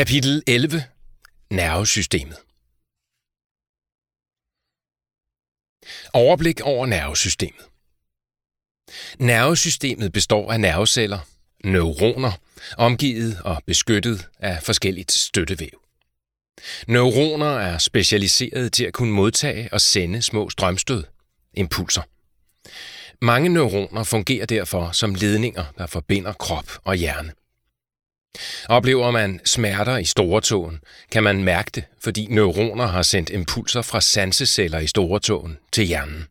Kapitel 11. Nervesystemet. Overblik over nervesystemet. Nervesystemet består af nerveceller, neuroner, omgivet og beskyttet af forskelligt støttevæv. Neuroner er specialiserede til at kunne modtage og sende små strømstød, impulser. Mange neuroner fungerer derfor som ledninger, der forbinder krop og hjerne. Oplever man smerter i storetåen, kan man mærke det, fordi neuroner har sendt impulser fra sanseceller i storetåen til hjernen.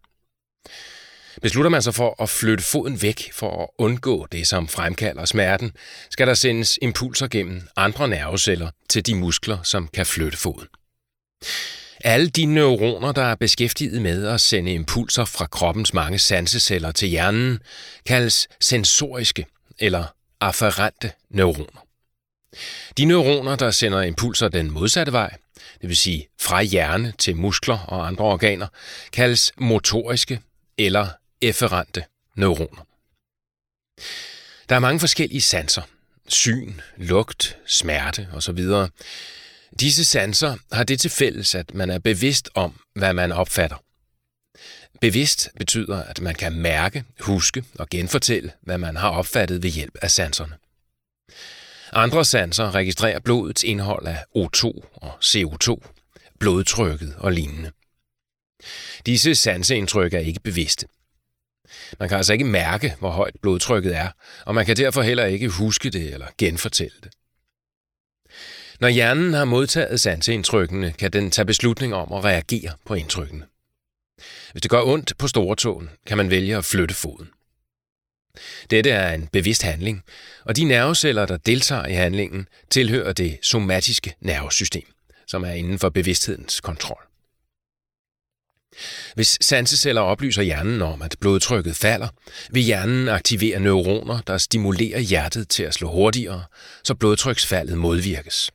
Beslutter man sig for at flytte foden væk for at undgå det, som fremkalder smerten, skal der sendes impulser gennem andre nerveceller til de muskler, som kan flytte foden. Alle de neuroner, der er beskæftiget med at sende impulser fra kroppens mange sanseceller til hjernen, kaldes sensoriske eller afferente neuroner. De neuroner, der sender impulser den modsatte vej, det vil sige fra hjerne til muskler og andre organer, kaldes motoriske eller efferente neuroner. Der er mange forskellige sanser. Syn, lugt, smerte osv. Disse sanser har det til fælles, at man er bevidst om, hvad man opfatter. Bevidst betyder, at man kan mærke, huske og genfortælle, hvad man har opfattet ved hjælp af sanserne. Andre sanser registrerer blodets indhold af O2 og CO2, blodtrykket og lignende. Disse sanseindtryk er ikke bevidste. Man kan altså ikke mærke, hvor højt blodtrykket er, og man kan derfor heller ikke huske det eller genfortælle det. Når hjernen har modtaget sanseindtrykkene, kan den tage beslutning om at reagere på indtrykkene. Hvis det gør ondt på storetåen, kan man vælge at flytte foden. Dette er en bevidst handling, og de nerveceller, der deltager i handlingen, tilhører det somatiske nervesystem, som er inden for bevidsthedens kontrol. Hvis sanseceller oplyser hjernen om, at blodtrykket falder, vil hjernen aktivere neuroner, der stimulerer hjertet til at slå hurtigere, så blodtryksfaldet modvirkes.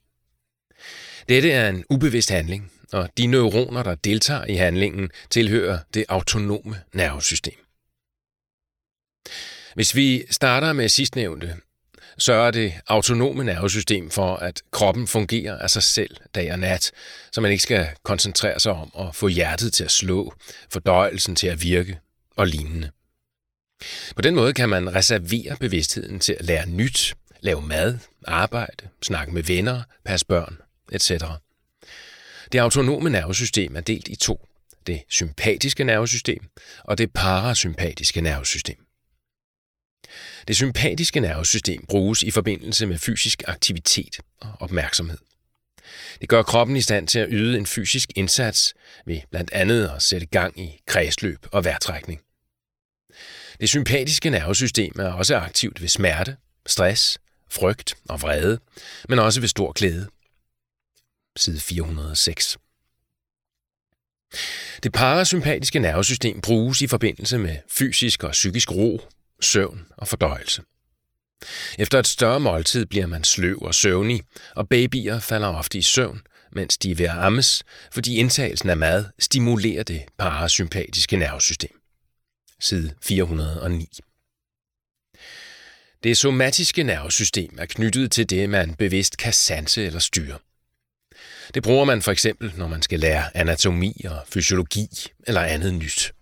Dette er en ubevidst handling, og de neuroner, der deltager i handlingen, tilhører det autonome nervesystem. Hvis vi starter med sidstnævnte, sørger det autonome nervesystem for, at kroppen fungerer af sig selv dag og nat, så man ikke skal koncentrere sig om at få hjertet til at slå, fordøjelsen til at virke og lignende. På den måde kan man reservere bevidstheden til at lære nyt, lave mad, arbejde, snakke med venner, passe børn, etc. Det autonome nervesystem er delt i to, det sympatiske nervesystem og det parasympatiske nervesystem. Det sympatiske nervesystem bruges i forbindelse med fysisk aktivitet og opmærksomhed. Det gør kroppen i stand til at yde en fysisk indsats ved blandt andet at sætte gang i kredsløb og vejrtrækning. Det sympatiske nervesystem er også aktivt ved smerte, stress, frygt og vrede, men også ved stor glæde. Side 406. Det parasympatiske nervesystem bruges i forbindelse med fysisk og psykisk ro, søvn og fordøjelse. Efter et større måltid bliver man sløv og søvnig, og babyer falder ofte i søvn, mens de er ved at ammes, fordi indtagelsen af mad stimulerer det parasympatiske nervesystem. Side 409. Det somatiske nervesystem er knyttet til det, man bevidst kan sanse eller styre. Det bruger man for eksempel, når man skal lære anatomi og fysiologi eller andet nyt.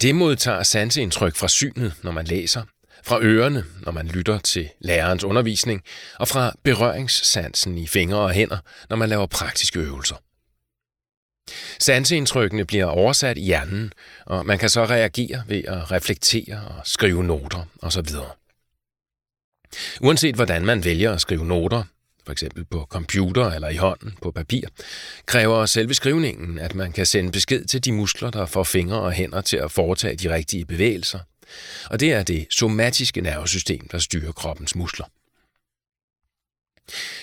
Det modtager sanseindtryk fra synet, når man læser, fra ørerne, når man lytter til lærerens undervisning, og fra berøringssansen i fingre og hænder, når man laver praktiske øvelser. Sanseindtrykkene bliver oversat i hjernen, og man kan så reagere ved at reflektere og skrive noter osv. Uanset hvordan man vælger at skrive noter, f.eks. på computer eller i hånden på papir, kræver selve skrivningen, at man kan sende besked til de muskler, der får fingre og hænder til at foretage de rigtige bevægelser, og det er det somatiske nervesystem, der styrer kroppens muskler.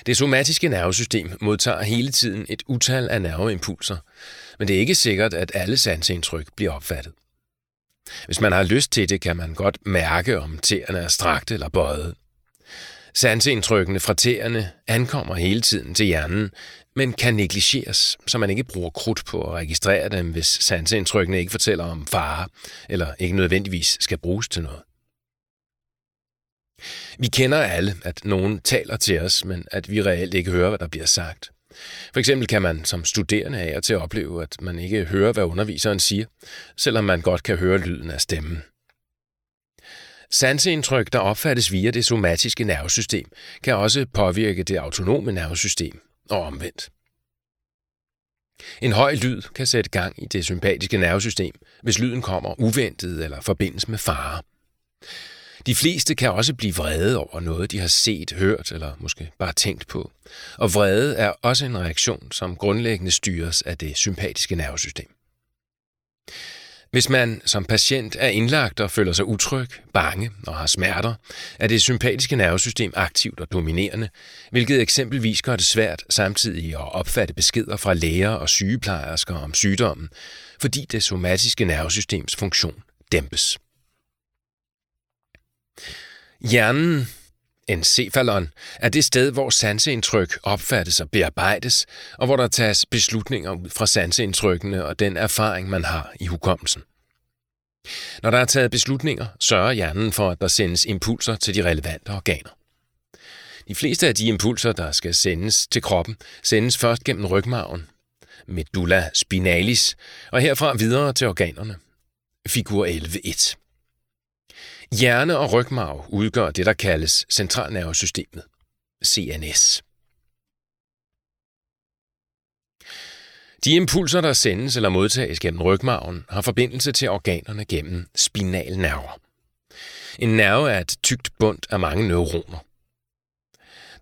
Det somatiske nervesystem modtager hele tiden et utal af nerveimpulser, men det er ikke sikkert, at alle sanseindtryk bliver opfattet. Hvis man har lyst til det, kan man godt mærke, om tæerne er strakte eller bøjet. Sanseindtrykkene fra tæerne ankommer hele tiden til hjernen, men kan negligeres, så man ikke bruger krudt på at registrere dem, hvis sanseindtrykkene ikke fortæller om fare, eller ikke nødvendigvis skal bruges til noget. Vi kender alle, at nogen taler til os, men at vi reelt ikke hører, hvad der bliver sagt. For eksempel kan man som studerende af og til opleve, at man ikke hører, hvad underviseren siger, selvom man godt kan høre lyden af stemmen. Sanseindtryk, der opfattes via det somatiske nervesystem, kan også påvirke det autonome nervesystem og omvendt. En høj lyd kan sætte gang i det sympatiske nervesystem, hvis lyden kommer uventet eller forbindes med fare. De fleste kan også blive vrede over noget, de har set, hørt eller måske bare tænkt på. Og vrede er også en reaktion, som grundlæggende styres af det sympatiske nervesystem. Hvis man som patient er indlagt og føler sig utryg, bange og har smerter, er det sympatiske nervesystem aktivt og dominerende, hvilket eksempelvis gør det svært samtidig at opfatte beskeder fra læger og sygeplejersker om sygdommen, fordi det somatiske nervesystems funktion dæmpes. Hjernen, encephalon, er det sted, hvor sanseindtryk opfattes og bearbejdes, og hvor der tages beslutninger ud fra sanseindtrykkene og den erfaring, man har i hukommelsen. Når der er taget beslutninger, sørger hjernen for, at der sendes impulser til de relevante organer. De fleste af de impulser, der skal sendes til kroppen, sendes først gennem rygmarven, medulla spinalis, og herfra videre til organerne. Figur 11.1. Hjerne og rygmarv udgør det, der kaldes centralnervesystemet, CNS. De impulser, der sendes eller modtages gennem rygmarven, har forbindelse til organerne gennem spinalnerver. En nerve er et tykt bundt af mange neuroner.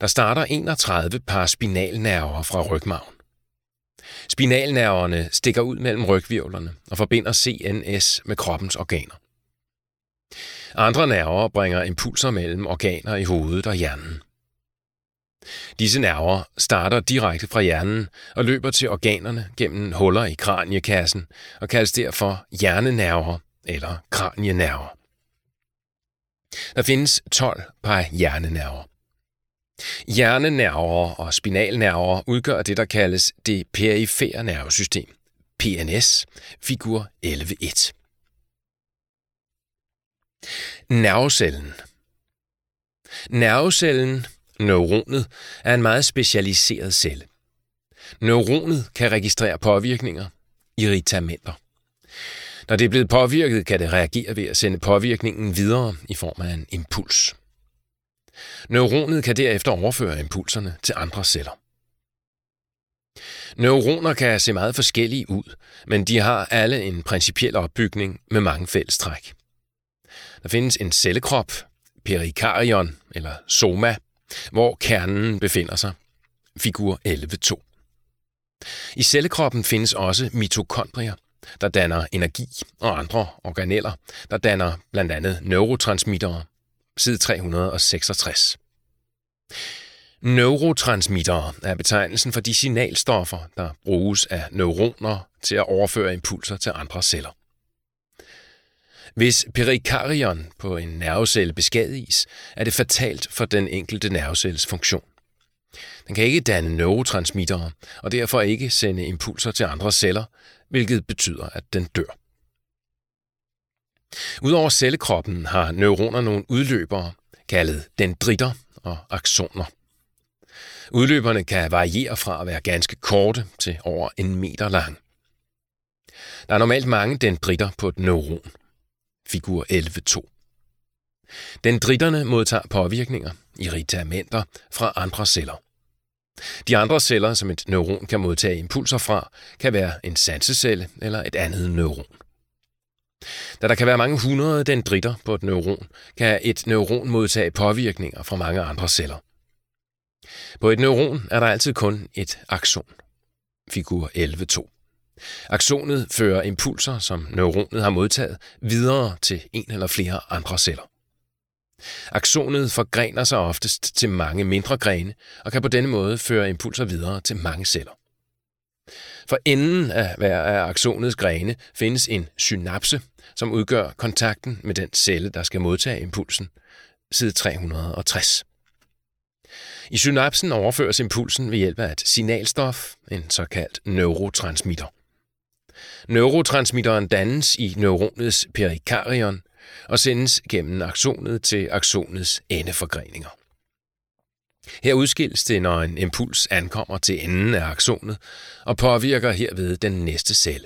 Der starter 31 par spinalnerver fra rygmarven. Spinalnerverne stikker ud mellem ryghvirvlerne og forbinder CNS med kroppens organer. Andre nerver bringer impulser mellem organer i hovedet og hjernen. Disse nerver starter direkte fra hjernen og løber til organerne gennem huller i kraniekassen og kaldes derfor hjernenerver eller kranienerver. Der findes 12 par hjernenerver. Hjernenerver og spinalnerver udgør det, der kaldes det perifere nervesystem, PNS, figur 11.1. Nervecellen, neuronet, er en meget specialiseret celle. Neuronet kan registrere påvirkninger, irritamenter. Når det er blevet påvirket, kan det reagere ved at sende påvirkningen videre i form af en impuls. Neuronet kan derefter overføre impulserne til andre celler. Neuroner kan se meget forskellige ud, men de har alle en principiel opbygning med mange fællestræk. Der findes en cellekrop, perikarion eller soma, hvor kernen befinder sig, figur 11.2. I cellekroppen findes også mitokondrier, der danner energi, og andre organeller, der danner blandt andet neurotransmittere, side 366. Neurotransmittere er betegnelsen for de signalstoffer, der bruges af neuroner til at overføre impulser til andre celler. Hvis perikarion på en nervecelle beskadiges, er det fatalt for den enkelte nervecelles funktion. Den kan ikke danne neurotransmittere og derfor ikke sende impulser til andre celler, hvilket betyder, at den dør. Udover cellekroppen har neuroner nogle udløbere, kaldet dendritter og aksoner. Udløberne kan variere fra at være ganske korte til over 1 meter lang. Der er normalt mange dendritter på et neuron. Figur 11.2. Dendritterne modtager påvirkninger, irritamenter, fra andre celler. De andre celler, som et neuron kan modtage impulser fra, kan være en sansecelle eller et andet neuron. Da der kan være mange 100 dendritter på et neuron, kan et neuron modtage påvirkninger fra mange andre celler. På et neuron er der altid kun et akson. Figur 11.2. Aksonet fører impulser, som neuronet har modtaget, videre til en eller flere andre celler. Aksonet forgrener sig oftest til mange mindre grene og kan på denne måde føre impulser videre til mange celler. For enden af hver af aksonets grene findes en synapse, som udgør kontakten med den celle, der skal modtage impulsen, side 360. I synapsen overføres impulsen ved hjælp af et signalstof, en såkaldt neurotransmitter. Neurotransmitteren dannes i neuronets perikarion, og sendes gennem aksonet til aksonets endeforgreninger. Her udskilles det, når en impuls ankommer til enden af aksonet og påvirker herved den næste celle.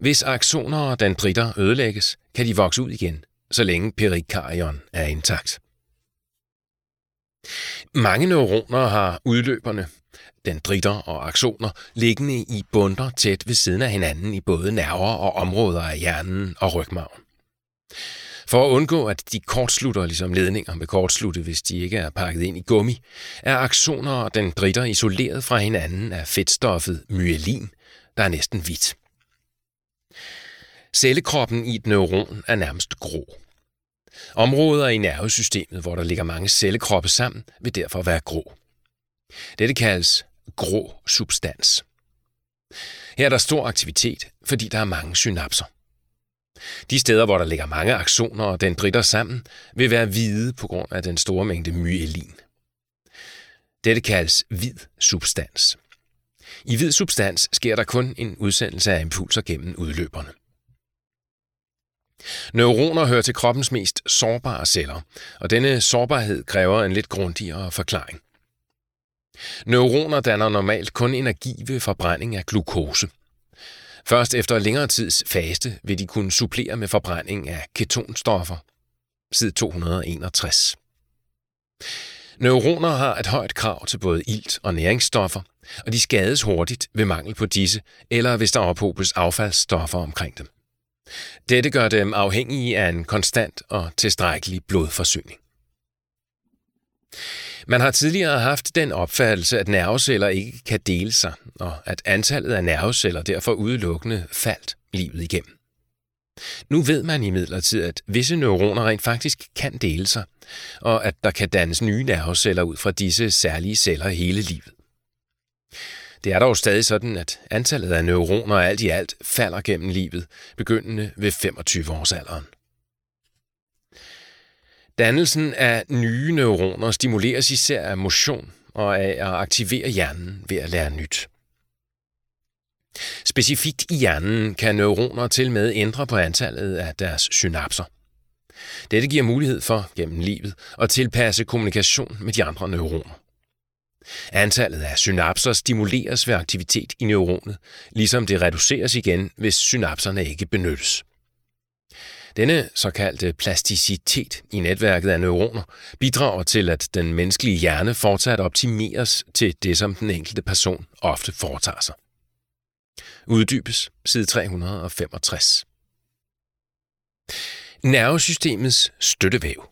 Hvis aksoner og dendritter ødelægges, kan de vokse ud igen, så længe perikarion er intakt. Mange neuroner har udløberne, dendritter og aksoner, liggende i bundter tæt ved siden af hinanden i både nerver og områder af hjernen og rygmarven. For at undgå, at de kortslutter ligesom ledninger med kortslutte, hvis de ikke er pakket ind i gummi, er aksoner og dendritter isoleret fra hinanden af fedtstoffet myelin, der er næsten hvidt. Cellekroppen i et neuron er nærmest grå. Områder i nervesystemet, hvor der ligger mange cellekroppe sammen, vil derfor være grå. Dette kaldes grå substans. Her er der stor aktivitet, fordi der er mange synapser. De steder, hvor der ligger mange aksoner og dendritter sammen, vil være hvide på grund af den store mængde myelin. Dette kaldes hvid substans. I hvid substans sker der kun en udsendelse af impulser gennem udløberne. Neuroner hører til kroppens mest sårbare celler, og denne sårbarhed kræver en lidt grundigere forklaring. Neuroner danner normalt kun energi ved forbrænding af glukose. Først efter længere tids faste vil de kunne supplere med forbrænding af ketonstoffer. Side 261. Neuroner har et højt krav til både ilt og næringsstoffer, og de skades hurtigt ved mangel på disse, eller hvis der ophobes affaldsstoffer omkring dem. Dette gør dem afhængige af en konstant og tilstrækkelig blodforsyning. Man har tidligere haft den opfattelse, at nerveceller ikke kan dele sig, og at antallet af nerveceller derfor udelukkende faldt livet igennem. Nu ved man imidlertid, at visse neuroner rent faktisk kan dele sig, og at der kan dannes nye nerveceller ud fra disse særlige celler hele livet. Det er dog stadig sådan, at antallet af neuroner alt i alt falder gennem livet, begyndende ved 25-årsalderen. Dannelsen af nye neuroner stimuleres især af motion og af at aktivere hjernen ved at lære nyt. Specifikt i hjernen kan neuroner til med ændre på antallet af deres synapser. Dette giver mulighed for, gennem livet, at tilpasse kommunikation med de andre neuroner. Antallet af synapser stimuleres ved aktivitet i neuronet, ligesom det reduceres igen, hvis synapserne ikke benyttes. Denne såkaldte plasticitet i netværket af neuroner bidrager til, at den menneskelige hjerne fortsat optimeres til det, som den enkelte person ofte foretager sig. Uddybes side 365. Nervesystemets støttevæv.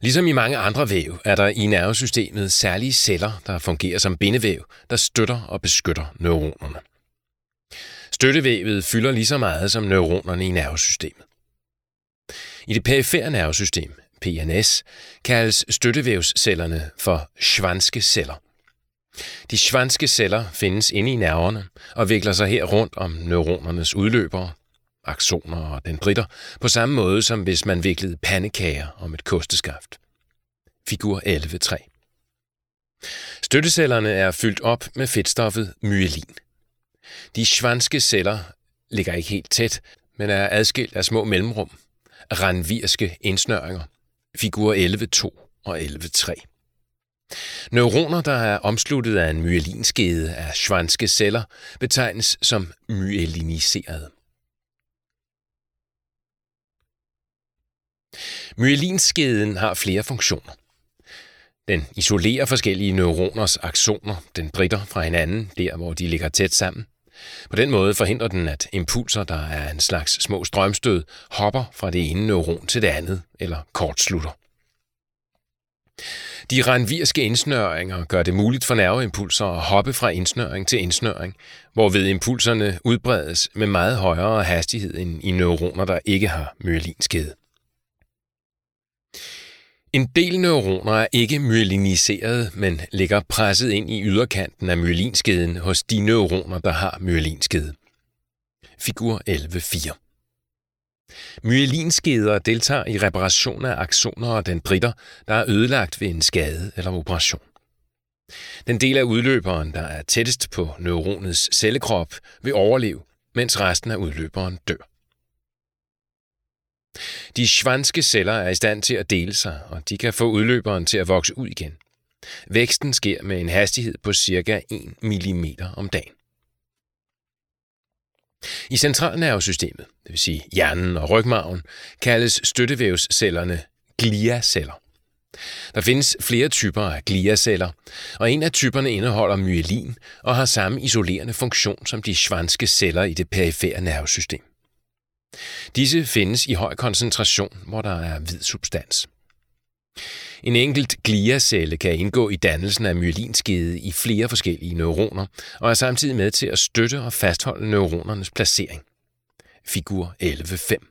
Ligesom i mange andre væv er der i nervesystemet særlige celler, der fungerer som bindevæv, der støtter og beskytter neuronerne. Støttevævet fylder lige så meget som neuronerne i nervesystemet. I det perifære nervesystem, PNS, kaldes støttevævscellerne for Schwannske celler. De Schwannske celler findes inde i nerverne og vikler sig her rundt om neuronernes udløbere, aksoner og dendritter, på samme måde som hvis man viklede pandekager om et kosteskaft. Figur 11.3. Støttecellerne er fyldt op med fedtstoffet myelin. De Schwannske celler ligger ikke helt tæt, men er adskilt af små mellemrum. Ranvierske indsnøringer. Figur 11.2 og 11.3. Neuroner, der er omsluttet af en myelinskede af Schwannske celler, betegnes som myeliniserede. Myelinskeden har flere funktioner. Den isolerer forskellige neuroners aksoner, dendritter, fra hinanden, der hvor de ligger tæt sammen. På den måde forhindrer den, at impulser, der er en slags små strømstød, hopper fra det ene neuron til det andet eller kortslutter. De ranvierske indsnøringer gør det muligt for nerveimpulser at hoppe fra indsnøring til indsnøring, hvorved impulserne udbredes med meget højere hastighed end i neuroner, der ikke har myelinskede. En del neuroner er ikke myeliniserede, men ligger presset ind i yderkanten af myelinskeden hos de neuroner, der har myelinskede. Figur 11.4. Myelinskeder deltager i reparation af aksoner og dendritter, der er ødelagt ved en skade eller operation. Den del af udløberen, der er tættest på neuronets cellekrop, vil overleve, mens resten af udløberen dør. De schwannske celler er i stand til at dele sig, og de kan få udløberen til at vokse ud igen. Væksten sker med en hastighed på ca. 1 mm om dagen. I centralnervesystemet, det vil sige hjernen og rygmarven, kaldes støttevævscellerne gliaceller. Der findes flere typer af gliaceller, og en af typerne indeholder myelin og har samme isolerende funktion som de schwannske celler i det perifære nervesystem. Disse findes i høj koncentration, hvor der er hvid substans. En enkelt gliacelle kan indgå i dannelsen af myelinskede i flere forskellige neuroner og er samtidig med til at støtte og fastholde neuronernes placering. Figur 11.5.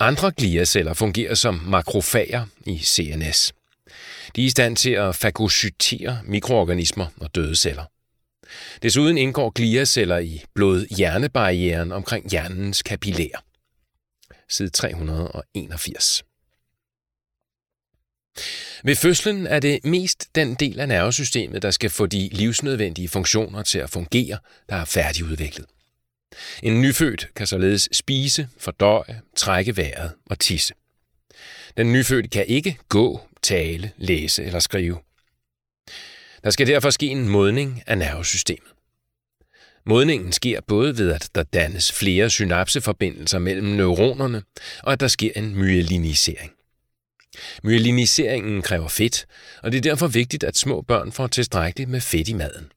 Andre gliaceller fungerer som makrofager i CNS. De er i stand til at fagocytere mikroorganismer og døde celler. Desuden indgår gliaceller i blod-hjernebarrieren omkring hjernens kapillærer. Side 381. Ved fødslen er det mest den del af nervesystemet, der skal få de livsnødvendige funktioner til at fungere, der er færdigudviklet. En nyfødt kan således spise, fordøje, trække vejret og tisse. Den nyfødte kan ikke gå, tale, læse eller skrive. Der skal derfor ske en modning af nervesystemet. Modningen sker både ved, at der dannes flere synapseforbindelser mellem neuronerne, og at der sker en myelinisering. Myeliniseringen kræver fedt, og det er derfor vigtigt, at små børn får tilstrækkeligt med fedt i maden.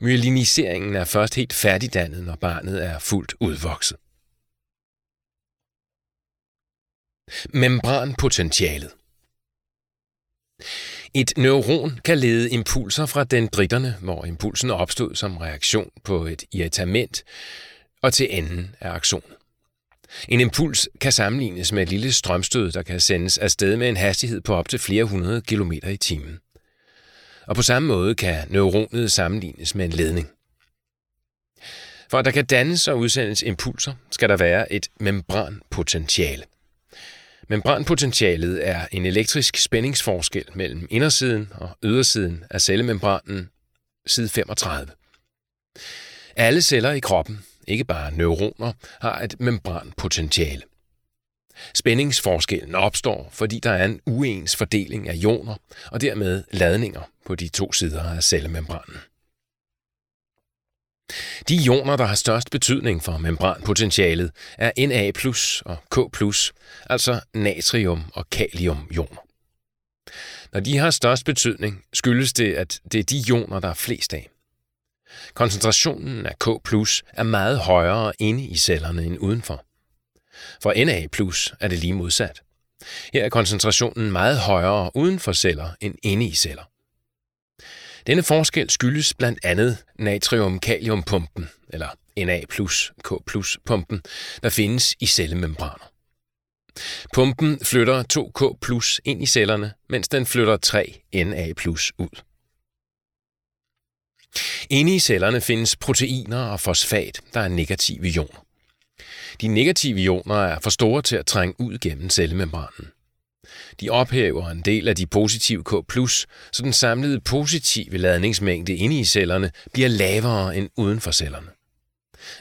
Myeliniseringen er først helt færdigdannet, når barnet er fuldt udvokset. Membranpotentialet. Et neuron kan lede impulser fra dendritterne, hvor impulsen opstod som reaktion på et irritament, og til enden af aksonet. En impuls kan sammenlignes med et lille strømstød, der kan sendes afsted med en hastighed på op til flere hundrede kilometer i timen. Og på samme måde kan neuronet sammenlignes med en ledning. For at der kan dannes og udsendes impulser, skal der være et membranpotentiale. Membranpotentialet er en elektrisk spændingsforskel mellem indersiden og ydersiden af cellemembranen, side 35. Alle celler i kroppen, ikke bare neuroner, har et membranpotentiale. Spændingsforskellen opstår, fordi der er en uens fordeling af ioner og dermed ladninger på de to sider af cellemembranen. De ioner, der har størst betydning for membranpotentialet, er Na+ og K+, altså natrium- og kaliumioner. Når de har størst betydning, skyldes det, at det er de ioner, der er flest af. Koncentrationen af K+ er meget højere inde i cellerne end udenfor. For Na+ er det lige modsat. Her er koncentrationen meget højere uden for celler end inde i celler. Denne forskel skyldes blandt andet natrium-kaliumpumpen, eller Na+K+-pumpen, der findes i cellemembraner. Pumpen flytter 2K+ ind i cellerne, mens den flytter 3Na+ ud. Inde i cellerne findes proteiner og fosfat, der er negative ioner. De negative ioner er for store til at trænge ud gennem cellemembranen. De ophæver en del af de positive K+, så den samlede positive ladningsmængde inde i cellerne bliver lavere end uden for cellerne.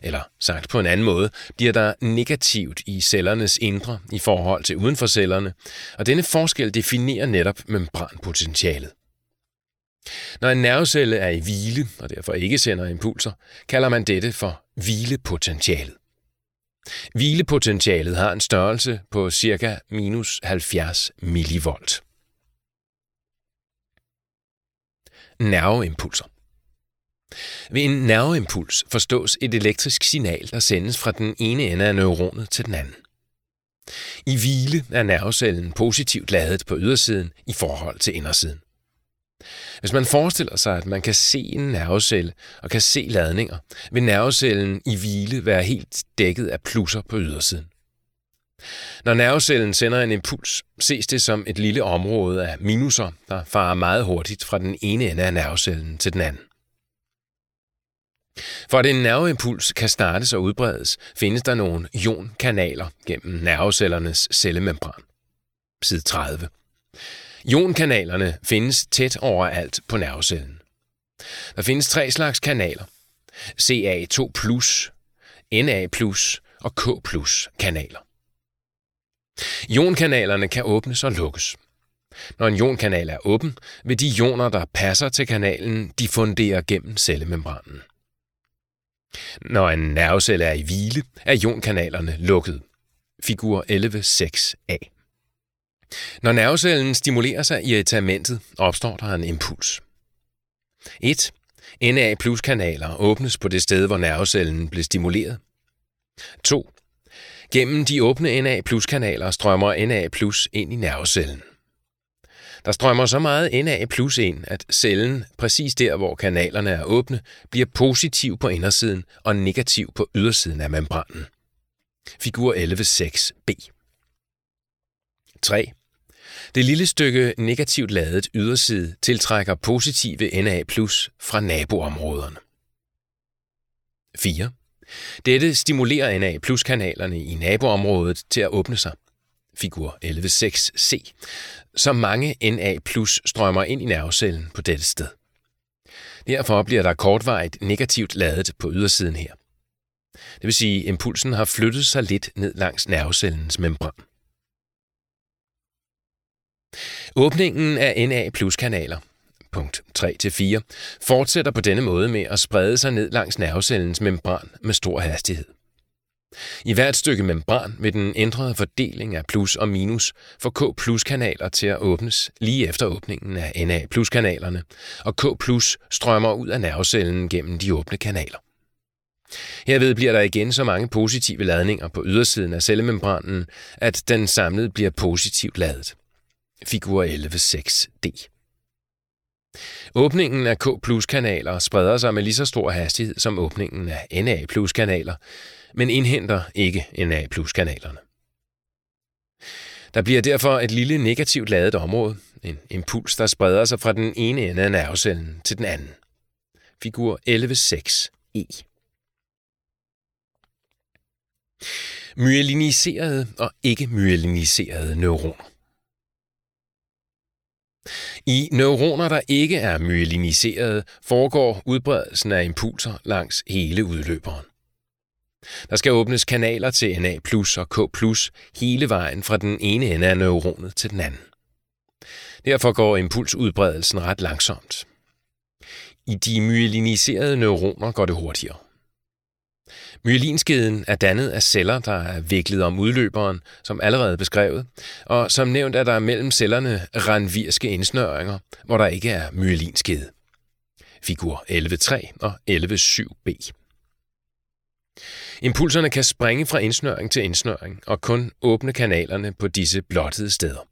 Eller sagt på en anden måde, bliver der negativt i cellernes indre i forhold til uden for cellerne, og denne forskel definerer netop membranpotentialet. Når en nervecelle er i hvile og derfor ikke sender impulser, kalder man dette for hvilepotentialet. Hvilepotentialet har en størrelse på ca. -70 millivolt. Nerveimpulser. Ved en nerveimpuls forstås et elektrisk signal, der sendes fra den ene ende af neuronet til den anden. I hvile er nervecellen positivt ladet på ydersiden i forhold til indersiden. Hvis man forestiller sig, at man kan se en nervecelle og kan se ladninger, vil nervecellen i hvile være helt dækket af plusser på ydersiden. Når nervecellen sender en impuls, ses det som et lille område af minuser, der farer meget hurtigt fra den ene ende af nervecellen til den anden. For at en nerveimpuls kan startes og udbredes, findes der nogle ionkanaler gennem nervecellernes cellemembran. Side 30. Ionkanalerne findes tæt overalt på nervecellen. Der findes tre slags kanaler. Ca2+, Na+, og K+-kanaler. Ionkanalerne kan åbnes og lukkes. Når en ionkanal er åben, vil de ioner, der passer til kanalen, diffundere gennem cellemembranen. Når en nervecelle er i hvile, er ionkanalerne lukket. Figur 11.6a. Når nervecellen stimulerer sig i irritamentet, opstår der en impuls. 1. Na plus kanaler åbnes på det sted, hvor nervecellen blev stimuleret. 2. Gennem de åbne Na plus kanaler strømmer Na plus ind i nervecellen. Der strømmer så meget Na plus ind, at cellen, præcis der hvor kanalerne er åbne, bliver positiv på indersiden og negativ på ydersiden af membranen. Figur 11.6b. 3. Det lille stykke negativt ladet yderside tiltrækker positive Na plus fra naboområderne. 4. Dette stimulerer Na plus kanalerne i naboområdet til at åbne sig. Figur 11.6c. Så mange Na plus strømmer ind i nervecellen på dette sted. Derfor bliver der kortvarigt negativt ladet på ydersiden her. Det vil sige, at impulsen har flyttet sig lidt ned langs nervecellens membran. Åbningen af Na plus kanaler, punkt 3-4, fortsætter på denne måde med at sprede sig ned langs nervecellens membran med stor hastighed. I hvert stykke membran vil den ændrede fordeling af plus og minus få K plus kanaler til at åbnes lige efter åbningen af Na plus kanalerne, og K plus strømmer ud af nervecellen gennem de åbne kanaler. Herved bliver der igen så mange positive ladninger på ydersiden af cellemembranen, at den samlet bliver positivt ladet. Figur 11.6d. Åbningen af K plus kanaler spreder sig med lige så stor hastighed som åbningen af Na plus kanaler, men indhenter ikke Na plus kanalerne. Der bliver derfor et lille negativt ladet område, en impuls der spreder sig fra den ene ende af nervecellen til den anden. Figur 11.6e. Myeliniserede og ikke myeliniserede neuroner. I neuroner, der ikke er myeliniserede, foregår udbredelsen af impulser langs hele udløberen. Der skal åbnes kanaler til Na plus og K plus hele vejen fra den ene ende af neuronet til den anden. Derfor går impulsudbredelsen ret langsomt. I de myeliniserede neuroner går det hurtigere. Myelinskeden er dannet af celler, der er viklet om udløberen, som allerede beskrevet, og som nævnt er der mellem cellerne ranvierske indsnøringer, hvor der ikke er myelinskede. Figur 11.3 og 11.7b. Impulserne kan springe fra indsnøring til indsnøring og kun åbne kanalerne på disse blottede steder.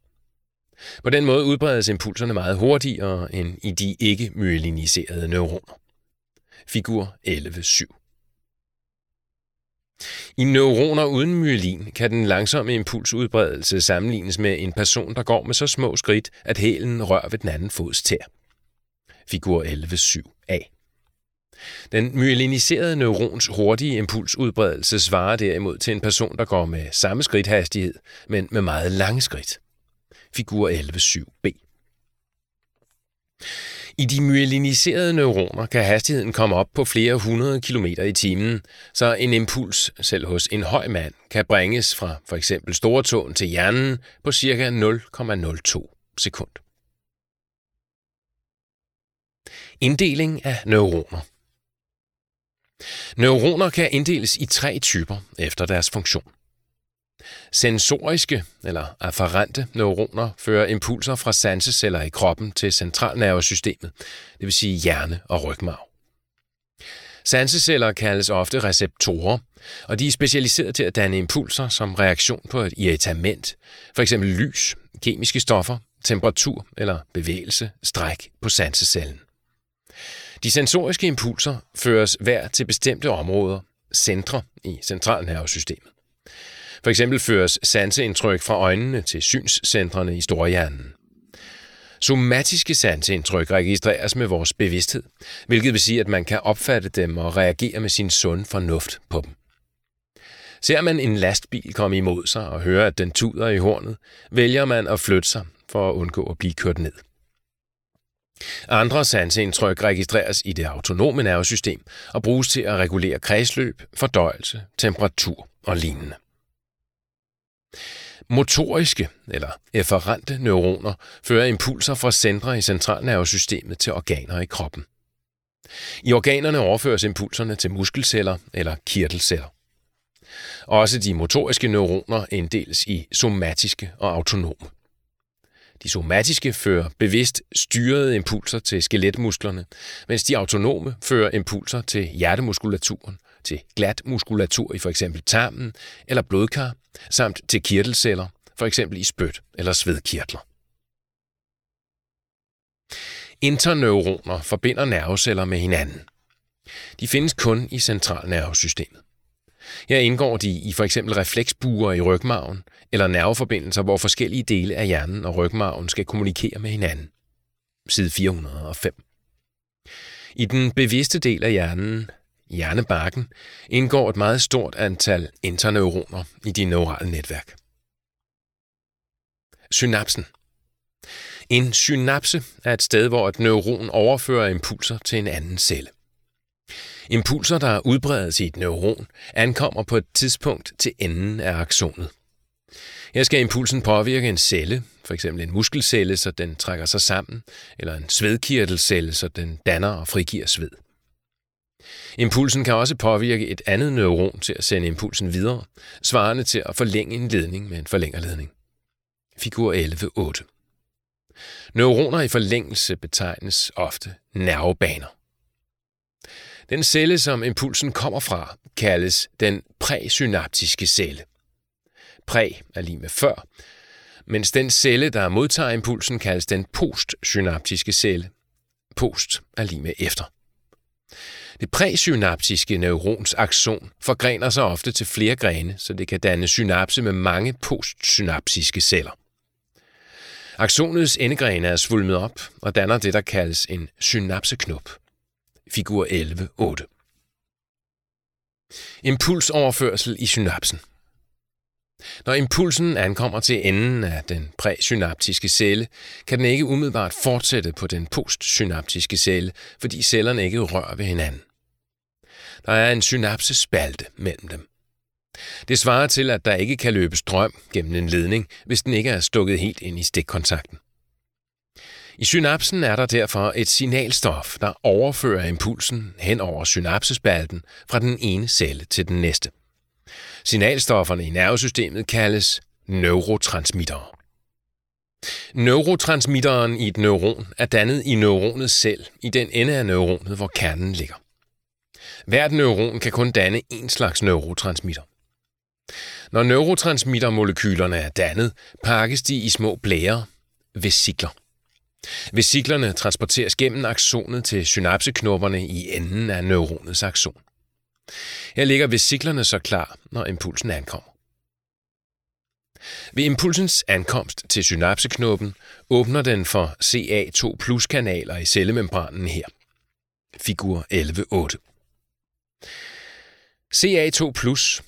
På den måde udbredes impulserne meget hurtigere end i de ikke myeliniserede neuroner. Figur 11.7. I neuroner uden myelin kan den langsomme impulsudbredelse sammenlignes med en person, der går med så små skridt, at hælen rører ved den anden fods tær. Figur 11.7a. Den myeliniserede neurons hurtige impulsudbredelse svarer derimod til en person, der går med samme skridthastighed, men med meget lange skridt. Figur 11.7b. I de myeliniserede neuroner kan hastigheden komme op på flere 100 km/t, så en impuls, selv hos en høj mand, kan bringes fra f.eks. storetåen til hjernen på ca. 0,02 sekund. Inddeling af neuroner. Neuroner kan inddeles i 3 typer efter deres funktion. Sensoriske eller afferente neuroner fører impulser fra sanseceller i kroppen til centralnervesystemet, det vil sige hjerne og rygmarv. Sanseceller kaldes ofte receptorer, og de er specialiseret til at danne impulser som reaktion på et irritament, f.eks. lys, kemiske stoffer, temperatur eller bevægelse, stræk på sansecellen. De sensoriske impulser føres hver til bestemte områder, centre i centralnervesystemet. For eksempel føres sanseindtryk fra øjnene til synscentrene i storhjernen. Somatiske sanseindtryk registreres med vores bevidsthed, hvilket vil sige, at man kan opfatte dem og reagere med sin sunde fornuft på dem. Ser man en lastbil komme imod sig og hører, at den tuder i hornet, vælger man at flytte sig for at undgå at blive kørt ned. Andre sanseindtryk registreres i det autonome nervesystem og bruges til at regulere kredsløb, fordøjelse, temperatur og lignende. Motoriske eller efferente neuroner fører impulser fra centre i centralnervesystemet til organer i kroppen. I organerne overføres impulserne til muskelceller eller kirtelceller. Også de motoriske neuroner inddeles i somatiske og autonome. De somatiske fører bevidst styrede impulser til skeletmusklerne, mens de autonome fører impulser til hjertemuskulaturen, til glat muskulatur i f.eks. tarmen eller blodkar, samt til kirtelceller, f.eks. i spyt eller svedkirtler. Interneuroner forbinder nerveceller med hinanden. De findes kun i centralnervesystemet. Her indgår de i f.eks. refleksbuer i rygmarven eller nerveforbindelser, hvor forskellige dele af hjernen og rygmarven skal kommunikere med hinanden. Side 405. I den bevidste del af hjernen, hjernebarken, indgår et meget stort antal interneuroner i de neurale netværk. Synapsen. En synapse er et sted, hvor et neuron overfører impulser til en anden celle. Impulser, der udbredes i et neuron, ankommer på et tidspunkt til enden af aksonet. Her skal impulsen påvirke en celle, f.eks. en muskelcelle, så den trækker sig sammen, eller en svedkirtelcelle, så den danner og frigiver sved. Impulsen kan også påvirke et andet neuron til at sende impulsen videre, svarende til at forlænge en ledning med en forlængerledning. Figur 11.8. Neuroner i forlængelse betegnes ofte nervebaner. Den celle, som impulsen kommer fra, kaldes den præsynaptiske celle. Præ er lige med før, mens den celle, der modtager impulsen, kaldes den postsynaptiske celle. Post er lige med efter. Det præsynaptiske neurons akson forgrener sig ofte til flere grene, så det kan danne synapse med mange postsynaptiske celler. Aksonets endegrene er svulmet op og danner det, der kaldes en synapseknop. Figur 11.8. Impulsoverførsel i synapsen. Når impulsen ankommer til enden af den præsynaptiske celle, kan den ikke umiddelbart fortsætte på den postsynaptiske celle, fordi cellerne ikke rører ved hinanden. Der er en synapsespalte mellem dem. Det svarer til, at der ikke kan løbe strøm gennem en ledning, hvis den ikke er stukket helt ind i stikkontakten. I synapsen er der derfor et signalstof, der overfører impulsen hen over synapsespalten fra den ene celle til den næste. Signalstofferne i nervesystemet kaldes neurotransmittere. Neurotransmitteren i et neuron er dannet i neuronet selv, i den ende af neuronet, hvor kernen ligger. Hvert neuron kan kun danne én slags neurotransmitter. Når neurotransmittermolekylerne er dannet, pakkes de i små blærer, vesikler. Vesiklerne transporteres gennem aksonet til synapseknopperne i enden af neuronets akson. Her ligger vesiklerne så klar, når impulsen ankommer. Ved impulsens ankomst til synapseknoppen åbner den for CA2+-kanaler i cellemembranen her. Figur 11.8. CA2+,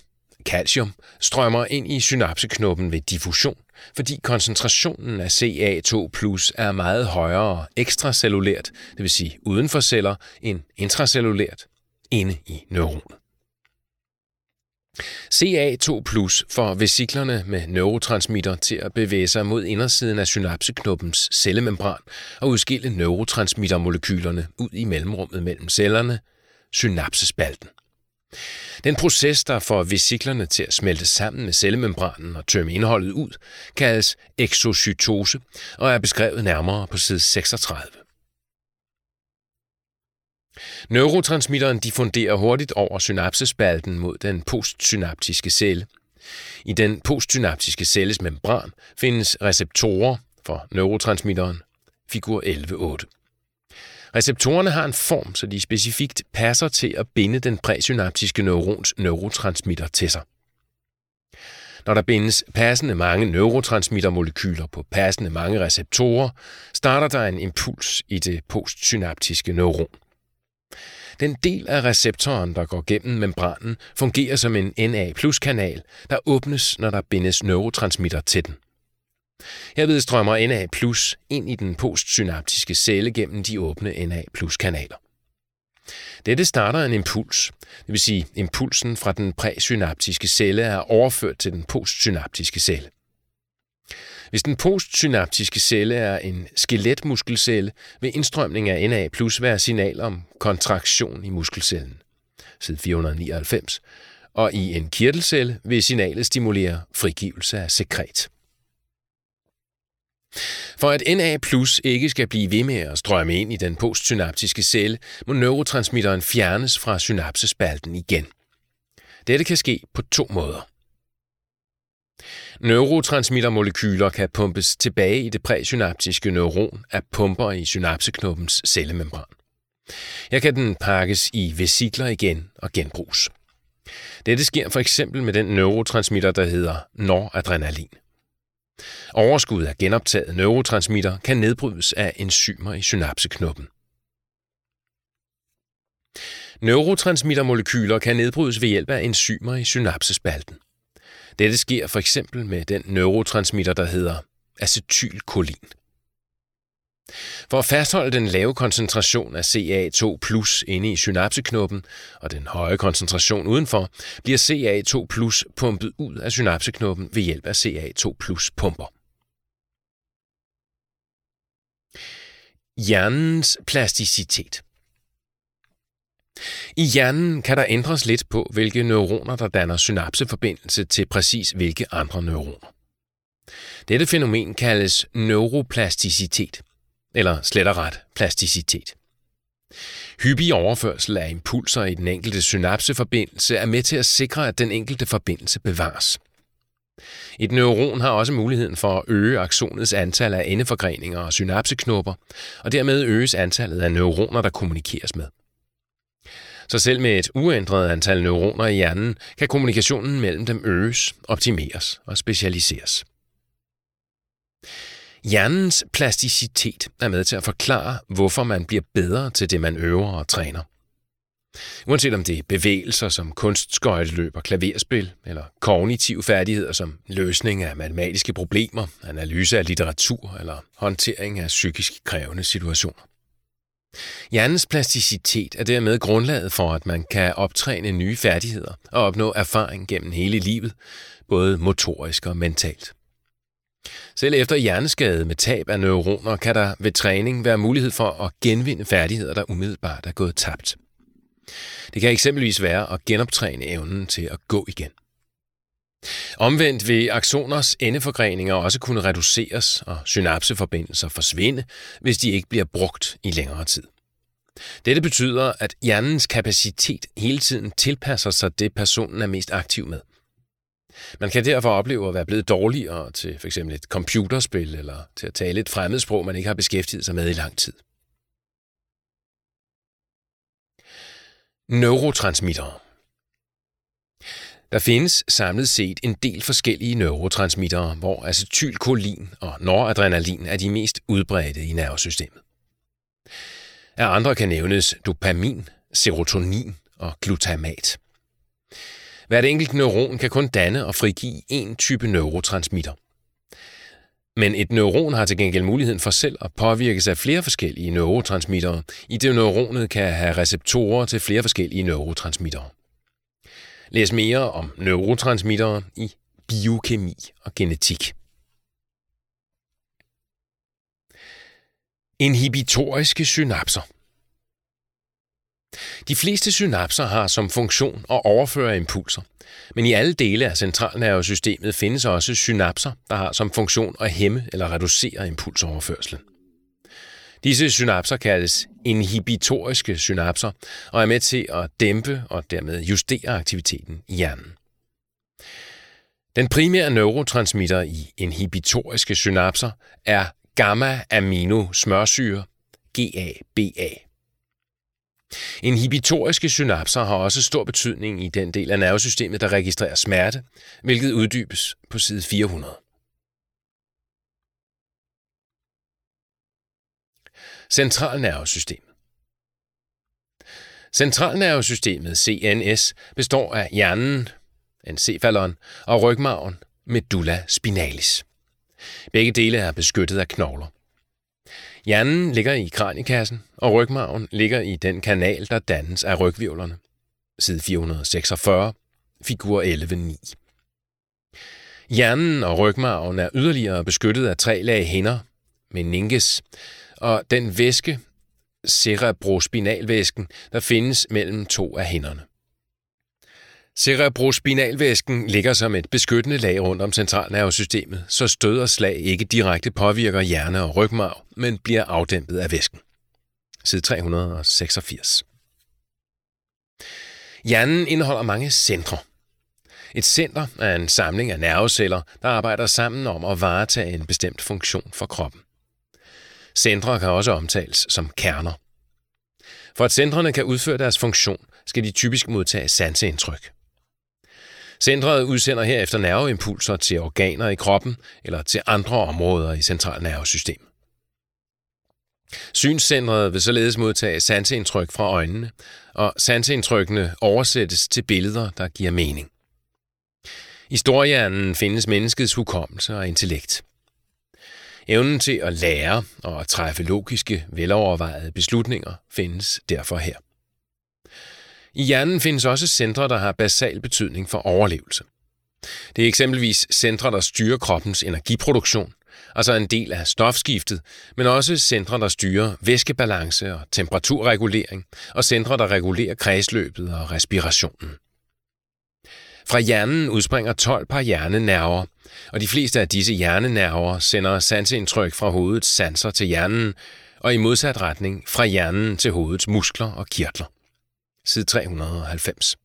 calcium, strømmer ind i synapseknoppen ved diffusion, fordi koncentrationen af CA2+ er meget højere ekstracellulært, det vil sige uden for celler, end intracellulært, inde i neuronet. CA2+ får vesiklerne med neurotransmitter til at bevæge sig mod indersiden af synapseknoppens cellemembran og udskille neurotransmittermolekylerne ud i mellemrummet mellem cellerne, synapsespalten. Den proces, der får vesiklerne til at smelte sammen med cellemembranen og tømme indholdet ud, kaldes eksocytose og er beskrevet nærmere på side 36. Neurotransmitteren diffunderer hurtigt over synapsespalten mod den postsynaptiske celle. I den postsynaptiske celles membran findes receptorer for neurotransmitteren. Figur 11.8. Receptorerne har en form, så de specifikt passer til at binde den præsynaptiske neurons neurotransmitter til sig. Når der bindes passende mange neurotransmittermolekyler på passende mange receptorer, starter der en impuls i det postsynaptiske neuron. Den del af receptoren, der går gennem membranen, fungerer som en Na+-kanal, der åbnes, når der bindes neurotransmitter til den. Herved strømmer Na+ ind i den postsynaptiske celle gennem de åbne Na+-kanaler. Dette starter en impuls, det vil sige impulsen fra den præsynaptiske celle er overført til den postsynaptiske celle. Hvis den postsynaptiske celle er en skeletmuskelcelle, vil indstrømning af Na plus være signal om kontraktion i muskelcellen, side 499, og i en kirtelcelle vil signalet stimulere frigivelse af sekret. For at Na plus ikke skal blive ved med at strømme ind i den postsynaptiske celle, må neurotransmitteren fjernes fra synapsespalten igen. Dette kan ske på to måder. Neurotransmittermolekyler kan pumpes tilbage i det præsynaptiske neuron af pumper i synapseknoppens cellemembran. Her kan den pakkes i vesikler igen og genbruges. Dette sker for eksempel med den neurotransmitter, der hedder noradrenalin. Overskud af genoptaget neurotransmitter kan nedbrydes af enzymer i synapseknoppen. Neurotransmittermolekyler kan nedbrydes ved hjælp af enzymer i synapsespalten. Dette sker for eksempel med den neurotransmitter, der hedder acetylkolin. For at fastholde den lave koncentration af CA2+ inde i synapseknoppen og den høje koncentration udenfor, bliver CA2+ pumpet ud af synapseknoppen ved hjælp af CA2+-pumper. Hjernens plasticitet. I hjernen kan der ændres lidt på, hvilke neuroner, der danner synapseforbindelse til præcis hvilke andre neuroner. Dette fænomen kaldes neuroplasticitet, eller slet og ret plasticitet. Hyppig overførsel af impulser i den enkelte synapseforbindelse er med til at sikre, at den enkelte forbindelse bevares. Et neuron har også muligheden for at øge aksonets antal af endeforgreninger og synapseknopper, og dermed øges antallet af neuroner, der kommunikeres med. Så selv med et uændret antal neuroner i hjernen, kan kommunikationen mellem dem øges, optimeres og specialiseres. Hjernens plasticitet er med til at forklare, hvorfor man bliver bedre til det, man øver og træner. Uanset om det er bevægelser som kunstskøjteløb og klaverspil, eller kognitive færdigheder som løsning af matematiske problemer, analyse af litteratur eller håndtering af psykisk krævende situationer. Hjernens plasticitet er dermed grundlaget for, at man kan optræne nye færdigheder og opnå erfaring gennem hele livet, både motorisk og mentalt. Selv efter hjerneskade med tab af neuroner kan der ved træning være mulighed for at genvinde færdigheder, der umiddelbart er gået tabt. Det kan eksempelvis være at genoptræne evnen til at gå igen. Omvendt vil axoners endeforgreninger også kunne reduceres og synapseforbindelser forsvinde, hvis de ikke bliver brugt i længere tid. Dette betyder, at hjernens kapacitet hele tiden tilpasser sig det, personen er mest aktiv med. Man kan derfor opleve at være blevet dårligere til f.eks. et computerspil eller til at tale et fremmedsprog, man ikke har beskæftiget sig med i lang tid. Neurotransmittere. Der findes samlet set en del forskellige neurotransmittere, hvor acetylkolin og noradrenalin er de mest udbredte i nervesystemet. Af andre kan nævnes dopamin, serotonin og glutamat. Hvert enkelt neuron kan kun danne og frigive én type neurotransmitter. Men et neuron har til gengæld muligheden for selv at påvirkes af flere forskellige neurotransmittere, idet neuronet kan have receptorer til flere forskellige neurotransmittere. Læs mere om neurotransmittere i biokemi og genetik. Inhibitoriske synapser. De fleste synapser har som funktion at overføre impulser, men i alle dele af centralnervesystemet findes også synapser, der har som funktion at hæmme eller reducere impulsoverførslen. Disse synapser kaldes inhibitoriske synapser og er med til at dæmpe og dermed justere aktiviteten i hjernen. Den primære neurotransmitter i inhibitoriske synapser er gamma-aminosmørsyre, GABA. Inhibitoriske synapser har også stor betydning i den del af nervesystemet, der registrerer smerte, hvilket uddybes på side 400. Centralnervesystemet. Centralnervesystemet, CNS, består af hjernen, mesencephalon, og rygmarven, medulla spinalis. Begge dele er beskyttet af knogler. Hjernen ligger i kraniekassen, og rygmarven ligger i den kanal, der dannes af ryghvirvlerne. Side 446, figur 11.9. Hjernen og rygmarven er yderligere beskyttet af tre lag hænder, meninges, og den væske, cerebrospinalvæsken, der findes mellem to af hænderne. Cerebrospinalvæsken ligger som et beskyttende lag rundt om centralnervesystemet, så stød og slag ikke direkte påvirker hjerne og rygmarv, men bliver afdæmpet af væsken. Side 386. Hjernen indeholder mange centre. Et center er en samling af nerveceller, der arbejder sammen om at varetage en bestemt funktion for kroppen. Centre kan også omtales som kerner. For at centrene kan udføre deres funktion, skal de typisk modtage sanseindtryk. Centret udsender herefter nerveimpulser til organer i kroppen eller til andre områder i centralnervesystemet. Synscentret vil således modtage sanseindtryk fra øjnene, og sanseindtrykkene oversættes til billeder, der giver mening. I storhjernen findes menneskets hukommelse og intellekt. Evnen til at lære og at træffe logiske, velovervejede beslutninger findes derfor her. I hjernen findes også centre, der har basal betydning for overlevelse. Det er eksempelvis centre, der styrer kroppens energiproduktion, altså en del af stofskiftet, men også centre, der styrer væskebalance og temperaturregulering, og centre, der regulerer kredsløbet og respirationen. Fra hjernen udspringer 12 par hjernenerver, og de fleste af disse hjernenerver sender sanseindtryk fra hovedets sanser til hjernen, og i modsat retning fra hjernen til hovedets muskler og kirtler. Side 390.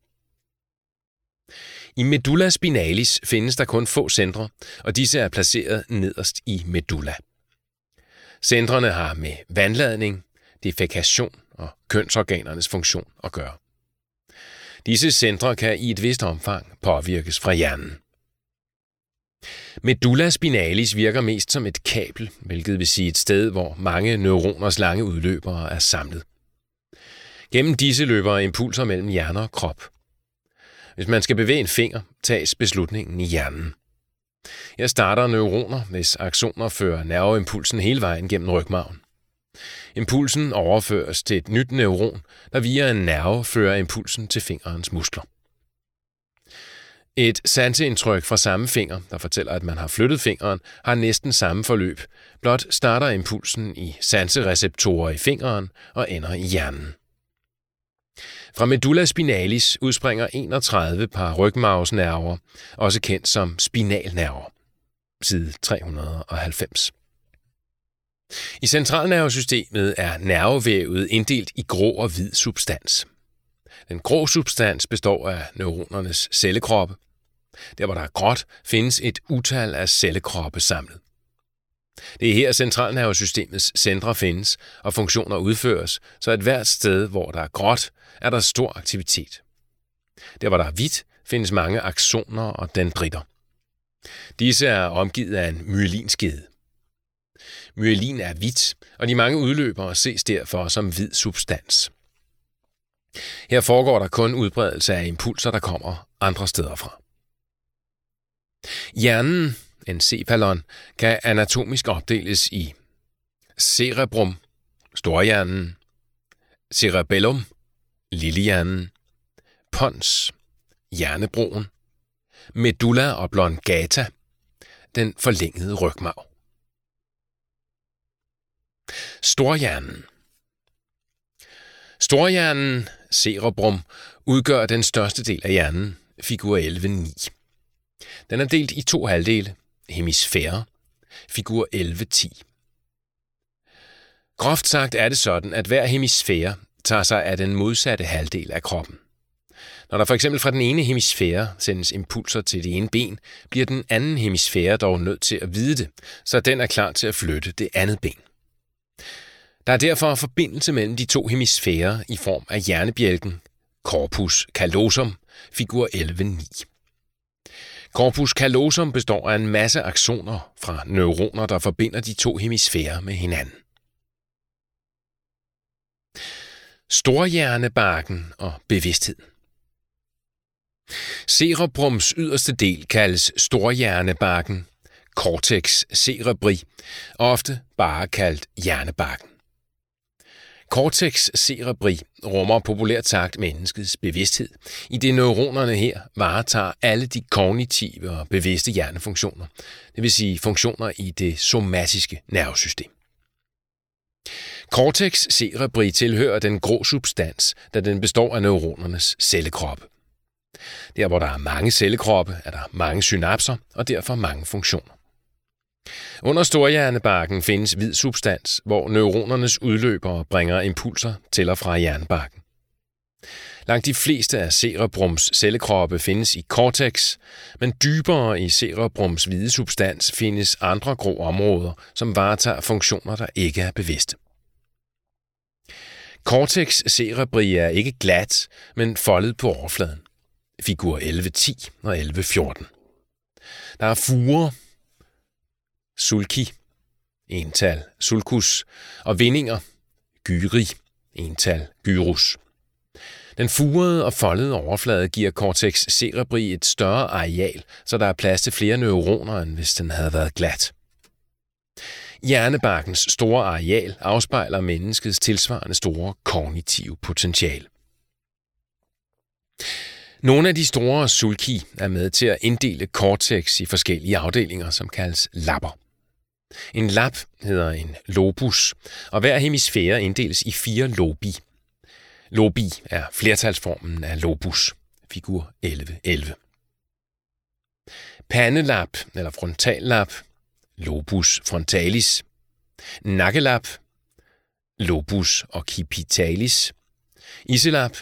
I medulla spinalis findes der kun få centre, og disse er placeret nederst i medulla. Centrene har med vandladning, defekation og kønsorganernes funktion at gøre. Disse centre kan i et vist omfang påvirkes fra hjernen. Medulla spinalis virker mest som et kabel, hvilket vil sige et sted, hvor mange neuroners lange udløbere er samlet. Gennem disse løber impulser mellem hjerne og krop. Hvis man skal bevæge en finger, tages beslutningen i hjernen. Her starter neuroner, hvis aksoner fører nerveimpulsen hele vejen gennem rygmarven. Impulsen overføres til et nyt neuron, der via en nerve fører impulsen til fingerens muskler. Et sanseindtryk fra samme finger, der fortæller, at man har flyttet fingeren, har næsten samme forløb, blot starter impulsen i sansereceptorer i fingeren og ender i hjernen. Fra medulla spinalis udspringer 31 par rygmarvsnerver, også kendt som spinalnerver. Side 390. I centralnervesystemet er nervevævet inddelt i grå og hvid substans. Den grå substans består af neuronernes cellekroppe. Der, hvor der er gråt, findes et utal af cellekroppe samlet. Det er her centralnervesystemets centre findes og funktioner udføres, så at hvert sted, hvor der er gråt, er der stor aktivitet. Der, hvor der er hvidt, findes mange aksoner og dendritter. Disse er omgivet af en myelinskede. Myelin er hvidt, og de mange udløbere ses derfor som hvid substans. Her foregår der kun udbredelse af impulser, der kommer andre steder fra. Hjernen, encephalon, kan anatomisk opdeles i cerebrum, storhjernen, cerebellum, lillehjernen, pons, hjernebroen, medulla oblongata, den forlængede rygmarv. Storhjernen. Storhjernen, cerebrum, udgør den største del af hjernen, figur 11.9. Den er delt i to halvdele, hemisfære, figur 11.10. Groft sagt er det sådan, at hver hemisfære tager sig af den modsatte halvdel af kroppen. Når der for eksempel fra den ene hemisfære sendes impulser til det ene ben, bliver den anden hemisfære dog nødt til at vide det, så den er klar til at flytte det andet ben. Der er derfor forbindelse mellem de to hemisfærer i form af hjernebjælken, corpus callosum, figur 11.9. Corpus callosum består af en masse aksoner fra neuroner, der forbinder de to hemisfærer med hinanden. Storhjernebarken og bevidstheden. Cerebrums yderste del kaldes storhjernebarken, Cortex cerebri, ofte bare kaldt hjernebarken. Cortex cerebri rummer populært sagt menneskets bevidsthed, i det neuronerne her varetager alle de kognitive og bevidste hjernefunktioner, det vil sige funktioner i det somatiske nervesystem. Cortex cerebri tilhører den grå substans, da den består af neuronernes cellekroppe. Der hvor der er mange cellekroppe, er der mange synapser og derfor mange funktioner. Under storhjernebarken findes hvid substans, hvor neuronernes udløbere bringer impulser til og fra hjernebarken. Langt de fleste af cerebrums cellekroppe findes i cortex, men dybere i cerebrums hvide substans findes andre grå områder, som varetager funktioner, der ikke er bevidste. Cortex cerebri er ikke glat, men foldet på overfladen. Figur 11.10 og 11.14. Der er furer, sulci, ental sulcus, og vindinger, gyri, ental gyrus. Den furede og foldede overflade giver cortex cerebri et større areal, så der er plads til flere neuroner, end hvis den havde været glat. Hjernebarkens store areal afspejler menneskets tilsvarende store kognitive potentiale. Nogle af de store sulci er med til at inddele cortex i forskellige afdelinger, som kaldes lapper. En lap hedder en lobus, og hver hemisfære inddeles i 4 lobi. Lobi er flertalsformen af lobus, figur 11.11. Pandelap eller frontallap, lobus frontalis. Nakkelap, lobus occipitalis. Iselap,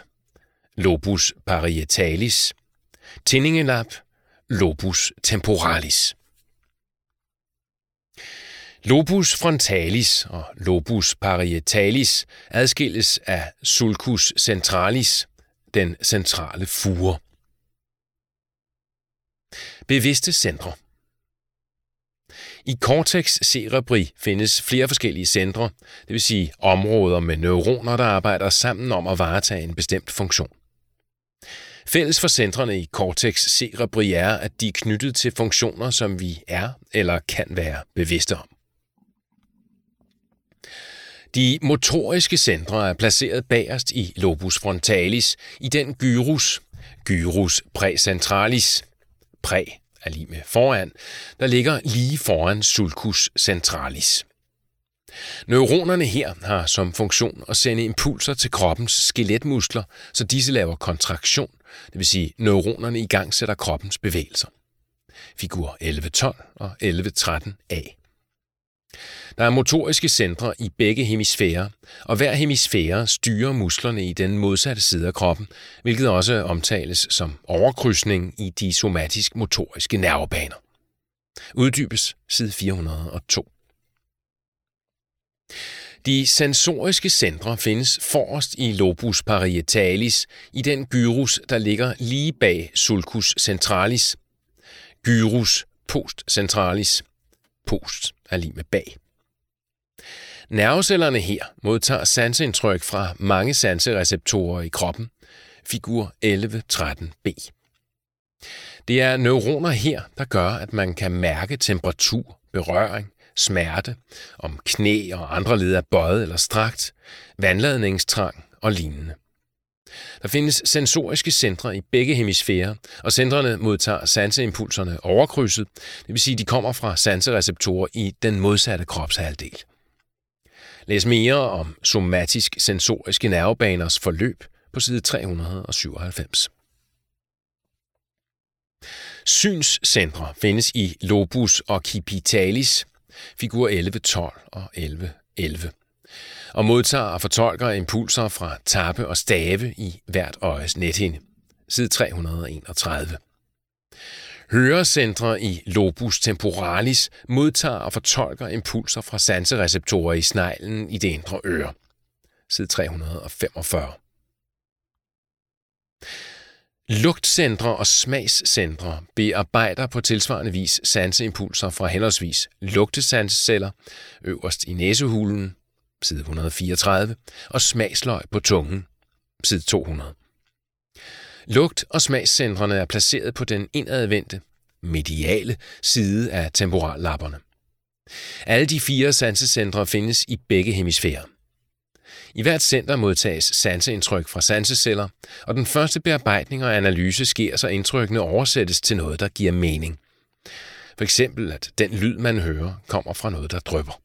lobus parietalis, tindingelap, lobus temporalis. Lobus frontalis og lobus parietalis adskilles af sulcus centralis, den centrale fure. Bevidste centre. I cortex cerebri findes flere forskellige centre, det vil sige områder med neuroner, der arbejder sammen om at varetage en bestemt funktion. Fælles for centrene i cortex cerebri er, at de er knyttet til funktioner, som vi er eller kan være bevidste om. De motoriske centre er placeret bagerst i lobus frontalis, i den gyrus, gyrus præcentralis, præ er lige med foran, der ligger lige foran sulcus centralis. Neuronerne her har som funktion at sende impulser til kroppens skeletmuskler, så disse laver kontraktion, det vil sige neuronerne i gang sætter kroppens bevægelser. Figur 11.12 og 11.13a. Der er motoriske centre i begge hemisfærer, og hver hemisfære styrer musklerne i den modsatte side af kroppen, hvilket også omtales som overkrydsning i de somatisk-motoriske nervebaner. Uddybes side 402. De sensoriske centre findes forrest i lobus parietalis, i den gyrus, der ligger lige bag sulcus centralis, gyrus postcentralis, post er lige med bag. Nervecellerne her modtager sanseindtryk fra mange sansereceptorer i kroppen, figur 11.13b. Det er neuroner her, der gør, at man kan mærke temperatur, berøring, smerte, om knæ og andre led er bøjet eller strakt, vandladningstrang og lignende. Der findes sensoriske centre i begge hemisfærer, og centrene modtager sanseimpulserne overkrydset, det vil sige, at de kommer fra sansereceptorer i den modsatte kropshalvdel. Læs mere om somatisk-sensoriske nervebaners forløb på side 397. Synscentre findes i lobus occipitalis, figur 11.12 og 11.11. og modtager og fortolker impulser fra tappe og stave i hvert øjes nethinde. Side 331. Hørecentre i lobus temporalis modtager og fortolker impulser fra sansereceptorer i sneglen i det indre øre. Side 345. Lugtcentre og smagscentre bearbejder på tilsvarende vis sanseimpulser fra henholdsvis lugtesanseceller øverst i næsehulen, side 134, og smagsløg på tungen, side 200. Lugt- og smagscentrene er placeret på den indadvendte, mediale side af temporallapperne. Alle de 4 sansecentre findes i begge hemisfærer. I hvert center modtages sanseindtryk fra sanseceller, og den første bearbejdning og analyse sker, så indtrykkene oversættes til noget, der giver mening. For eksempel, at den lyd, man hører, kommer fra noget, der drypper.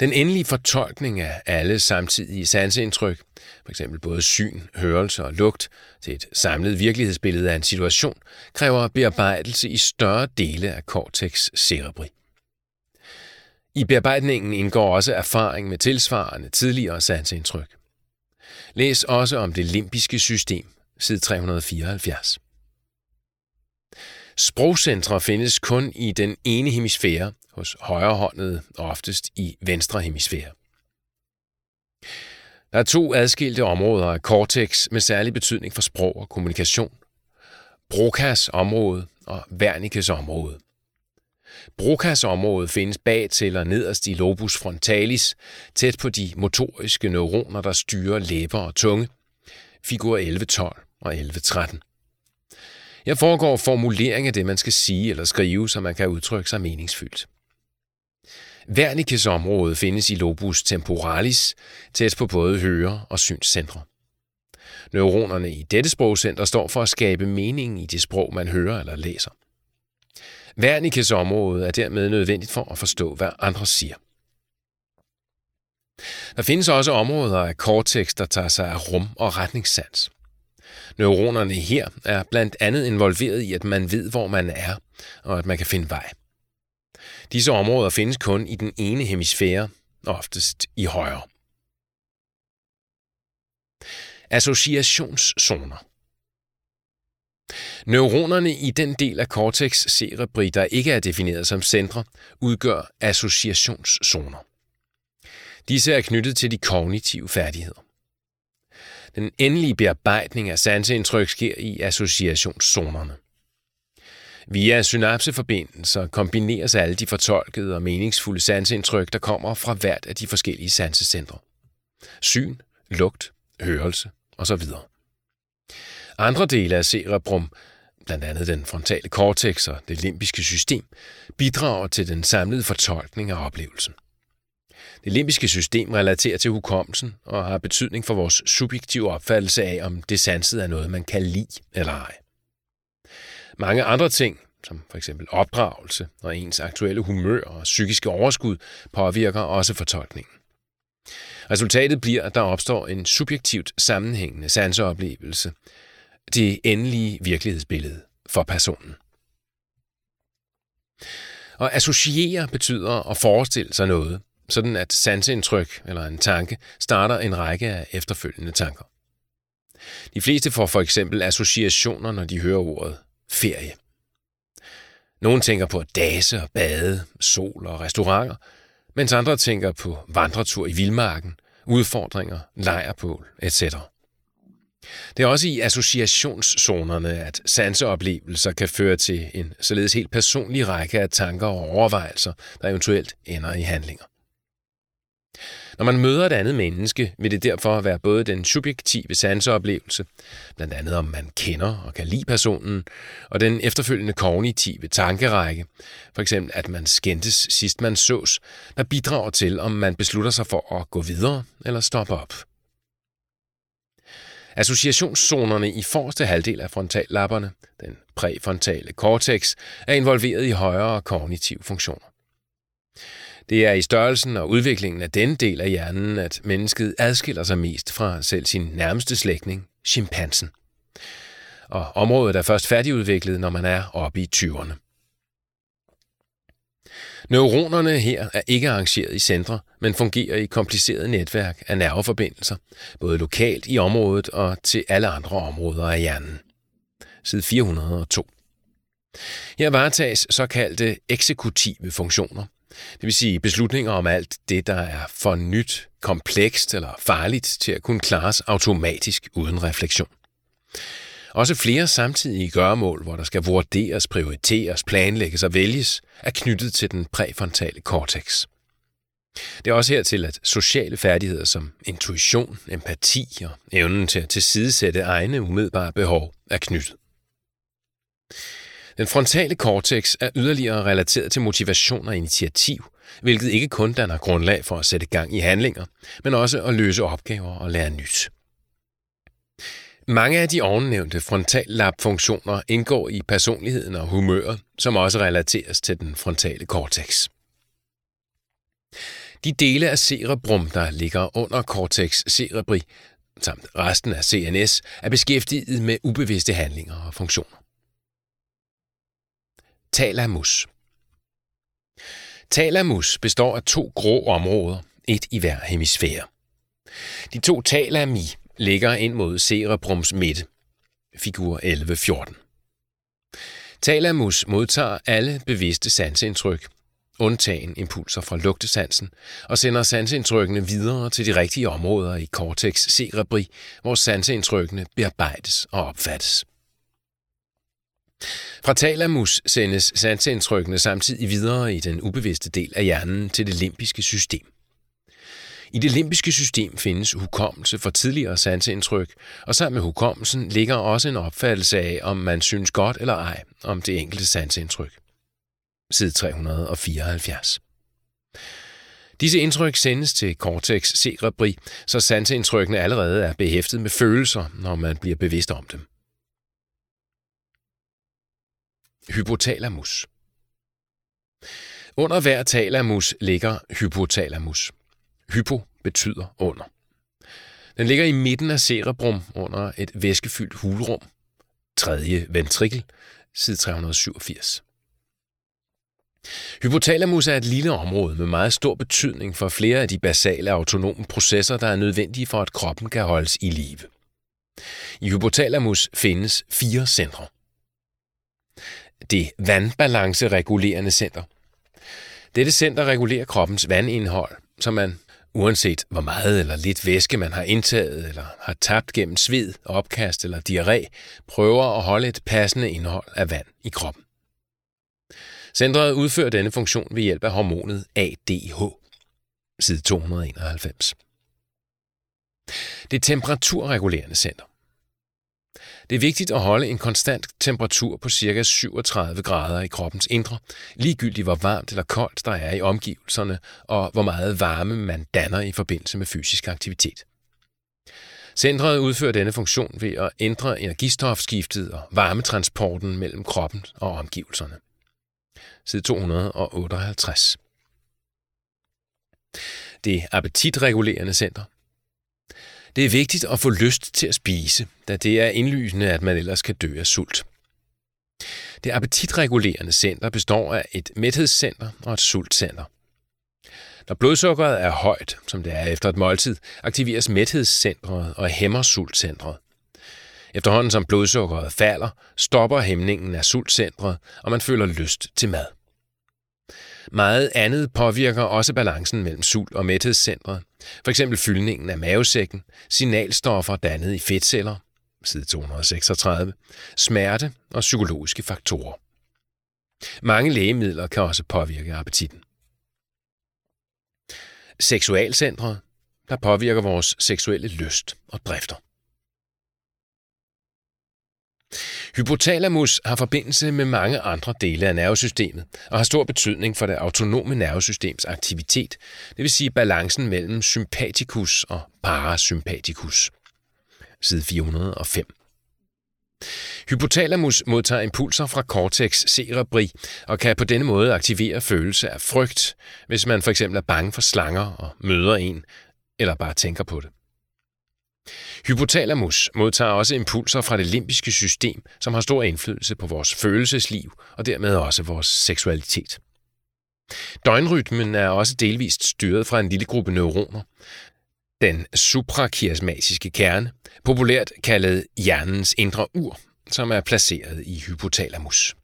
Den endelige fortolkning af alle samtidige sanseindtryk, f.eks. både syn, hørelse og lugt, til et samlet virkelighedsbillede af en situation, kræver bearbejdelse i større dele af cortex cerebri. I bearbejdningen indgår også erfaring med tilsvarende tidligere sanseindtryk. Læs også om det limbiske system, side 374. Sprogcentre findes kun i den ene hemisfære, hos højrehåndede og oftest i venstre hemisfære. Der er 2 adskilte områder af cortex med særlig betydning for sprog og kommunikation. Brocas område og Wernickes område. Brocas område findes bag til og nederst i lobus frontalis, tæt på de motoriske neuroner, der styrer læber og tunge, figur 11.12 og 11.13. Her foregår formulering af det, man skal sige eller skrive, så man kan udtrykke sig meningsfyldt. Wernickes område findes i lobus temporalis, tæt på både høre- og synscentre. Neuronerne i dette sprogcenter står for at skabe mening i det sprog, man hører eller læser. Wernickes område er dermed nødvendigt for at forstå, hvad andre siger. Der findes også områder af cortex, der tager sig af rum- og retningssans. Neuronerne her er blandt andet involveret i, at man ved, hvor man er, og at man kan finde vej. Disse områder findes kun i den ene hemisfære, oftest i højre. Associationszoner. Neuronerne i den del af cortex cerebri, der ikke er defineret som centre, udgør associationszoner. Disse er knyttet til de kognitive færdigheder. Den endelige bearbejdning af sanseindtryk sker i associationszonerne. Via synapseforbindelser kombineres alle de fortolkede og meningsfulde sanseindtryk, der kommer fra hvert af de forskellige sansecentre. Syn, lugt, hørelse osv. Andre dele af cerebrum, blandt andet den frontale cortex og det limbiske system, bidrager til den samlede fortolkning af oplevelsen. Det limbiske system relaterer til hukommelsen og har betydning for vores subjektive opfattelse af, om det sansede er noget, man kan lide eller ej. Mange andre ting, som f.eks. opdragelse og ens aktuelle humør og psykiske overskud, påvirker også fortolkningen. Resultatet bliver, at der opstår en subjektivt sammenhængende sanseoplevelse, det endelige virkelighedsbillede for personen. Og associere betyder at forestille sig noget, sådan at sanseindtryk eller en tanke starter en række af efterfølgende tanker. De fleste får for eksempel associationer, når de hører ordet ferie. Nogle tænker på at dase og bade, sol og restauranter, mens andre tænker på vandretur i vildmarken, udfordringer, lejrpål etc. Det er også i associationszonerne, at sanseoplevelser kan føre til en således helt personlig række af tanker og overvejelser, der eventuelt ender i handlinger. Når man møder et andet menneske, vil det derfor være både den subjektive sanseoplevelse, blandt andet om man kender og kan lide personen, og den efterfølgende kognitive tankerække, f.eks. at man skændtes sidst man sås, der bidrager til, om man beslutter sig for at gå videre eller stoppe op. Associationszonerne i forreste halvdel af frontallapperne, den præfrontale cortex, er involveret i højere kognitive funktioner. Det er i størrelsen og udviklingen af denne del af hjernen, at mennesket adskiller sig mest fra selv sin nærmeste slægtning, chimpansen. Og området er først færdigudviklet, når man er oppe i 20'erne. Neuronerne her er ikke arrangeret i centre, men fungerer i kompliceret netværk af nerveforbindelser, både lokalt i området og til alle andre områder af hjernen. Side 402. Her varetages såkaldte eksekutive funktioner. Det vil sige beslutninger om alt det, der er for nyt, komplekst eller farligt til at kunne klares automatisk uden refleksion. Også flere samtidige gøremål, hvor der skal vurderes, prioriteres, planlægges og vælges, er knyttet til den præfrontale cortex. Det er også hertil, at sociale færdigheder som intuition, empati og evnen til at tilsidesætte egne umiddelbare behov er knyttet. Den frontale cortex er yderligere relateret til motivation og initiativ, hvilket ikke kun danner grundlag for at sætte gang i handlinger, men også at løse opgaver og lære nyt. Mange af de ovennævnte frontallapfunktioner indgår i personligheden og humøret, som også relateres til den frontale cortex. De dele af cerebrum, der ligger under cortex cerebri, samt resten af CNS, er beskæftiget med ubevidste handlinger og funktioner. Thalamus. Thalamus består af to grå områder, et i hver hemisfære. De to thalami ligger ind mod cerebrums midte, figur 11-14. Thalamus modtager alle bevidste sanseindtryk, undtagen impulser fra lugtesansen, og sender sanseindtrykkene videre til de rigtige områder i cortex cerebri, hvor sanseindtrykkene bearbejdes og opfattes. Fra thalamus sendes sanseindtrykkene samtidig videre i den ubevidste del af hjernen til det limbiske system. I det limbiske system findes hukommelse for tidligere sanseindtryk, og sammen med hukommelsen ligger også en opfattelse af, om man synes godt eller ej om det enkelte sanseindtryk. Side 374. Disse indtryk sendes til cortex cerebri, så sanseindtrykkene allerede er behæftet med følelser, når man bliver bevidst om dem. Hypothalamus. Under hver thalamus ligger hypothalamus. Hypo betyder under. Den ligger i midten af cerebrum under et væskefyldt hulrum, tredje ventrikel, side 387. Hypothalamus er et lille område med meget stor betydning for flere af de basale autonome processer, der er nødvendige for, at kroppen kan holdes i live. I hypothalamus findes 4 centre. Det vandbalanceregulerende center. Dette center regulerer kroppens vandindhold, så man, uanset hvor meget eller lidt væske man har indtaget eller har tabt gennem sved, opkast eller diarré, prøver at holde et passende indhold af vand i kroppen. Centret udfører denne funktion ved hjælp af hormonet ADH, side 291. Det temperaturregulerende center. Det er vigtigt at holde en konstant temperatur på ca. 37 grader i kroppens indre, ligegyldigt hvor varmt eller koldt der er i omgivelserne, og hvor meget varme man danner i forbindelse med fysisk aktivitet. Centret udfører denne funktion ved at ændre energistofskiftet og varmetransporten mellem kroppen og omgivelserne. Side 258. Det appetitregulerende center. Det er vigtigt at få lyst til at spise, da det er indlysende, at man ellers kan dø af sult. Det appetitregulerende center består af et mæthedscenter og et sultcenter. Når blodsukkeret er højt, som det er efter et måltid, aktiveres mæthedscentret og hæmmer sultcentret. Efterhånden som blodsukkeret falder, stopper hæmningen af sultcentret, og man føler lyst til mad. Meget andet påvirker også balancen mellem sult- og mæthedscentret, f.eks. fyldningen af mavesækken, signalstoffer dannet i fedtceller, side 236, smerte og psykologiske faktorer. Mange lægemidler kan også påvirke appetitten. Seksualcentret, der påvirker vores seksuelle lyst og drifter. Hypothalamus har forbindelse med mange andre dele af nervesystemet og har stor betydning for det autonome nervesystems aktivitet, det vil sige balancen mellem sympatikus og parasympatikus. Side 405. Hypothalamus modtager impulser fra cortex cerebri og kan på denne måde aktivere følelse af frygt, hvis man f.eks. er bange for slanger og møder en, eller bare tænker på det. Hypothalamus modtager også impulser fra det limbiske system, som har stor indflydelse på vores følelsesliv og dermed også vores seksualitet. Døgnrytmen er også delvist styret fra en lille gruppe neuroner. Den suprachiasmatiske kerne, populært kaldet hjernens indre ur, som er placeret i hypothalamus.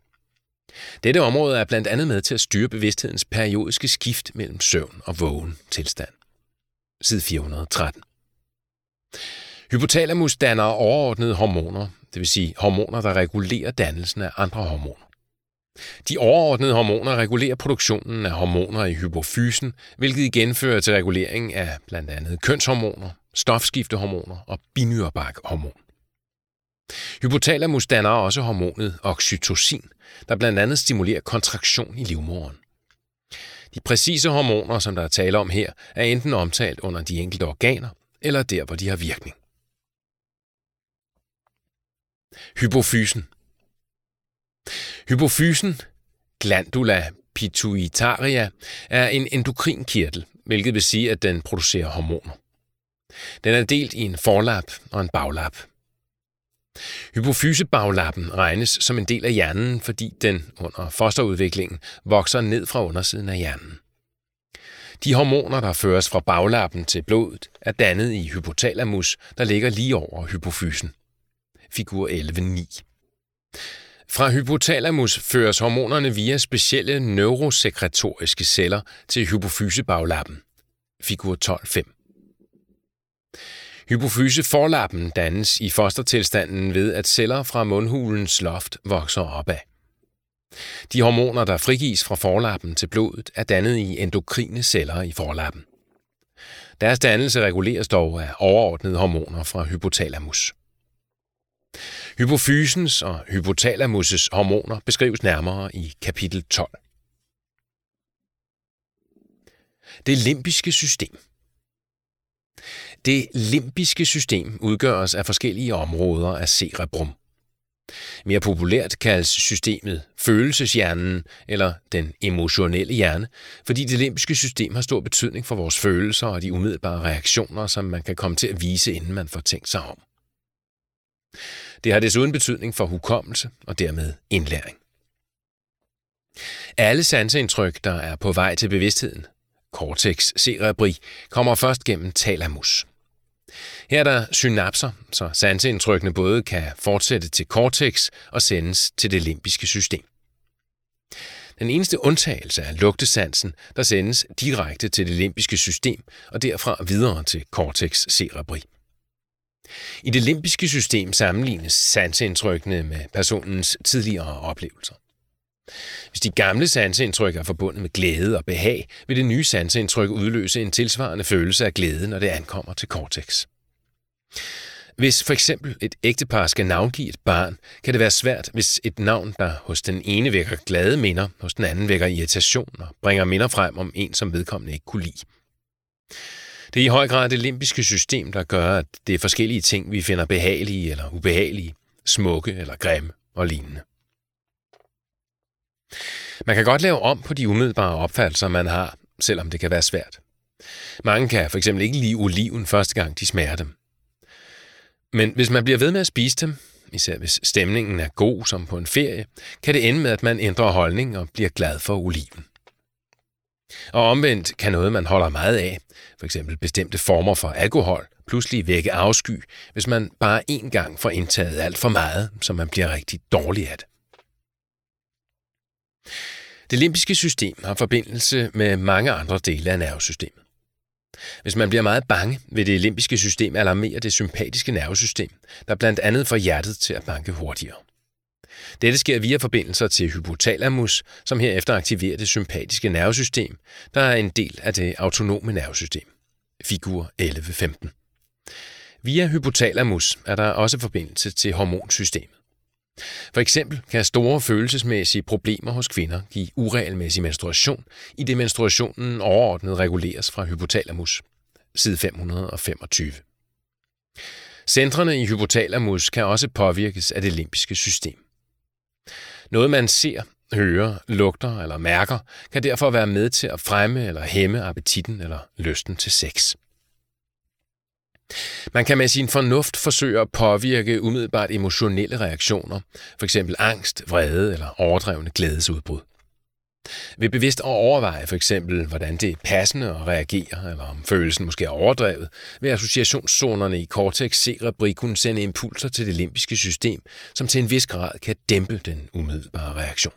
Dette område er blandt andet med til at styre bevidsthedens periodiske skift mellem søvn og vågen tilstand. Side 413. Hypothalamus danner overordnede hormoner, det vil sige hormoner, der regulerer dannelsen af andre hormoner. De overordnede hormoner regulerer produktionen af hormoner i hypofysen, hvilket igen fører til regulering af blandt andet kønshormoner, stofskiftehormoner og binyrebarkhormon. Hypothalamus danner også hormonet oxytocin, der blandt andet stimulerer kontraktion i livmoderen. De præcise hormoner, som der er tale om her, er enten omtalt under de enkelte organer, eller der, hvor de har virkning. Hypofysen. Hypofysen, glandula pituitaria, er en endokrin kirtel, hvilket vil sige, at den producerer hormoner. Den er delt i en forlap og en baglap. Hypofysebaglappen regnes som en del af hjernen, fordi den under fosterudviklingen vokser ned fra undersiden af hjernen. De hormoner, der føres fra baglappen til blodet, er dannet i hypothalamus, der ligger lige over hypofysen. Figur 11.9. Fra hypothalamus føres hormonerne via specielle neurosekretoriske celler til hypofysebaglappen. Figur 12.5. Hypofyseforlappen dannes i fostertilstanden ved, at celler fra mundhulens loft vokser opad. De hormoner, der frigives fra forlappen til blodet, er dannet i endokrine celler i forlappen. Deres dannelse reguleres dog af overordnede hormoner fra hypothalamus. Hypofysens og hypothalamus' hormoner beskrives nærmere i kapitel 12. Det limbiske system. Det limbiske system udgøres af forskellige områder af cerebrum. Mere populært kaldes systemet følelseshjernen eller den emotionelle hjerne, fordi det limbiske system har stor betydning for vores følelser og de umiddelbare reaktioner, som man kan komme til at vise, inden man får tænkt sig om. Det har desuden betydning for hukommelse og dermed indlæring. Alle sanseindtryk, der er på vej til bevidstheden, cortex cerebri, kommer først gennem thalamus. Her er der synapser, så sanseindtrykkene både kan fortsætte til cortex og sendes til det limbiske system. Den eneste undtagelse er lugtesansen, der sendes direkte til det limbiske system og derfra videre til cortex cerebri. I det limbiske system sammenlignes sanseindtrykkene med personens tidligere oplevelser. Hvis de gamle sanseindtryk er forbundet med glæde og behag, vil det nye sanseindtryk udløse en tilsvarende følelse af glæde, når det ankommer til cortex. Hvis for eksempel et ægtepar skal navngive et barn, kan det være svært, hvis et navn, der hos den ene vækker glade minder, hos den anden vækker irritation og bringer minder frem om en, som vedkommende ikke kunne lide. Det er i høj grad det limbiske system, der gør, at det er forskellige ting, vi finder behagelige eller ubehagelige, smukke eller grimme og lignende. Man kan godt lave om på de umiddelbare opfattelser, man har, selvom det kan være svært. Mange kan fx ikke lide oliven første gang, de smager dem. Men hvis man bliver ved med at spise dem, især hvis stemningen er god som på en ferie, kan det ende med, at man ændrer holdning og bliver glad for oliven. Og omvendt kan noget, man holder meget af, f.eks. bestemte former for alkohol, pludselig vække afsky, hvis man bare én gang får indtaget alt for meget, så man bliver rigtig dårlig af det. Det limbiske system har forbindelse med mange andre dele af nervesystemet. Hvis man bliver meget bange, vil det limbiske system alarmere det sympatiske nervesystem, der blandt andet får hjertet til at banke hurtigere. Dette sker via forbindelser til hypothalamus, som herefter aktiverer det sympatiske nervesystem, der er en del af det autonome nervesystem. Figur 11.15. Via hypothalamus er der også forbindelse til hormonsystemet. For eksempel kan store følelsesmæssige problemer hos kvinder give uregelmæssig menstruation, idet menstruationen overordnet reguleres fra hypothalamus. Side 525. Centrene i hypothalamus kan også påvirkes af det limbiske system. Noget man ser, hører, lugter eller mærker, kan derfor være med til at fremme eller hæmme appetitten eller lysten til sex. Man kan med sin fornuft forsøge at påvirke umiddelbart emotionelle reaktioner, f.eks. angst, vrede eller overdrevne glædesudbrud. Ved bevidst at overveje f.eks. hvordan det er passende at reagere, eller om følelsen måske er overdrevet, vil associationszonerne i cortex cerebri kunne sende impulser til det limbiske system, som til en vis grad kan dæmpe den umiddelbare reaktion.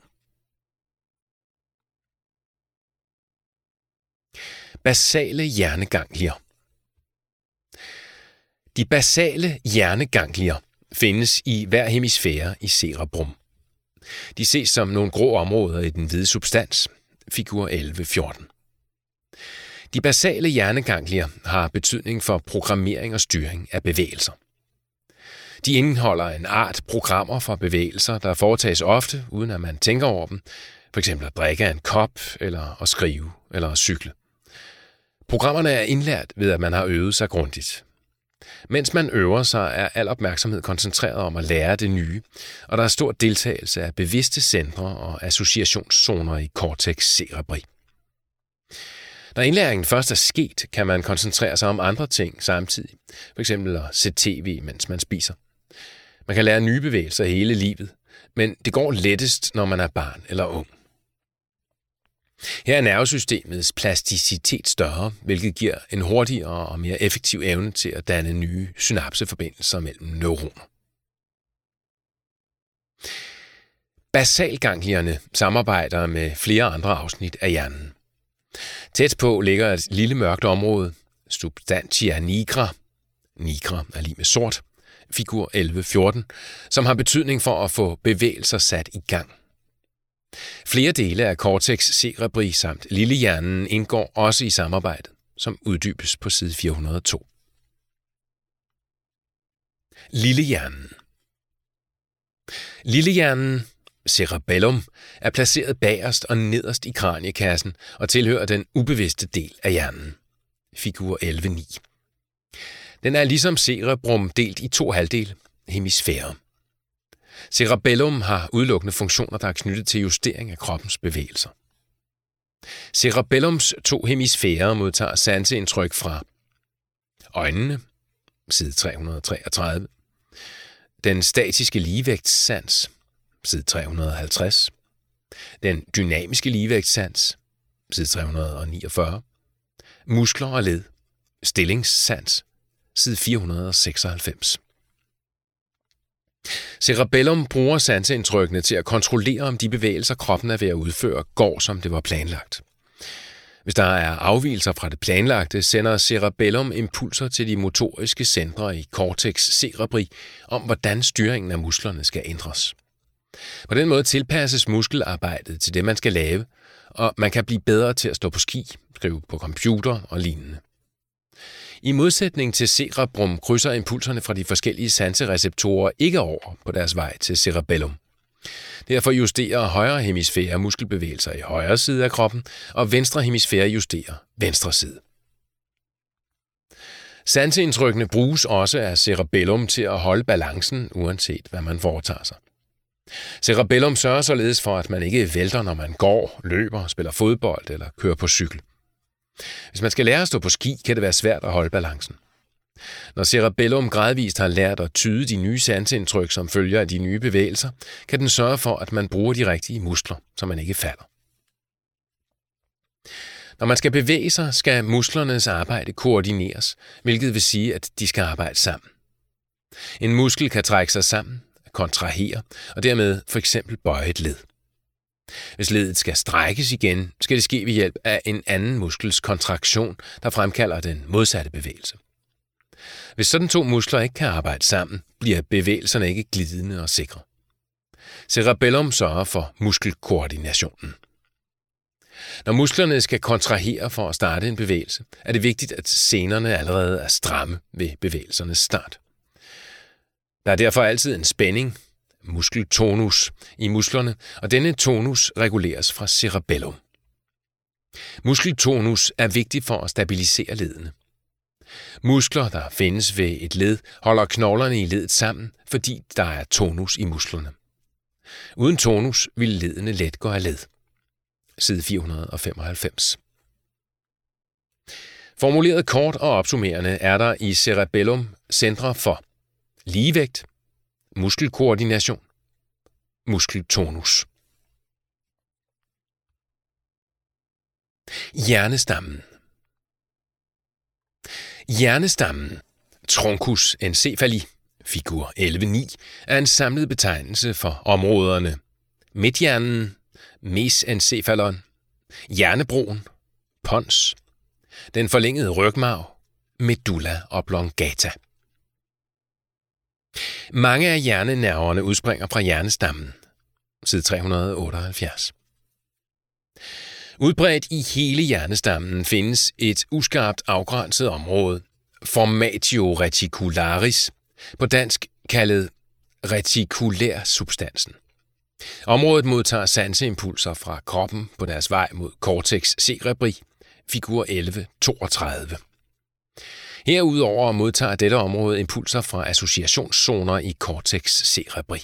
Basale hjerneganglier. De basale hjerneganglier findes i hver hemisfære i cerebrum. De ses som nogle grå områder i den hvide substans, figur 11.14. De basale hjerneganglier har betydning for programmering og styring af bevægelser. De indeholder en art programmer for bevægelser, der foretages ofte, uden at man tænker over dem, f.eks. at drikke af en kop, eller at skrive, eller at cykle. Programmerne er indlært ved, at man har øvet sig grundigt. Mens man øver sig, er al opmærksomhed koncentreret om at lære det nye, og der er stor deltagelse af bevidste centre og associationszoner i cortex cerebri. Når indlæringen først er sket, kan man koncentrere sig om andre ting samtidig, f.eks. at se tv, mens man spiser. Man kan lære nye bevægelser hele livet, men det går lettest, når man er barn eller ung. Her er nervesystemets plasticitet større, hvilket giver en hurtigere og mere effektiv evne til at danne nye synapseforbindelser mellem neuroner. Basalganglierne samarbejder med flere andre afsnit af hjernen. Tæt på ligger et lille mørkt område, Substantia nigra, nigra er lig med sort, figur 11-14, som har betydning for at få bevægelser sat i gang. Flere dele af cortex cerebri samt lillehjernen indgår også i samarbejdet, som uddybes på side 402. Lillehjernen. Lillehjernen, cerebellum, er placeret bagerst og nederst i kraniekassen og tilhører den ubevidste del af hjernen. Figur 11-9. Den er ligesom cerebrum delt i to halvdele, hemisfærer. Cerebellum har udelukkende funktioner, der er knyttet til justering af kroppens bevægelser. Cerebellums to hemisfærer modtager sanseindtryk fra øjnene, side 333, den statiske ligevægtssans, side 350, den dynamiske ligevægtssans, side 349, muskler og led, stillingssans, side 496. Cerebellum bruger sanseindtrykkene til at kontrollere, om de bevægelser, kroppen er ved at udføre, går som det var planlagt. Hvis der er afvigelser fra det planlagte, sender cerebellum impulser til de motoriske centre i cortex cerebri om, hvordan styringen af musklerne skal ændres. På den måde tilpasses muskelarbejdet til det, man skal lave, og man kan blive bedre til at stå på ski, skrive på computer og lignende. I modsætning til cerebrum krydser impulserne fra de forskellige sansereceptorer ikke over på deres vej til cerebellum. Derfor justerer højre hemisfære muskelbevægelser i højre side af kroppen, og venstre hemisfære justerer venstre side. Sanseindtrykkene bruges også af cerebellum til at holde balancen, uanset hvad man foretager sig. Cerebellum sørger således for, at man ikke vælter, når man går, løber, spiller fodbold eller kører på cykel. Hvis man skal lære at stå på ski, kan det være svært at holde balancen. Når cerebellum gradvist har lært at tyde de nye sanseindtryk, som følger af de nye bevægelser, kan den sørge for, at man bruger de rigtige muskler, så man ikke falder. Når man skal bevæge sig, skal musklernes arbejde koordineres, hvilket vil sige, at de skal arbejde sammen. En muskel kan trække sig sammen, kontrahere og dermed f.eks. bøje et led. Hvis ledet skal strækkes igen, skal det ske ved hjælp af en anden muskels kontraktion, der fremkalder den modsatte bevægelse. Hvis sådan to muskler ikke kan arbejde sammen, bliver bevægelserne ikke glidende og sikre. Cerebellum sørger for muskelkoordinationen. Når musklerne skal kontrahere for at starte en bevægelse, er det vigtigt, at senerne allerede er stramme ved bevægelsernes start. Der er derfor altid en spænding, muskeltonus i musklerne, og denne tonus reguleres fra cerebellum. Muskeltonus er vigtig for at stabilisere leddene. Muskler, der findes ved et led, holder knoglerne i ledet sammen, fordi der er tonus i musklerne. Uden tonus vil leddene let gå af led. Side 495. Formuleret kort og opsummerende er der i cerebellum centre for ligevægt, muskelkoordination, muskeltonus. Hjernestammen. Hjernestammen, truncus encephali, figur 11-9, er en samlet betegnelse for områderne midthjernen, mesencephalon, hjernebroen, pons, den forlængede rygmarv, medulla oblongata. Mange af hjernenerverne udspringer fra hjernestammen, side 378. Udbredt i hele hjernestammen findes et uskarpt afgrænset område, Formatio reticularis, på dansk kaldet retikulær substansen. Området modtager sanseimpulser fra kroppen på deres vej mod cortex cerebri, figur 1132. Herudover modtager dette område impulser fra associationszoner i cortex cerebri.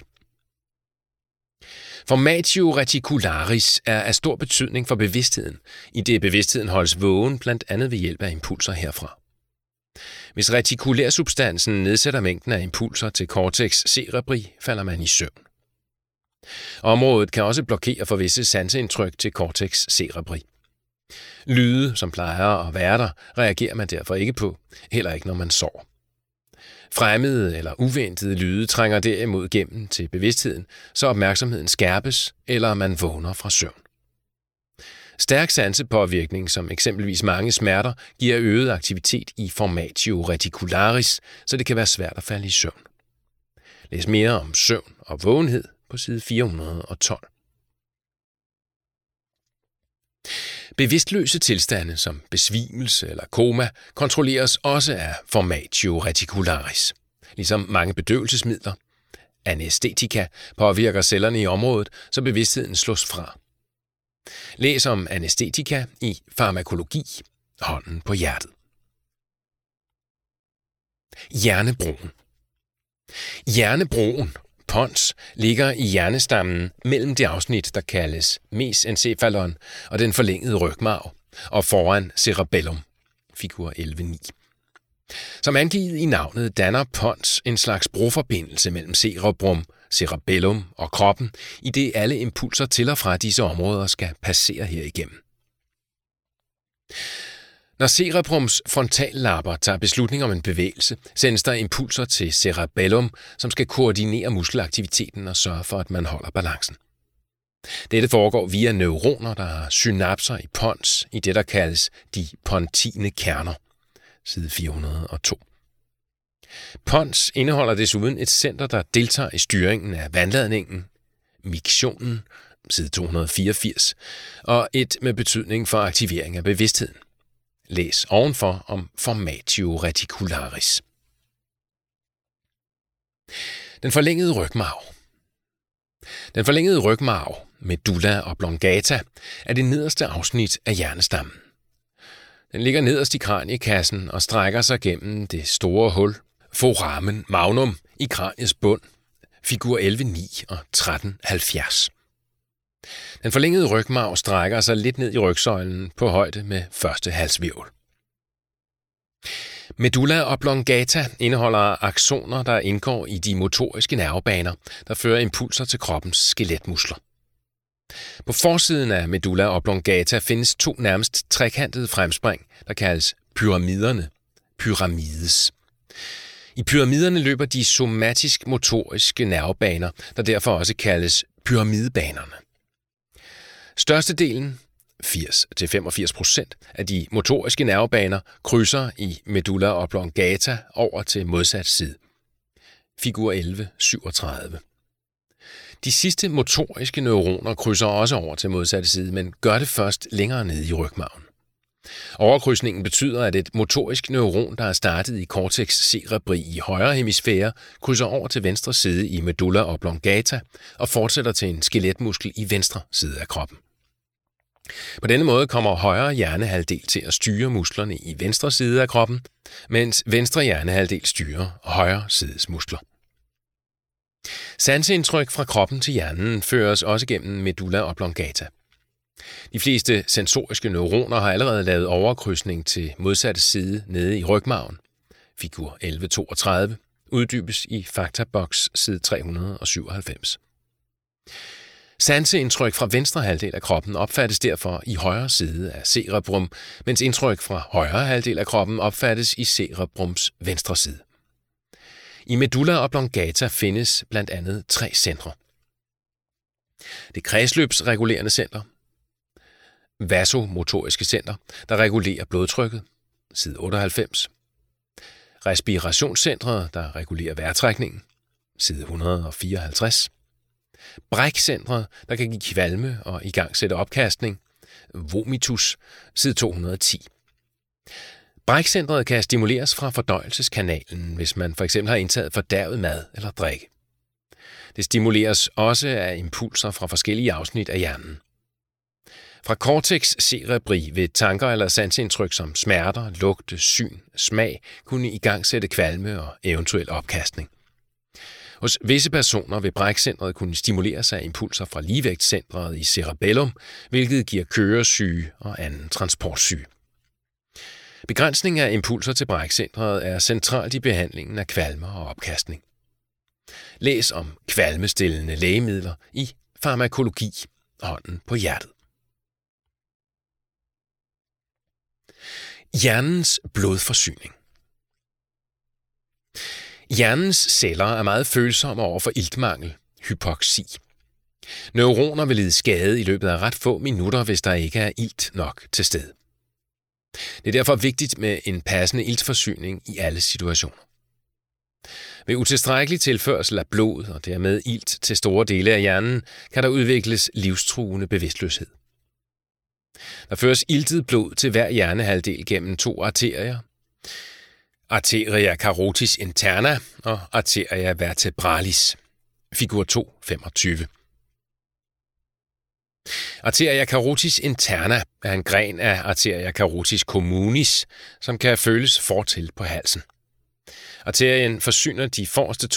Formatio reticularis er af stor betydning for bevidstheden, i det bevidstheden holdes vågen blandt andet ved hjælp af impulser herfra. Hvis retikulær substansen nedsætter mængden af impulser til cortex cerebri, falder man i søvn. Området kan også blokere for visse sanseindtryk til cortex cerebri. Lyde, som plejer at være der, reagerer man derfor ikke på, heller ikke når man sover. Fremmede eller uventede lyde trænger derimod gennem til bevidstheden, så opmærksomheden skærpes, eller man vågner fra søvn. Stærk sansepåvirkning, som eksempelvis mange smerter, giver øget aktivitet i formatio reticularis, så det kan være svært at falde i søvn. Læs mere om søvn og vågenhed på side 412. Bevidstløse tilstande som besvimelse eller koma kontrolleres også af formatio reticularis. Ligesom mange bedøvelsesmidler, anæstetika, påvirker cellerne i området, så bevidstheden slås fra. Læs om anæstetika i farmakologi, hånden på hjertet. Hjernebroen. Hjernebroen, Pons, ligger i hjernestammen mellem det afsnit, der kaldes mesencephalon og den forlængede rygmarv, og foran cerebellum, figur 11.9. Som angivet i navnet danner Pons en slags broforbindelse mellem cerebrum, cerebellum og kroppen, i det alle impulser til og fra disse områder skal passere herigennem. Når cerebrums frontallapper tager beslutning om en bevægelse, sendes der impulser til cerebellum, som skal koordinere muskelaktiviteten og sørge for, at man holder balancen. Dette foregår via neuroner, der har synapser i pons, i det der kaldes de pontine kerner, side 402. Pons indeholder desuden et center, der deltager i styringen af vandladningen, miktionen, side 284, og et med betydning for aktivering af bevidstheden. Læs ovenfor om formatio reticularis. Den forlængede rygmarv. Den forlængede rygmarv, medulla oblongata, er det nederste afsnit af hjernestammen. Den ligger nederst i kraniekassen og strækker sig gennem det store hul, foramen magnum, i kraniets bund, figur 11.9 og 13.70. Den forlængede rygmarv strækker sig lidt ned i rygsøjlen på højde med første halshvirvel. Medulla oblongata indeholder aksoner, der indgår i de motoriske nervebaner, der fører impulser til kroppens skeletmuskler. På forsiden af medulla oblongata findes to nærmest trekantede fremspring, der kaldes pyramiderne, pyramides. I pyramiderne løber de somatisk-motoriske nervebaner, der derfor også kaldes pyramidebanerne. Størstedelen, 80-85%, af de motoriske nervebaner krydser i medulla oblongata over til modsat side. Figur 11.37. De sidste motoriske neuroner krydser også over til modsatte side, men gør det først længere nede i rygmarven. Overkrydsningen betyder, at et motorisk neuron, der er startet i cortex cerebri i højre hemisfære, krydser over til venstre side i medulla oblongata og fortsætter til en skeletmuskel i venstre side af kroppen. På denne måde kommer højre hjernehalvdel til at styre musklerne i venstre side af kroppen, mens venstre hjernehalvdel styrer højre sides muskler. Sanseindtryk fra kroppen til hjernen føres også gennem medulla oblongata. De fleste sensoriske neuroner har allerede lavet overkrydsning til modsatte side nede i rygmarven. Figur 1132 uddybes i faktaboks side 397. Sanseindtryk fra venstre halvdel af kroppen opfattes derfor i højre side af cerebrum, mens indtryk fra højre halvdel af kroppen opfattes i cerebrums venstre side. I medulla oblongata findes blandt andet 3 centre. Det kredsløbsregulerende center, vasomotoriske center, der regulerer blodtrykket, side 98. Respirationscentret, der regulerer vejrtrækningen, side 154. Brækcentret, der kan give kvalme og igangsætte opkastning, vomitus, side 210. Brækcentret kan stimuleres fra fordøjelseskanalen, hvis man f.eks. har indtaget fordærvet mad eller drikke. Det stimuleres også af impulser fra forskellige afsnit af hjernen. Fra cortex cerebri vil tanker eller sansindtryk som smerter, lugte, syn, smag kunne igangsætte kvalme og eventuel opkastning. Hos visse personer vil brækcentret kunne stimuleres af impulser fra ligevægtscentret i cerebellum, hvilket giver køresyge og anden transportsyge. Begrænsning af impulser til brækcentret er centralt i behandlingen af kvalmer og opkastning. Læs om kvalmestillende lægemidler i farmakologi, hånden på hjertet. Hjernens blodforsyning. Hjernens celler er meget følsomme over for iltmangel, hypoksi. Neuroner vil lide skade i løbet af ret få minutter, hvis der ikke er ilt nok til stede. Det er derfor vigtigt med en passende iltforsyning i alle situationer. Ved utilstrækkelig tilførsel af blod og dermed ilt til store dele af hjernen, kan der udvikles livstruende bevidstløshed. Der føres iltet blod til hver hjernehalvdel gennem to arterier. Arteria carotis interna og arteria vertebralis. Figur 2.25. Arteria carotis interna er en gren af arteria carotis communis, som kan føles fortil på halsen. Arterien forsyner de forreste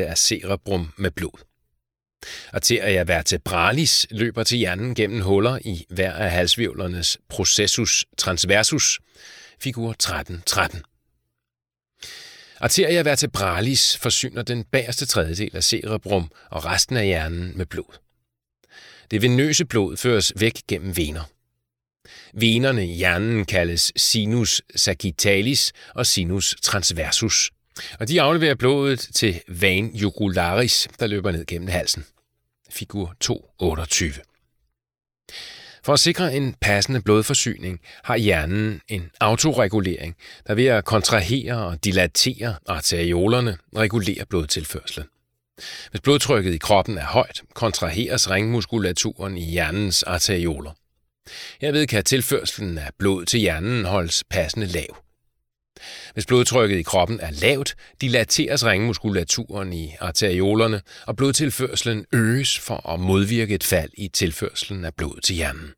2/3 af cerebrum med blod. Arteria vertebralis løber til hjernen gennem huller i hver af halshvirvlernes processus transversus, figur 13.13. Arteria vertebralis forsyner den bagerste 3/3 af cerebrum og resten af hjernen med blod. Det venøse blod føres væk gennem vener. Venerne i hjernen kaldes sinus sagittalis og sinus transversus, og de afleverer blodet til vein jugularis, der løber ned gennem halsen. Figur 2.28. For at sikre en passende blodforsyning har hjernen en autoregulering, der ved at kontrahere og dilatere arteriolerne regulerer blodtilførslen. Hvis blodtrykket i kroppen er højt, kontraheres ringmuskulaturen i hjernens arterioler. Herved kan tilførslen af blod til hjernen holdes passende lav. Hvis blodtrykket i kroppen er lavt, dilateres ringmuskulaturen i arteriolerne, og blodtilførslen øges for at modvirke et fald i tilførslen af blod til hjernen.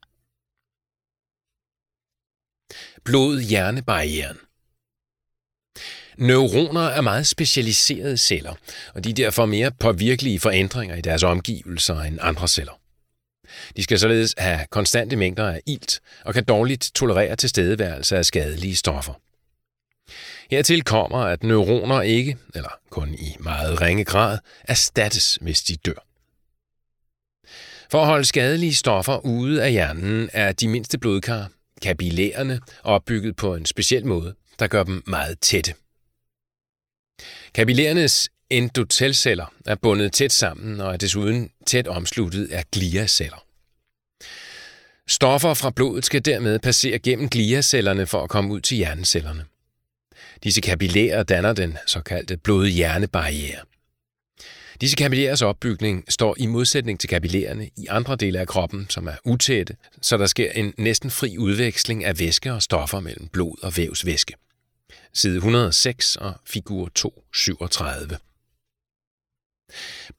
Blod-hjernebarrieren. Neuroner er meget specialiserede celler, og de er derfor mere påvirkelige for ændringer i deres omgivelser end andre celler. De skal således have konstante mængder af ilt og kan dårligt tolerere tilstedeværelse af skadelige stoffer. Hertil kommer, at neuroner ikke, eller kun i meget ringe grad, erstattes, hvis de dør. For at holde skadelige stoffer ude af hjernen er de mindste blodkar, kapillærerne, opbygget på en speciel måde, der gør dem meget tætte. Kapillærernes endotelceller er bundet tæt sammen og er desuden tæt omsluttet af gliaceller. Stoffer fra blodet skal dermed passere gennem gliacellerne for at komme ud til hjernecellerne. Disse kapillærer danner den såkaldte blod-hjernebarriere. Disse kapillæres opbygning står i modsætning til kapillærerne i andre dele af kroppen, som er utætte, så der sker en næsten fri udveksling af væske og stoffer mellem blod og vævsvæske. Side 106 og figur 237.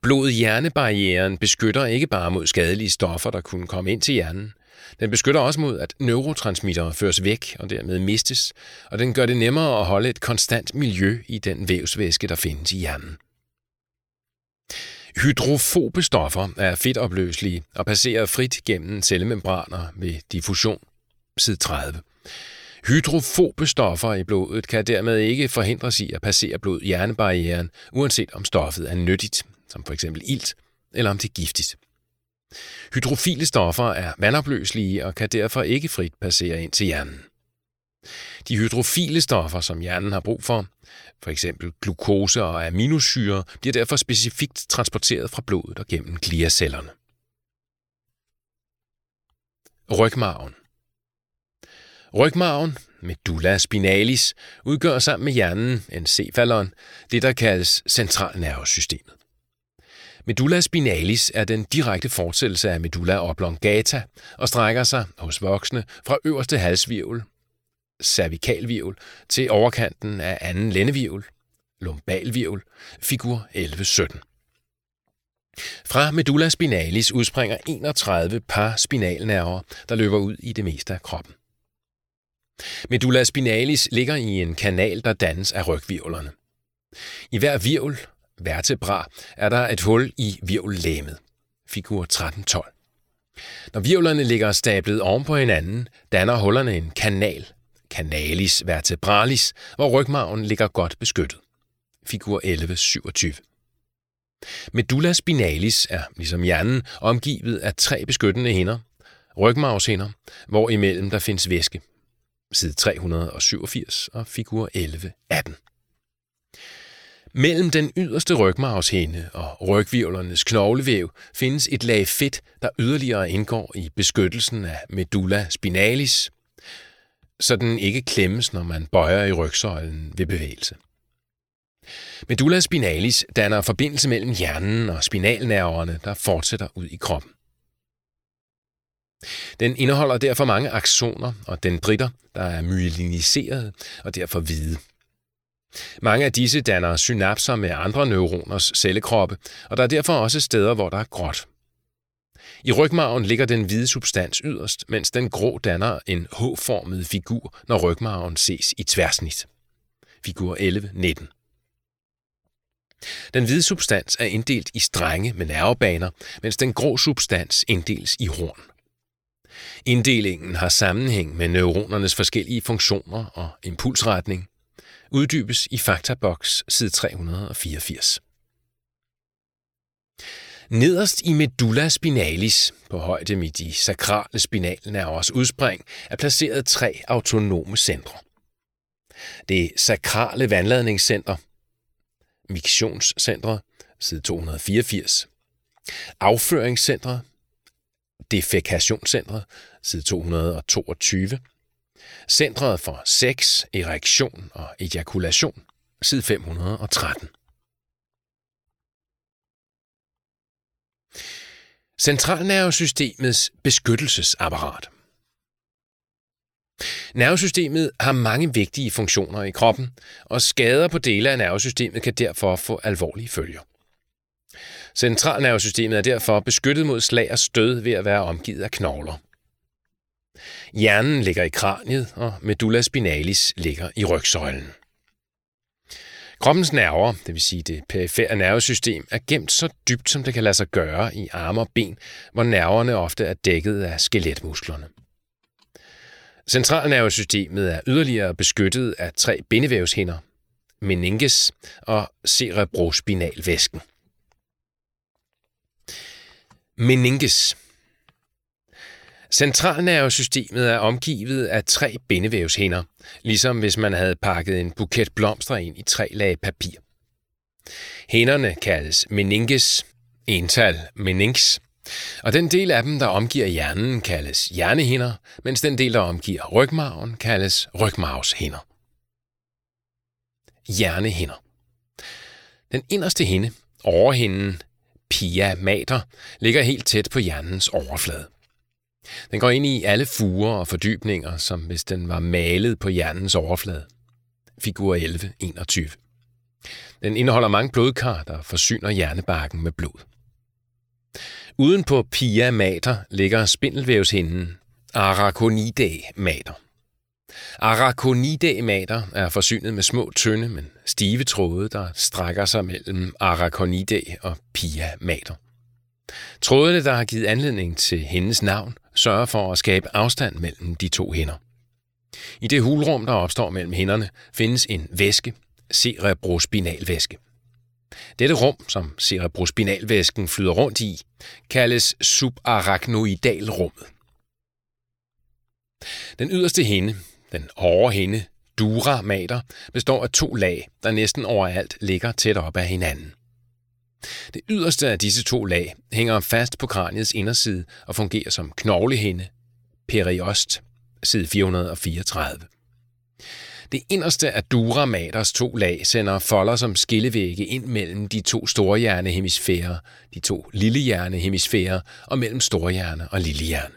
Blod-hjernebarrieren beskytter ikke bare mod skadelige stoffer, der kunne komme ind til hjernen. Den beskytter også mod, at neurotransmittere føres væk og dermed mistes, og den gør det nemmere at holde et konstant miljø i den vævsvæske, der findes i hjernen. Hydrofobe stoffer er fedtopløselige og passerer frit gennem cellemembraner ved diffusion. Side 30. Hydrofobe stoffer i blodet kan dermed ikke forhindres i at passere blod-hjernebarrieren, uanset om stoffet er nyttigt, som f.eks. ilt, eller om det er giftigt. Hydrofile stoffer er vandopløselige og kan derfor ikke frit passere ind til hjernen. De hydrofile stoffer, som hjernen har brug for, f.eks. glukose og aminosyre, bliver derfor specifikt transporteret fra blodet og gennem gliacellerne. Rygmarven. Rygmarven, medulla spinalis, udgør sammen med hjernen, mesencephalon, det der kaldes centralnervesystemet. Medulla spinalis er den direkte fortsættelse af medulla oblongata og strækker sig hos voksne fra øverste halshvirvel, cervikalvirvel, til overkanten af anden lændevirvel, lumbalvirvel, figur 11.17. Fra medulla spinalis udspringer 31 par spinalnerver, der løber ud i det meste af kroppen. Medulla spinalis ligger i en kanal, der dannes af ryghvirvlerne. I hver virvel, vertebra, er der et hul i virvellæmet. Figur 13.12. Når virvlerne ligger stablet oven på hinanden, danner hullerne en kanal, canalis vertebralis, hvor rygmarven ligger godt beskyttet. Figur 11.27. Medulla spinalis er, ligesom hjernen, omgivet af 3 beskyttende hinder, rygmarvshinder, hvor imellem der findes væske. Side 387 og figur 11.18. Mellem den yderste rygmarvshinde og ryghvirvlernes knoglevæv findes et lag fedt, der yderligere indgår i beskyttelsen af medulla spinalis, så den ikke klemmes, når man bøjer i rygsøjlen ved bevægelse. Medulla spinalis danner forbindelse mellem hjernen og spinalnerverne, der fortsætter ud i kroppen. Den indeholder derfor mange aksoner og dendritter, der er myeliniserede og derfor hvide. Mange af disse danner synapser med andre neuroners cellekroppe, og der er derfor også steder, hvor der er gråt. I rygmarven ligger den hvide substans yderst, mens den grå danner en H-formet figur, når rygmarven ses i tværsnit. Figur 11.19. Den hvide substans er inddelt i strenge med nervebaner, mens den grå substans inddeles i horn. Inddelingen har sammenhæng med neuronernes forskellige funktioner og impulsretning. Uddybes i faktaboks side 384. Nederst i medulla spinalis, på højde med de sakrale spinalnervers udspring, er placeret 3 autonome centre. Det sakrale vandladningscenter, miktionscentret, side 284, afføringscentret, defekationscentret, side 222, centret for sex, erektion og ejakulation, side 513. Centralnervesystemets beskyttelsesapparat. Nervesystemet har mange vigtige funktioner i kroppen, og skader på dele af nervesystemet kan derfor få alvorlige følger. Centralnervesystemet er derfor beskyttet mod slag og stød ved at være omgivet af knogler. Hjernen ligger i kraniet, og medulla spinalis ligger i rygsøjlen. Kroppens nerver, dvs. det perifere nervesystem, er gemt så dybt, som det kan lade sig gøre i arme og ben, hvor nerverne ofte er dækket af skeletmusklerne. Centralnervesystemet er yderligere beskyttet af 3 bindevævshinder, meninges og cerebrospinalvæsken. Meninges. Centralnervesystemet er omgivet af 3 bindevævshinder, ligesom hvis man havde pakket en buket blomster ind i 3 lag papir. Hinderne kaldes meninges, ental meninx, og den del af dem, der omgiver hjernen, kaldes hjernehinder, mens den del, der omgiver rygmarven, kaldes rygmarvshinder. Hjernehinder. Den inderste hinde, overhinden, Pia mater, ligger helt tæt på hjernens overflade. Den går ind i alle furer og fordybninger, som hvis den var malet på hjernens overflade. Figur 11.21. Den indeholder mange blodkar, der forsyner hjernebarken med blod. Uden på Pia mater ligger spindelvævshinden Arachnoidea mater. Arachnoidea mater er forsynet med små, tynde, men stive tråde, der strækker sig mellem Arachnoidea og Pia mater. Trådene, der har givet anledning til hendes navn, sørger for at skabe afstand mellem de 2 hinder. I det hulrum, der opstår mellem hinderne, findes en væske, cerebrospinalvæske. Dette rum, som cerebrospinalvæsken flyder rundt i, kaldes subarachnoidalrummet. Den yderste hinde, den overhinde, dura mater, består af 2 lag, der næsten overalt ligger tæt op af hinanden. Det yderste af disse 2 lag hænger fast på kraniets inderside og fungerer som knoglehinde, periost, side 434. Det inderste af dura maters 2 lag sender folder som skillevægge ind mellem de 2 storhjernehemisfærer, de 2 lillehjernehemisfærer og mellem storhjerne og lillehjerne.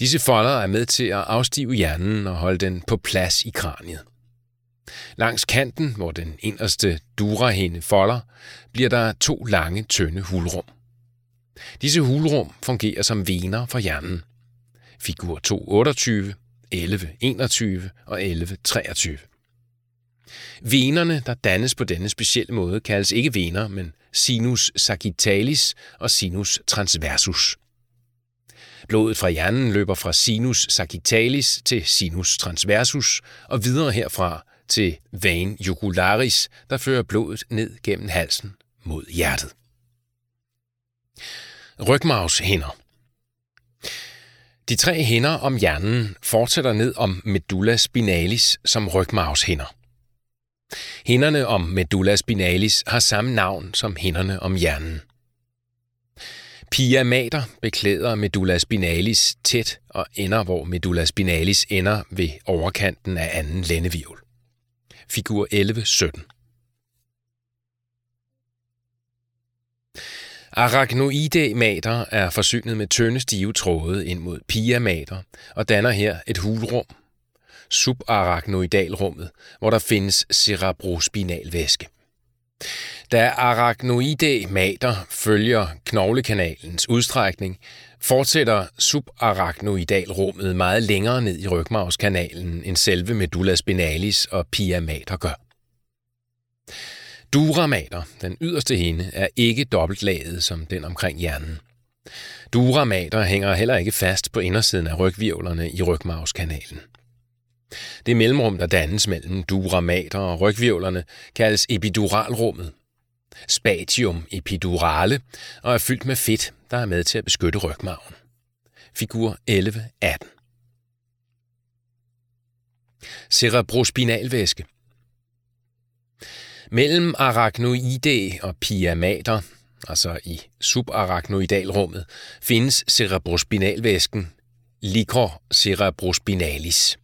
Disse folder er med til at afstive hjernen og holde den på plads i kraniet. Langs kanten, hvor den inderste durahinde folder, bliver der to lange, tynde hulrum. Disse hulrum fungerer som vener for hjernen. Figur 228, 1121 og 1123. Venerne, der dannes på denne specielle måde, kaldes ikke vener, men sinus sagittalis og sinus transversus. Blodet fra hjernen løber fra sinus sagittalis til sinus transversus og videre herfra til vein jugularis, der fører blodet ned gennem halsen mod hjertet. Rygmarvshinder. De tre hinder om hjernen fortsætter ned om medulla spinalis som rygmarvshinder. Hinderne om medulla spinalis har samme navn som hinderne om hjernen. Pia mater beklæder medulla spinalis tæt og ender, hvor medulla spinalis ender ved overkanten af anden lændehvirvel. Figur 1117. Arachnoidea mater er forsynet med tynde stive tråde ind mod pia mater og danner her et hulrum, subarachnoidalrummet, hvor der findes cerebrospinalvæske. Da arachnoidea mater følger knoglekanalens udstrækning, fortsætter subarachnoidalrummet meget længere ned i rygmarvskanalen end selve medulla spinalis og pia mater gør. Dura mater, den yderste hinde, er ikke dobbeltlaget som den omkring hjernen. Dura mater hænger heller ikke fast på indersiden af rygvirvlerne i rygmarvskanalen. Det mellemrum, der dannes mellem dura mater og rygvirvlerne, kaldes epiduralrummet, spatium epidurale, og er fyldt med fedt, der er med til at beskytte rygmarven. Figur 1118. Cerebrospinalvæske. Mellem arachnoidea og pia mater, altså i subarachnoidalrummet, findes cerebrospinalvæsken, liquor cerebrospinalis.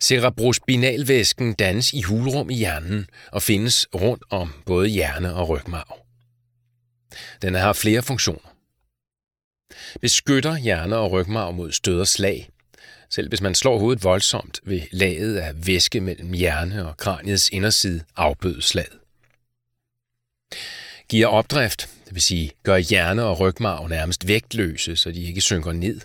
Cerebrospinalvæsken dannes i hulrum i hjernen og findes rundt om både hjerne og rygmarv. Den har flere funktioner. Beskytter hjerne og rygmarv mod stød og slag. Selv hvis man slår hovedet voldsomt, vil laget af væske mellem hjerne og kraniets inderside afbøde slaget. Giver opdrift, dvs. Gør hjerne og rygmarv nærmest vægtløse, så de ikke synker ned.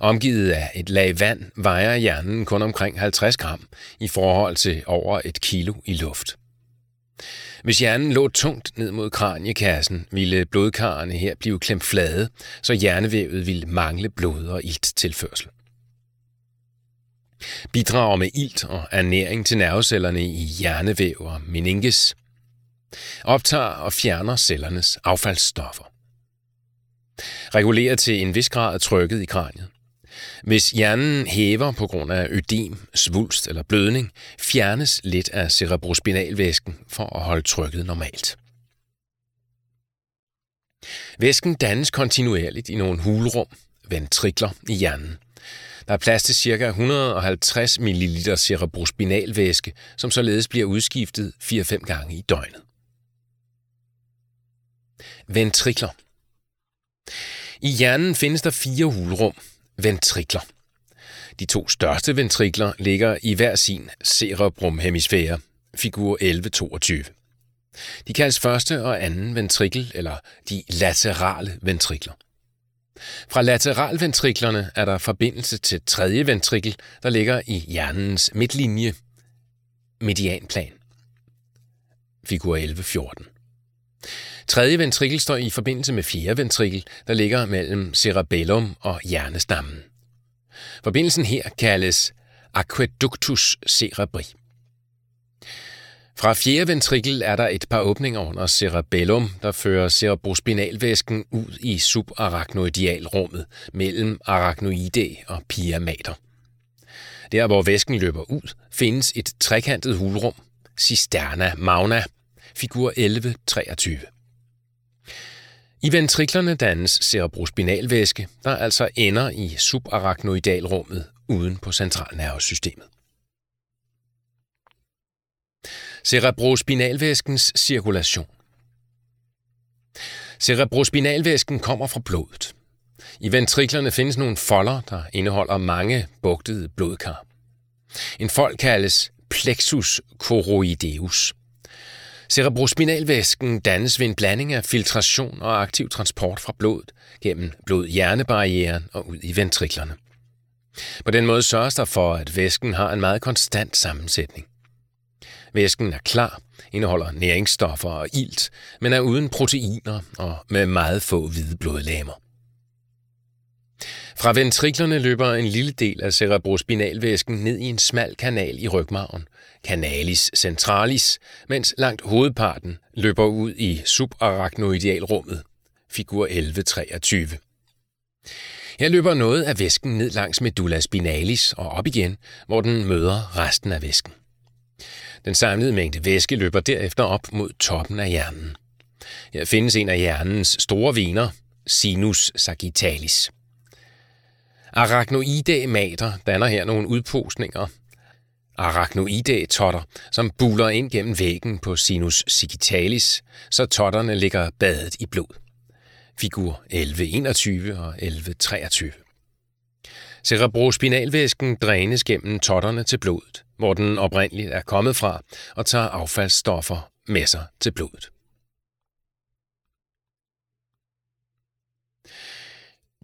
Omgivet af et lag vand vejer hjernen kun omkring 50 gram i forhold til over 1 kilo i luft. Hvis hjernen lå tungt ned mod kraniekassen, ville blodkarrene her blive klemt flade, så hjernevævet ville mangle blod og ilttilførsel. Bidrager med ilt og ernæring til nervecellerne i hjernevæv og meninges. Optager og fjerner cellernes affaldsstoffer. Regulerer til en vis grad trykket i kraniet. Hvis hjernen hæver på grund af ødem, svulst eller blødning, fjernes lidt af cerebrospinalvæsken for at holde trykket normalt. Væsken dannes kontinuerligt i nogle hulrum, ventrikler i hjernen. Der er plads til ca. 150 ml cerebrospinalvæske, som således bliver udskiftet 4-5 gange i døgnet. Ventrikler. I hjernen findes der 4 hulrum, ventrikler. De 2 største ventrikler ligger i hver sin cerebrumhemisfære, figur 1122. De kaldes første og anden ventrikel, eller de laterale ventrikler. Fra lateralventriklerne er der forbindelse til tredje ventrikel, der ligger i hjernens midtlinje, medianplan, figur 1114. Tredje ventrikel står i forbindelse med fjerde ventrikel, der ligger mellem cerebellum og hjernestammen. Forbindelsen her kaldes aqueductus cerebri. Fra fjerde ventrikel er der et par åbninger under cerebellum, der fører cerebrospinalvæsken ud i subarachnoidalrummet mellem arachnoidea og pia mater. Der hvor væsken løber ud, findes et trekantet hulrum, cisterna magna, figur 1123. I ventriklerne dannes cerebrospinalvæske, der altså ender i subarachnoidalrummet uden på centralnervesystemet. Cerebrospinalvæskens cirkulation. Cerebrospinalvæsken kommer fra blodet. I ventriklerne findes nogle folder, der indeholder mange bugtede blodkar. En fold kaldes plexus choroideus. Cerebrospinalvæsken dannes ved en blanding af filtration og aktiv transport fra blodet gennem blod-hjernebarrieren og ud i ventriklerne. På den måde sørges der for, at væsken har en meget konstant sammensætning. Væsken er klar, indeholder næringsstoffer og ilt, men er uden proteiner og med meget få hvide blodlegemer. Fra ventriklerne løber en lille del af cerebrospinalvæsken ned i en smal kanal i rygmarven, canalis centralis, mens langt hovedparten løber ud i subarachnoidalrummet, figur 1123. Her løber noget af væsken ned langs medulla spinalis og op igen, hvor den møder resten af væsken. Den samlede mængde væske løber derefter op mod toppen af hjernen. Her findes en af hjernens store vener, sinus sagittalis. Arachnoidea mater danner her nogle udposninger. Arachnoidea-totter, som buler ind gennem væggen på sinus sagittalis, så totterne ligger badet i blod. Figur 1121 og 1123. Cerebrospinalvæsken drænes gennem totterne til blodet, hvor den oprindeligt er kommet fra, og tager affaldsstoffer med sig til blodet.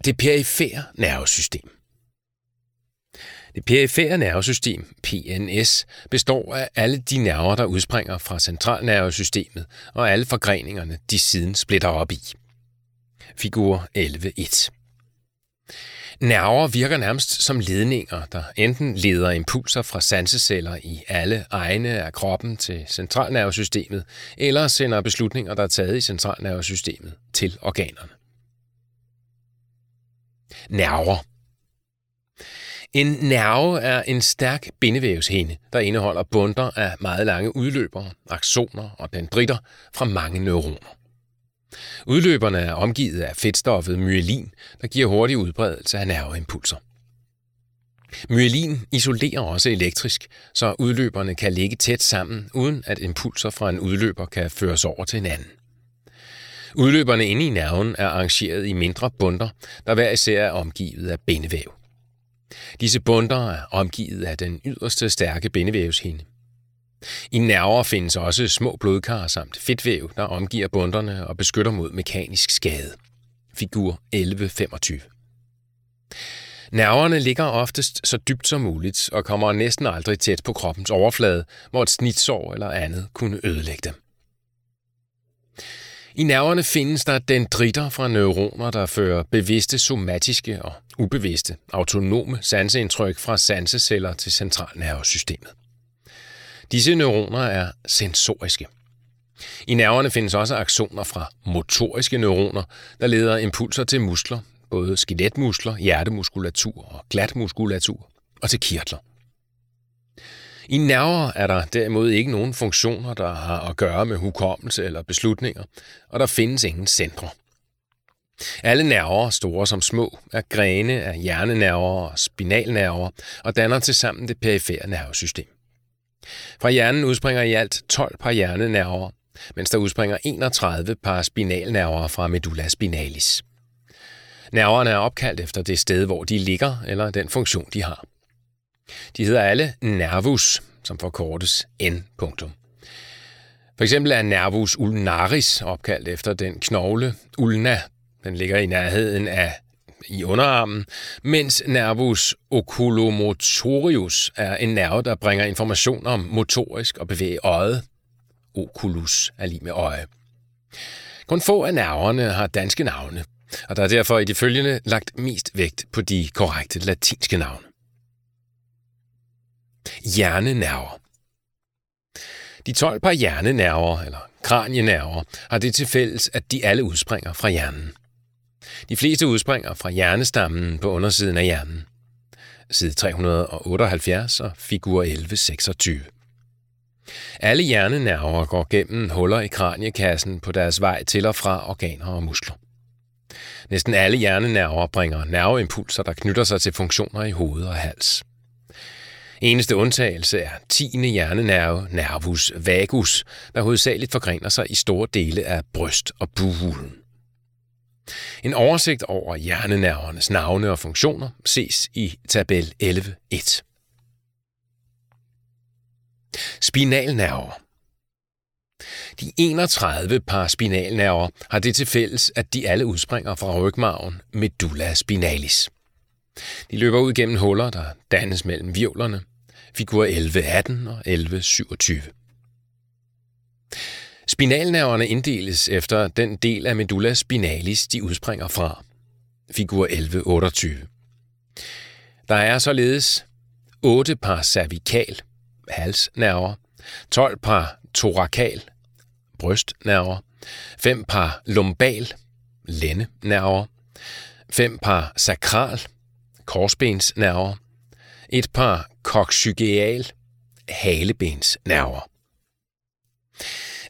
Det perifære nervesystem. Det perifære nervesystem, PNS, består af alle de nerver, der udspringer fra centralnervesystemet, og alle forgreningerne, de siden splitter op i. Figur 11.1. Nerver virker nærmest som ledninger, der enten leder impulser fra sanseceller i alle egne af kroppen til centralnervesystemet, eller sender beslutninger, der er taget i centralnervesystemet, til organerne. Nerver. En nerve er en stærk bindevævshinde, der indeholder bundter af meget lange udløbere, aksoner og dendritter fra mange neuroner. Udløberne er omgivet af fedtstoffet myelin, der giver hurtig udbredelse af nerveimpulser. Myelin isolerer også elektrisk, så udløberne kan ligge tæt sammen, uden at impulser fra en udløber kan føres over til en anden. Udløberne inde i nerven er arrangeret i mindre bundter, der hver især er omgivet af bindevæv. Disse bundter er omgivet af den yderste stærke bindevævshinde. I nerver findes også små blodkar samt fedtvæv, der omgiver bundterne og beskytter mod mekanisk skade. Figur 1125. Nerverne ligger oftest så dybt som muligt og kommer næsten aldrig tæt på kroppens overflade, hvor et snitsår eller andet kunne ødelægge dem. I nerverne findes der dendritter fra neuroner, der fører bevidste somatiske og ubevidste autonome sanseindtryk fra sanseceller til centralnervesystemet. Disse neuroner er sensoriske. I nerverne findes også aksoner fra motoriske neuroner, der leder impulser til muskler, både skeletmuskler, hjertemuskulatur og glatmuskulatur, og til kirtler. I nerver er der derimod ikke nogen funktioner, der har at gøre med hukommelse eller beslutninger, og der findes ingen centre. Alle nerver, store som små, er grene af hjernenerver og spinalnerver og danner tilsammen det perifære nervesystem. Fra hjernen udspringer i alt 12 par hjernenerver, mens der udspringer 31 par spinalnerver fra medulla spinalis. Nerverne er opkaldt efter det sted, hvor de ligger, eller den funktion, de har. De hedder alle nervus, som forkortes N. For eksempel er nervus ulnaris opkaldt efter den knogle ulna. Den ligger i nærheden af i underarmen, mens nervus oculomotorius er en nerve, der bringer information om motorisk og bevæge øjet. Oculus er lige med øje. Kun få af nerverne har danske navne, og der er derfor i det følgende lagt mest vægt på de korrekte latinske navne. Hjernenerver. De 12 par hjernenerver, eller kranienerver, har det til fælles, at de alle udspringer fra hjernen. De fleste udspringer fra hjernestammen på undersiden af hjernen. Side 378 og figur 1126. Alle hjernenerver går gennem huller i kraniekassen på deres vej til og fra organer og muskler. Næsten alle hjernenerver bringer nerveimpulser, der knytter sig til funktioner i hoved og hals. Eneste undtagelse er 10. hjernenerve, nervus vagus, der hovedsageligt forgrener sig i store dele af bryst- og bughulen. En oversigt over hjernenervernes navne og funktioner ses i tabel 11.1. Spinalnerver. De 31 par spinalnerver har det til fælles, at de alle udspringer fra rygmarven medulla spinalis. De løber ud gennem huller, der dannes mellem hvirvlerne, figur 11-18 og 11-27. Spinalnerverne inddeles efter den del af medulla spinalis, de udspringer fra, figur 11-28. Der er således 8 par cervikal, halsnerver, 12 par thorakal, brystnerver, 5 par lumbal, lændenerver, 5 par sakral, korsbensnerver, 1 par koksygeal, halebensnerver.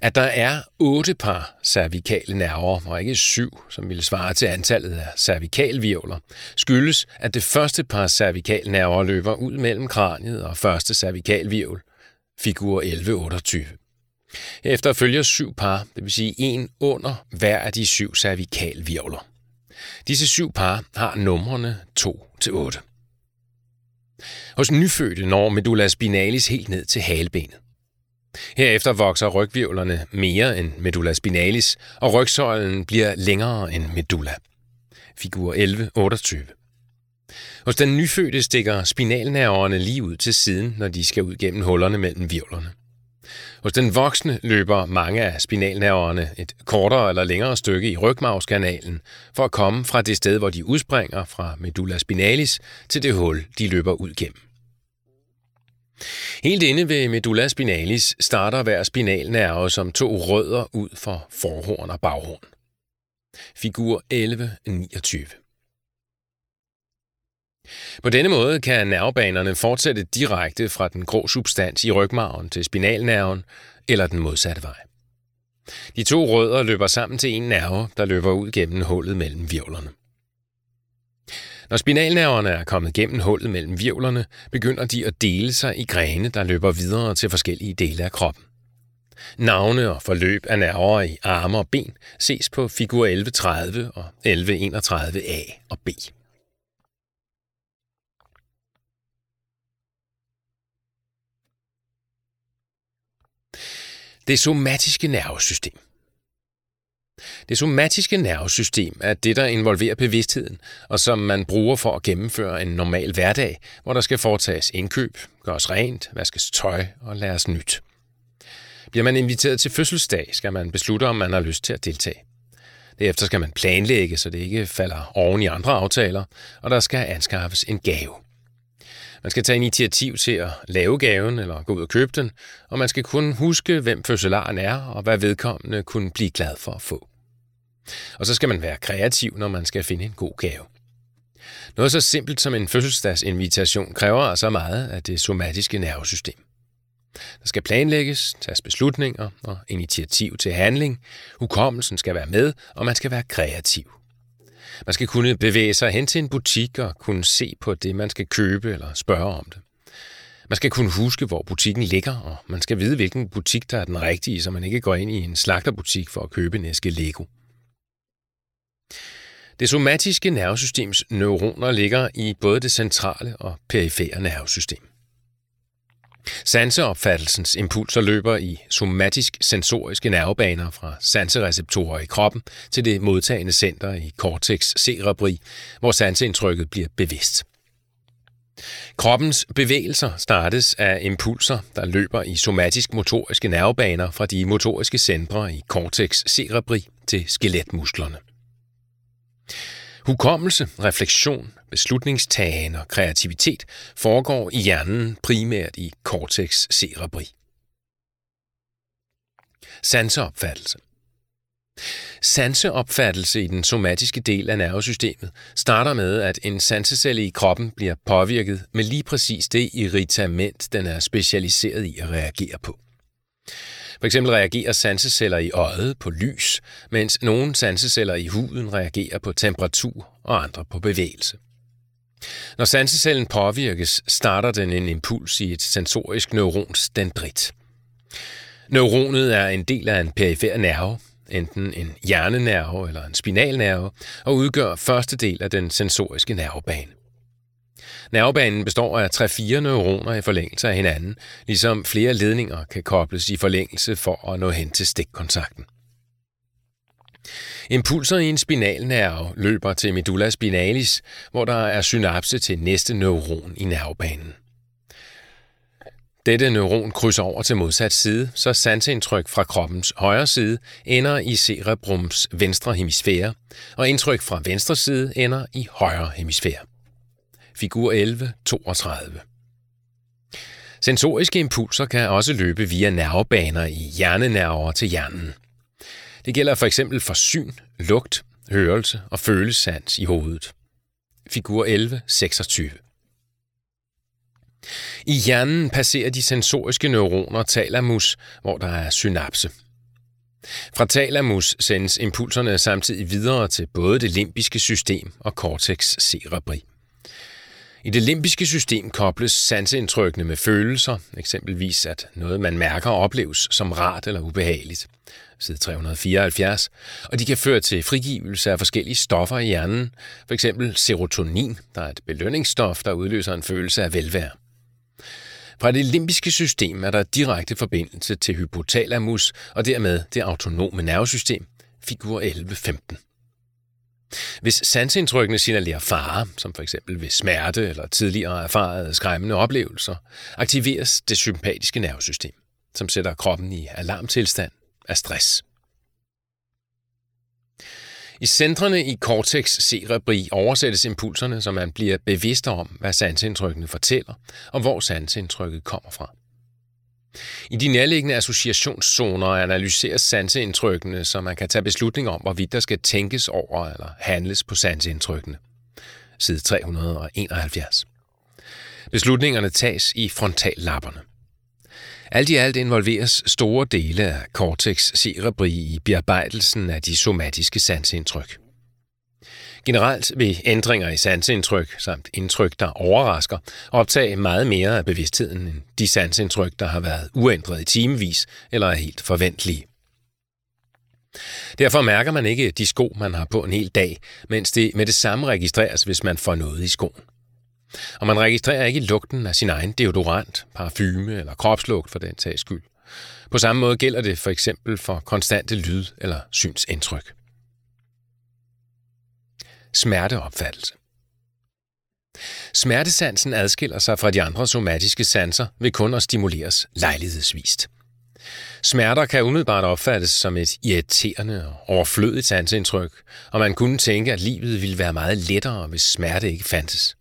At der er 8 par cervikale nerver, og ikke 7, som ville svare til antallet af cervikalvirvler, skyldes, at det første par cervikale nerver løber ud mellem kraniet og første cervikalvirvel, figur 11-28. Herefter følger 7 par, det vil sige 1 under hver af de 7 cervikalvirvler. Disse 7 par har numrene 2-8. Hos nyfødte når medulla spinalis helt ned til halebenet. Herefter vokser rygvirvlerne mere end medulla spinalis, og rygsøjlen bliver længere end medulla. Figur 11-28. Hos den nyfødte stikker spinalnerverne lige ud til siden, når de skal ud gennem hullerne mellem virvlerne. Hos den voksne løber mange af spinalnerverne et kortere eller længere stykke i rygmarvskanalen for at komme fra det sted, hvor de udspringer fra medulla spinalis, til det hul, de løber ud gennem. Helt inde ved medulla spinalis starter hver spinalnerve som 2 rødder ud for forhorn og baghorn. Figur 11-29. På denne måde kan nervebanerne fortsætte direkte fra den grå substans i rygmarven til spinalnerven eller den modsatte vej. De 2 rødder løber sammen til en nerve, der løber ud gennem hullet mellem virvlerne. Når spinalnerverne er kommet gennem hullet mellem hvirvlerne, begynder de at dele sig i grene, der løber videre til forskellige dele af kroppen. Navne og forløb af nerver i arme og ben ses på figur 11-30 og 11-31a og b. Det somatiske nervesystem. Det somatiske nervesystem er det, der involverer bevidstheden, og som man bruger for at gennemføre en normal hverdag, hvor der skal foretages indkøb, gøres rent, vaskes tøj og læres nyt. Bliver man inviteret til fødselsdag, skal man beslutte, om man har lyst til at deltage. Derefter skal man planlægge, så det ikke falder oven i andre aftaler, og der skal anskaffes en gave. Man skal tage initiativ til at lave gaven eller gå ud og købe den, og man skal kun huske, hvem fødselaren er og hvad vedkommende kunne blive glad for at få. Og så skal man være kreativ, når man skal finde en god gave. Noget så simpelt som en fødselsdagsinvitation kræver altså meget af det somatiske nervesystem. Der skal planlægges, tages beslutninger og initiativ til handling, hukommelsen skal være med, og man skal være kreativ. Man skal kunne bevæge sig hen til en butik og kunne se på det, man skal købe eller spørge om det. Man skal kunne huske, hvor butikken ligger, og man skal vide, hvilken butik der er den rigtige, så man ikke går ind i en slagterbutik for at købe en æske Lego. Det somatiske nervesystems neuroner ligger i både det centrale og perifære nervesystem. Sanseopfattelsens impulser løber i somatisk-sensoriske nervebaner fra sansereceptorer i kroppen til det modtagende center i cortex cerebri, hvor sanseindtrykket bliver bevidst. Kroppens bevægelser startes af impulser, der løber i somatisk-motoriske nervebaner fra de motoriske centre i cortex cerebri til skeletmusklerne. Hukommelse, refleksion, beslutningstagen og kreativitet foregår i hjernen primært i cortex cerebri. Sanseopfattelse. Sanseopfattelse i den somatiske del af nervesystemet starter med, at en sansecelle i kroppen bliver påvirket med lige præcis det irritament, den er specialiseret i at reagere på. For eksempel reagerer sanseceller i øjet på lys, mens nogle sanseceller i huden reagerer på temperatur og andre på bevægelse. Når sansecellen påvirkes, starter den en impuls i et sensorisk neurons dendrit. Neuronet er en del af en perifer nerve, enten en hjernenerve eller en spinalnerve, og udgør første del af den sensoriske nervebane. Nervebanen består af 3-4 neuroner i forlængelse af hinanden, ligesom flere ledninger kan kobles i forlængelse for at nå hen til stikkontakten. Impulser i en spinalnerve løber til medulla spinalis, hvor der er synapse til næste neuron i nervebanen. Dette neuron krydser over til modsat side, så sanseindtryk fra kroppens højre side ender i cerebrums venstre hemisfære, og indtryk fra venstre side ender i højre hemisfære. Figur 11.32. Sensoriske impulser kan også løbe via nervebaner i hjernenerver til hjernen. Det gælder for eksempel for syn, lugt, hørelse og følelsessans i hovedet. Figur 11.26. I hjernen passerer de sensoriske neuroner thalamus, hvor der er synapse. Fra thalamus sendes impulserne samtidig videre til både det limbiske system og cortex cerebri. I det limbiske system kobles sanseindtrykkene med følelser, eksempelvis at noget man mærker opleves som rart eller ubehageligt, side 374, og de kan føre til frigivelse af forskellige stoffer i hjernen, f.eks. serotonin, der er et belønningsstof, der udløser en følelse af velvære. Fra det limbiske system er der direkte forbindelse til hypothalamus og dermed det autonome nervesystem, figur 11.15. Hvis sanseindtrykkene signalerer fare, som f.eks. ved smerte eller tidligere erfarede skræmmende oplevelser, aktiveres det sympatiske nervesystem, som sætter kroppen i alarmtilstand af stress. I centrene i cortex cerebri oversættes impulserne, så man bliver bevidst om, hvad sanseindtrykkene fortæller og hvor sanseindtrykket kommer fra. I de nærliggende associationszoner analyseres sanseindtrykkene, så man kan tage beslutning om, hvorvidt der skal tænkes over eller handles på sanseindtrykkene. Side 371. Beslutningerne tages i frontallapperne. Alt i alt involveres store dele af cortex cerebri i bearbejdelsen af de somatiske sanseindtryk. Generelt vil ændringer i sanseindtryk samt indtryk, der overrasker, optage meget mere af bevidstheden end de sanseindtryk, der har været uændret i timevis eller er helt forventelige. Derfor mærker man ikke de sko, man har på en hel dag, mens det med det samme registreres, hvis man får noget i skoen. Og man registrerer ikke lugten af sin egen deodorant, parfume eller kropslugt for den sags skyld. På samme måde gælder det for eksempel for konstante lyd- eller synsindtryk. Smerteopfattelse. Smertesansen adskiller sig fra de andre somatiske sanser ved kun at stimuleres lejlighedsvist. Smerter kan umiddelbart opfattes som et irriterende og overflødigt sanseindtryk, og man kunne tænke, at livet ville være meget lettere, hvis smerte ikke fandtes.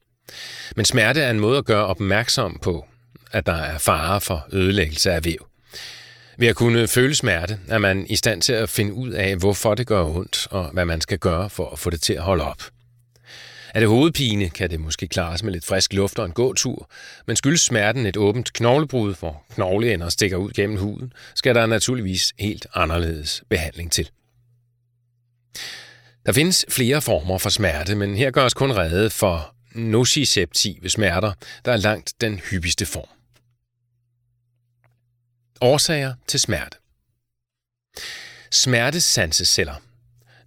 Men smerte er en måde at gøre opmærksom på, at der er fare for ødelæggelse af væv. Ved at kunne føle smerte, er man i stand til at finde ud af, hvorfor det gør ondt, og hvad man skal gøre for at få det til at holde op. Er det hovedpine, kan det måske klares med lidt frisk luft og en gåtur, men skyldes smerten et åbent knoglebrud, hvor knogleænder stikker ud gennem huden, skal der naturligvis helt anderledes behandling til. Der findes flere former for smerte, men her gøres kun rede for nociceptive smerter, der er langt den hyppigste form. Årsager til smerte. Smertesanseceller,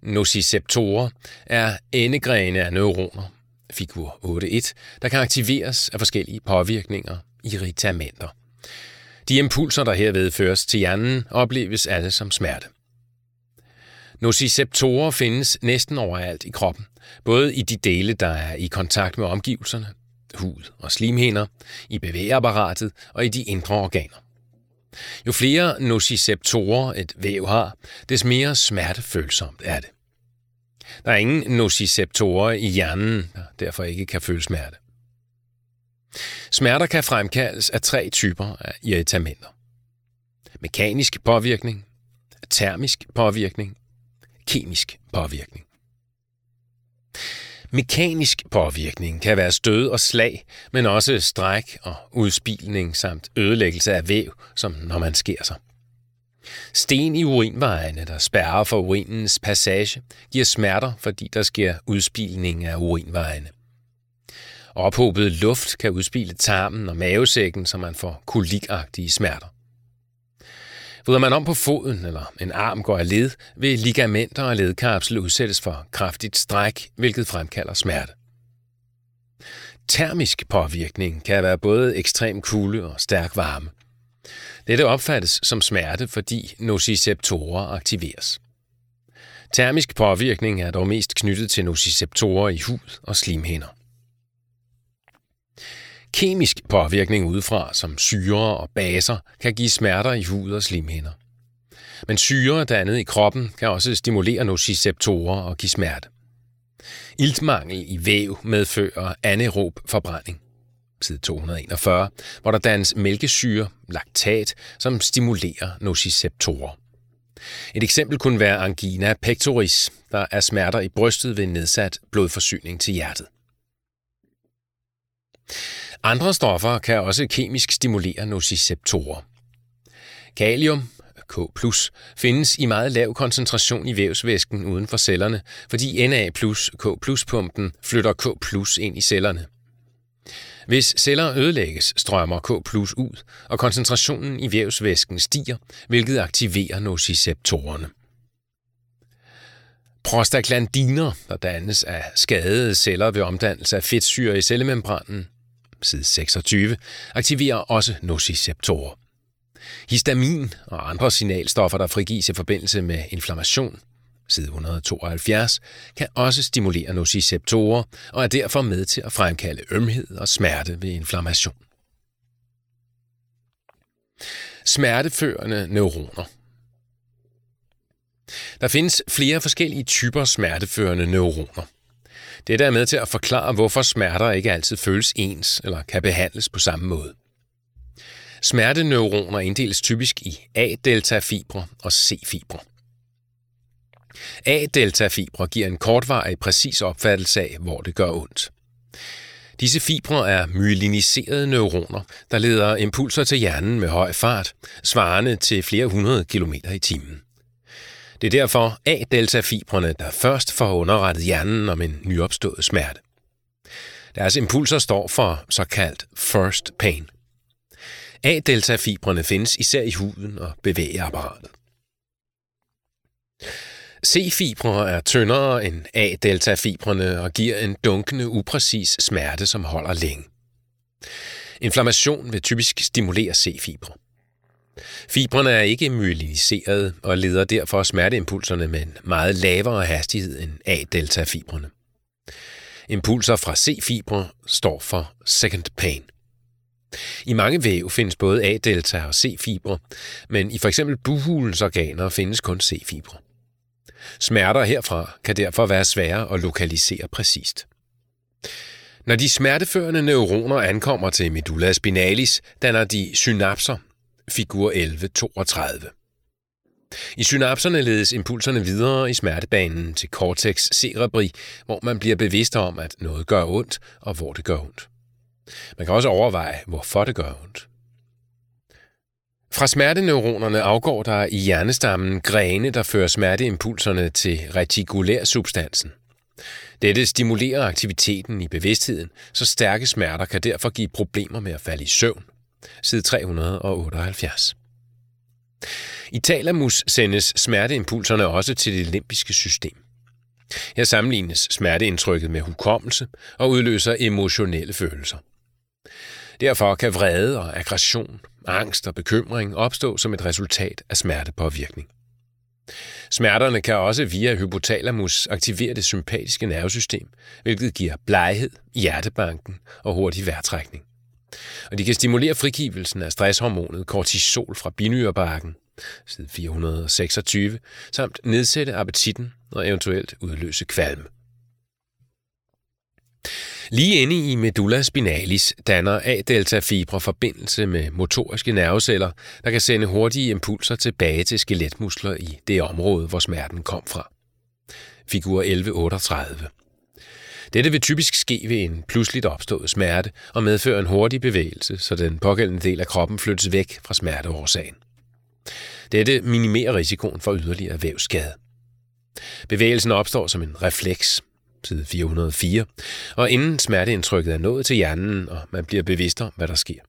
nociceptorer, er endegrene af neuroner, figur 8.1, der kan aktiveres af forskellige påvirkninger, irritamenter. De impulser, der herved føres til hjernen, opleves alle som smerte. Nociceptorer findes næsten overalt i kroppen, både i de dele, der er i kontakt med omgivelserne, hud og slimhinder, i bevægeapparatet og i de indre organer. Jo flere nociceptorer et væv har, des mere smertefølsomt er det. Der er ingen nociceptorer i hjernen, der derfor ikke kan føle smerte. Smerter kan fremkaldes af 3 typer af irritamenter. Mekanisk påvirkning, termisk påvirkning, kemisk påvirkning. Mekanisk påvirkning kan være stød og slag, men også stræk og udspilning samt ødelæggelse af væv, som når man skærer sig. Sten i urinvejene, der spærrer for urinens passage, giver smerter, fordi der sker udspilning af urinvejene. Ophobet luft kan udspile tarmen og mavesækken, så man får kolikagtige smerter. Vrider man om på foden eller en arm går af led, vil ligamenter og ledkapsel udsættes for kraftigt stræk, hvilket fremkalder smerte. Termisk påvirkning kan være både ekstrem kulde og stærk varme. Dette opfattes som smerte, fordi nociceptorer aktiveres. Termisk påvirkning er dog mest knyttet til nociceptorer i hud og slimhinder. Kemisk påvirkning udefra, som syrer og baser, kan give smerter i hud og slimhinder. Men syre dannet i kroppen kan også stimulere nociceptorer og give smerte. Iltmangel i væv medfører anaerob forbrænding, side 241, hvor der dannes mælkesyre, laktat, som stimulerer nociceptorer. Et eksempel kunne være angina pectoris, der er smerter i brystet ved nedsat blodforsyning til hjertet. Andre stoffer kan også kemisk stimulere nociceptorer. Kalium, K+, findes i meget lav koncentration i vævsvæsken uden for cellerne, fordi Na+, K+-pumpen flytter K+ ind i cellerne. Hvis celler ødelægges, strømmer K+ ud, og koncentrationen i vævsvæsken stiger, hvilket aktiverer nociceptorerne. Prostaglandiner, der dannes af skadede celler ved omdannelse af fedtsyre i cellemembranen, side 26, aktiverer også nociceptorer. Histamin og andre signalstoffer, der frigives i forbindelse med inflammation, side 172, kan også stimulere nociceptorer og er derfor med til at fremkalde ømhed og smerte ved inflammation. Smerteførende neuroner. Der findes flere forskellige typer smerteførende neuroner. Dette er med til at forklare, hvorfor smerter ikke altid føles ens eller kan behandles på samme måde. Smerteneuroner inddeles typisk i A-delta-fibre og C-fibre. A-delta-fibre giver en kortvarig præcis opfattelse af, hvor det gør ondt. Disse fibre er myeliniserede neuroner, der leder impulser til hjernen med høj fart, svarende til flere hundrede kilometer i timen. Det er derfor A-delta-fibrene, der først får underrettet hjernen om en nyopstået smerte. Deres impulser står for såkaldt first pain. A-delta-fibrene findes især i huden og bevægeapparatet. C-fibre er tyndere end A-delta-fibrene og giver en dunkende, upræcis smerte, som holder længe. Inflammation vil typisk stimulere C-fibre. Fibrene er ikke myeliniserede og leder derfor smerteimpulserne med en meget lavere hastighed end A-delta-fibrene. Impulser fra C-fibre står for second pain. I mange væv findes både A-delta og C-fibre, men i f.eks. bughulens organer findes kun C-fibre. Smerter herfra kan derfor være svære at lokalisere præcist. Når de smerteførende neuroner ankommer til medulla spinalis, danner de synapser, figur 11.32. I synapserne ledes impulserne videre i smertebanen til cortex cerebri, hvor man bliver bevidst om, at noget gør ondt og hvor det gør ondt. Man kan også overveje, hvorfor det gør ondt. Fra smerteneuronerne afgår der i hjernestammen grene, der fører smerteimpulserne til retikulær substansen. Dette stimulerer aktiviteten i bevidstheden, så stærke smerter kan derfor give problemer med at falde i søvn. Side 378. I thalamus sendes smerteimpulserne også til det limbiske system. Her sammenlignes smerteindtrykket med hukommelse og udløser emotionelle følelser. Derfor kan vrede og aggression, angst og bekymring opstå som et resultat af smertepåvirkning. Smerterne kan også via hypothalamus aktivere det sympatiske nervesystem, hvilket giver bleghed, hjertebanken og hurtig vejrtrækning. Og de kan stimulere frigivelsen af stresshormonet kortisol fra binyrebarken, side 426, samt nedsætte appetitten og eventuelt udløse kvalme. Lige inde i medulla spinalis danner A-delta-fibre forbindelse med motoriske nerveceller, der kan sende hurtige impulser tilbage til skeletmuskler i det område, hvor smerten kom fra. Figur 1138. Dette vil typisk ske ved en pludseligt opstået smerte og medføre en hurtig bevægelse, så den pågældende del af kroppen flyttes væk fra smerteårsagen. Dette minimerer risikoen for yderligere vævsskade. Bevægelsen opstår som en refleks, side 404, og inden smerteindtrykket er nået til hjernen, og man bliver bevidst om, hvad der sker.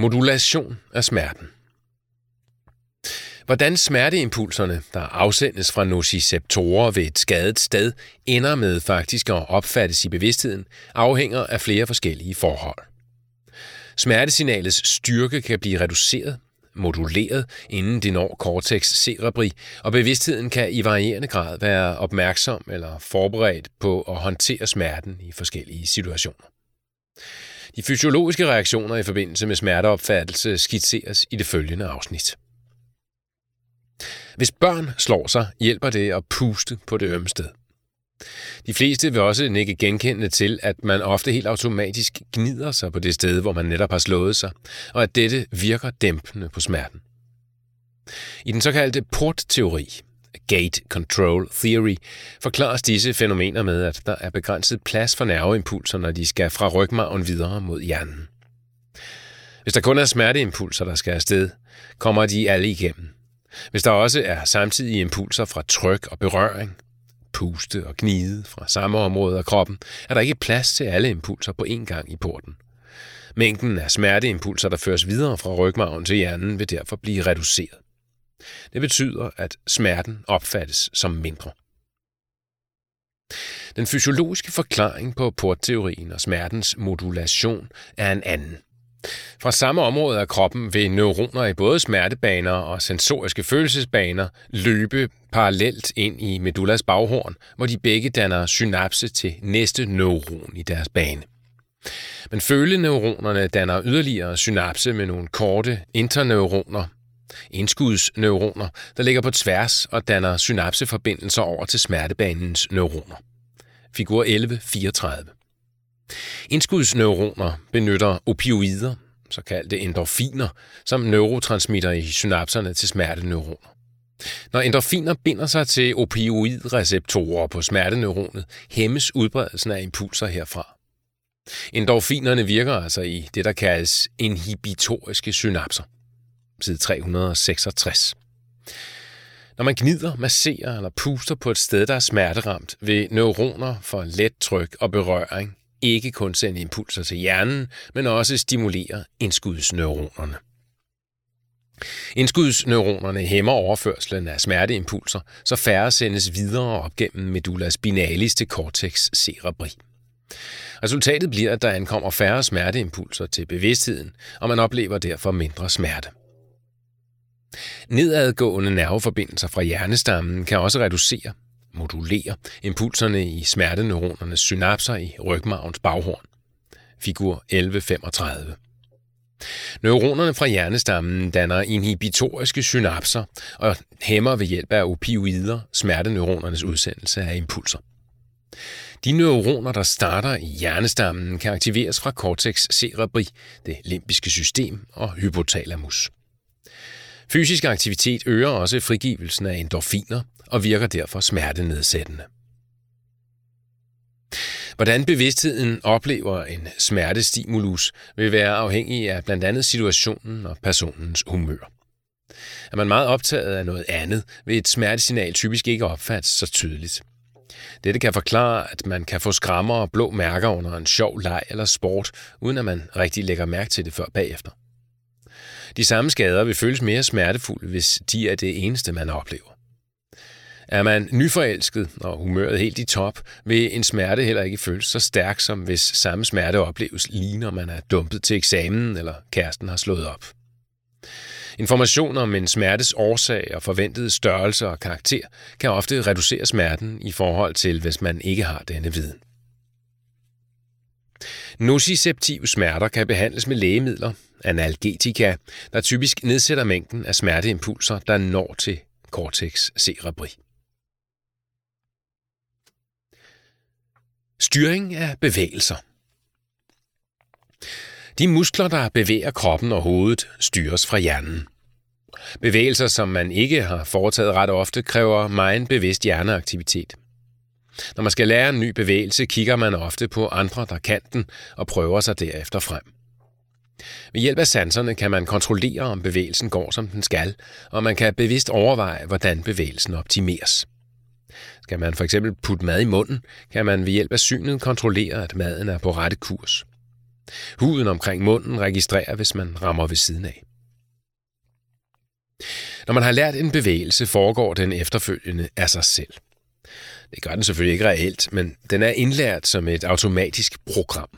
Modulation af smerten. Hvordan smerteimpulserne, der afsendes fra nociceptorer ved et skadet sted, ender med faktisk at opfattes i bevidstheden, afhænger af flere forskellige forhold. Smertesignalets styrke kan blive reduceret, moduleret, inden det når cortex cerebri, og bevidstheden kan i varierende grad være opmærksom eller forberedt på at håndtere smerten i forskellige situationer. De fysiologiske reaktioner i forbindelse med smerteopfattelse skitseres i det følgende afsnit. Hvis børn slår sig, hjælper det at puste på det ømme sted. De fleste vil også nikke genkendende til, at man ofte helt automatisk gnider sig på det sted, hvor man netop har slået sig, og at dette virker dæmpende på smerten. I den såkaldte portteori, Gate Control Theory, forklares disse fænomener med, at der er begrænset plads for nerveimpulser, når de skal fra rygmarven videre mod hjernen. Hvis der kun er smerteimpulser, der skal afsted, kommer de alle igennem. Hvis der også er samtidige impulser fra tryk og berøring, puste og gnide fra samme område af kroppen, er der ikke plads til alle impulser på én gang i porten. Mængden af smerteimpulser, der føres videre fra rygmarven til hjernen, vil derfor blive reduceret. Det betyder, at smerten opfattes som mindre. Den fysiologiske forklaring på portteorien og smertens modulation er en anden. Fra samme område af kroppen vil neuroner i både smertebaner og sensoriske følelsesbaner løbe parallelt ind i medullas baghorn, hvor de begge danner synapse til næste neuron i deres bane. Men føleneuronerne danner yderligere synapse med nogle korte interneuroner, indskudsneuroner, der ligger på tværs og danner synapseforbindelser over til smertebanens neuroner. Figur 11.34. Indskudsneuroner benytter opioider, såkaldte endorfiner, som neurotransmitter i synapserne til smerteneuroner. Når endorfiner binder sig til opioidreceptorer på smerteneuronet, hæmmes udbredelsen af impulser herfra. Endorfinerne virker altså i det, der kaldes inhibitoriske synapser. Side 366. Når man gnider, masserer eller puster på et sted, der er smerteramt, vil neuroner for let tryk og berøring ikke kun sende impulser til hjernen, men også stimulere indskudsneuronerne. Indskudsneuronerne hæmmer overførslen af smerteimpulser, så færre sendes videre op gennem medulla spinalis til cortex cerebri. Resultatet bliver, at der ankommer færre smerteimpulser til bevidstheden, og man oplever derfor mindre smerte. Nedadgående nerveforbindelser fra hjernestammen kan også reducere, modulere impulserne i smerteneuronernes synapser i rygmarvens baghorn. Figur 11.35. Neuronerne fra hjernestammen danner inhibitoriske synapser og hæmmer ved hjælp af opioider smerteneuronernes udsendelse af impulser. De neuroner, der starter i hjernestammen, kan aktiveres fra cortex cerebri, det limbiske system og hypothalamus. Fysisk aktivitet øger også frigivelsen af endorfiner og virker derfor smertenedsættende. Hvordan bevidstheden oplever en smertestimulus vil være afhængig af blandt andet situationen og personens humør. Er man meget optaget af noget andet, vil et smertesignal typisk ikke opfattes så tydeligt. Dette kan forklare, at man kan få skrammer og blå mærker under en sjov leg eller sport, uden at man rigtig lægger mærke til det før bagefter. De samme skader vil føles mere smertefulde, hvis de er det eneste, man oplever. Er man nyforelsket og humøret helt i top, vil en smerte heller ikke føles så stærk, som hvis samme smerte opleves lige når man er dumpet til eksamen eller kæresten har slået op. Information om en smertes årsag og forventede størrelse og karakter kan ofte reducere smerten i forhold til, hvis man ikke har denne viden. Nociceptive smerter kan behandles med lægemidler, analgetika, der typisk nedsætter mængden af smerteimpulser, der når til cortex cerebri. Styring af bevægelser. De muskler, der bevæger kroppen og hovedet, styres fra hjernen. Bevægelser, som man ikke har foretaget ret ofte, kræver meget bevidst hjerneaktivitet. Når man skal lære en ny bevægelse, kigger man ofte på andre, der kan den, og prøver sig derefter frem. Ved hjælp af sanserne kan man kontrollere, om bevægelsen går, som den skal, og man kan bevidst overveje, hvordan bevægelsen optimeres. Skal man for eksempel putte mad i munden, kan man ved hjælp af synet kontrollere, at maden er på rette kurs. Huden omkring munden registrerer, hvis man rammer ved siden af. Når man har lært en bevægelse, foregår den efterfølgende af sig selv. Det gør den selvfølgelig ikke reelt, men den er indlært som et automatisk program.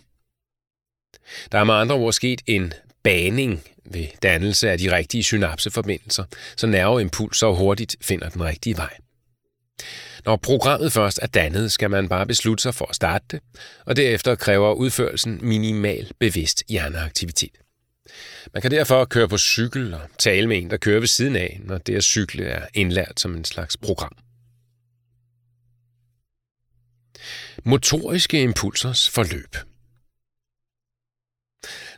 Der er med andre ord sket en baning ved dannelse af de rigtige synapseforbindelser, så nerveimpulser hurtigt finder den rigtige vej. Når programmet først er dannet, skal man bare beslutte sig for at starte det, og derefter kræver udførelsen minimal bevidst hjerneaktivitet. Man kan derfor køre på cykel og tale med en, der kører ved siden af, når det at cykle er indlært som en slags program. Motoriske impulsers forløb.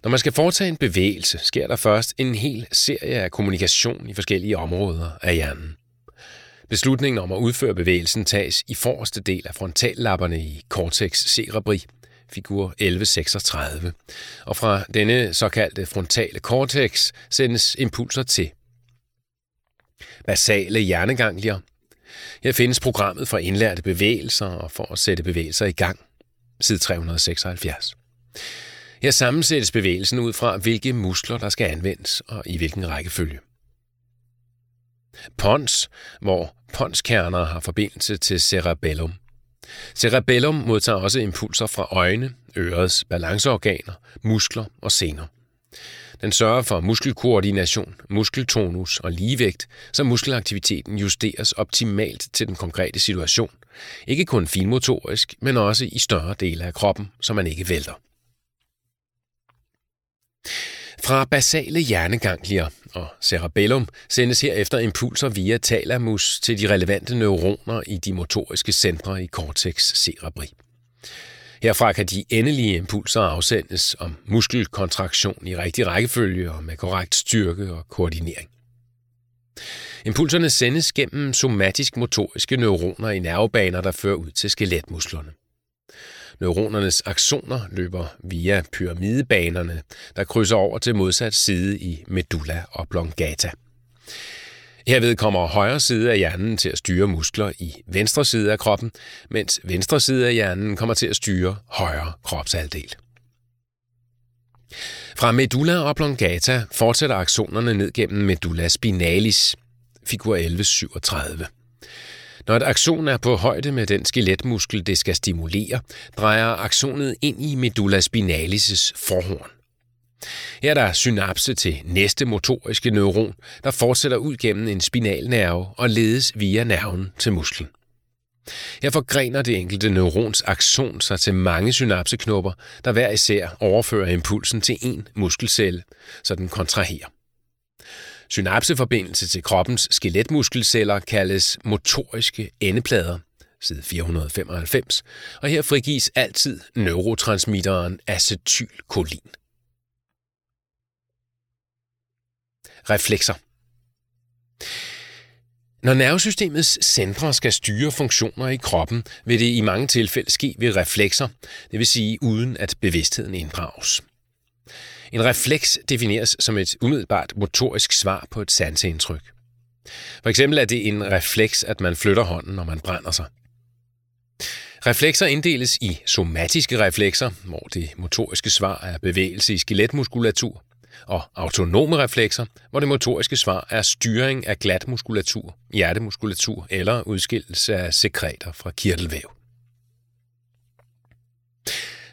Når man skal foretage en bevægelse, sker der først en hel serie af kommunikation i forskellige områder af hjernen. Beslutningen om at udføre bevægelsen tages i forreste del af frontallapperne i Cortex cerebri, figur 1136, og fra denne såkaldte frontale cortex sendes impulser til basale hjerneganglier. Her findes programmet for indlærte bevægelser og for at sætte bevægelser i gang, side 376. Her sammensættes bevægelsen ud fra, hvilke muskler der skal anvendes og i hvilken rækkefølge. Pons, hvor ponskerner har forbindelse til cerebellum. Cerebellum modtager også impulser fra øjne, ørets balanceorganer, muskler og sener. Den sørger for muskelkoordination, muskeltonus og ligevægt, så muskelaktiviteten justeres optimalt til den konkrete situation. Ikke kun finmotorisk, men også i større dele af kroppen, så man ikke vælter. Fra basale hjerneganglier og cerebellum sendes herefter impulser via thalamus til de relevante neuroner i de motoriske centre i cortex cerebri. Herfra kan de endelige impulser afsendes om muskelkontraktion i rigtig rækkefølge og med korrekt styrke og koordinering. Impulserne sendes gennem somatisk-motoriske neuroner i nervebaner, der fører ud til skeletmusklerne. Neuronernes aksoner løber via pyramidebanerne, der krydser over til modsat side i medulla oblongata. Herved kommer højre side af hjernen til at styre muskler i venstre side af kroppen, mens venstre side af hjernen kommer til at styre højre kropshalvdel. Fra medulla oblongata fortsætter aksonerne ned gennem medulla spinalis, figur 1137. Når et akson er på højde med den skeletmuskel, det skal stimulere, drejer aksonet ind i medulla spinalis' forhorn. Her er der synapse til næste motoriske neuron, der fortsætter ud gennem en spinalnerve og ledes via nerven til musklen. Her forgrener det enkelte neurons akson sig til mange synapseknopper, der hver især overfører impulsen til én muskelcelle, så den kontraherer. Synapseforbindelse til kroppens skeletmuskelceller kaldes motoriske endeplader, side 495, og her frigives altid neurotransmitteren acetylkolin. Reflekser. Når nervesystemets centre skal styre funktioner i kroppen, vil det i mange tilfælde ske ved reflekser, det vil sige uden at bevidstheden inddrages. En refleks defineres som et umiddelbart motorisk svar på et sanseindtryk. For eksempel er det en refleks, at man flytter hånden, når man brænder sig. Reflekser inddeles i somatiske reflekser, hvor det motoriske svar er bevægelse i skeletmuskulatur, og autonome reflekser, hvor det motoriske svar er styring af glatmuskulatur, hjertemuskulatur eller udskillelse af sekreter fra kirtelvæv.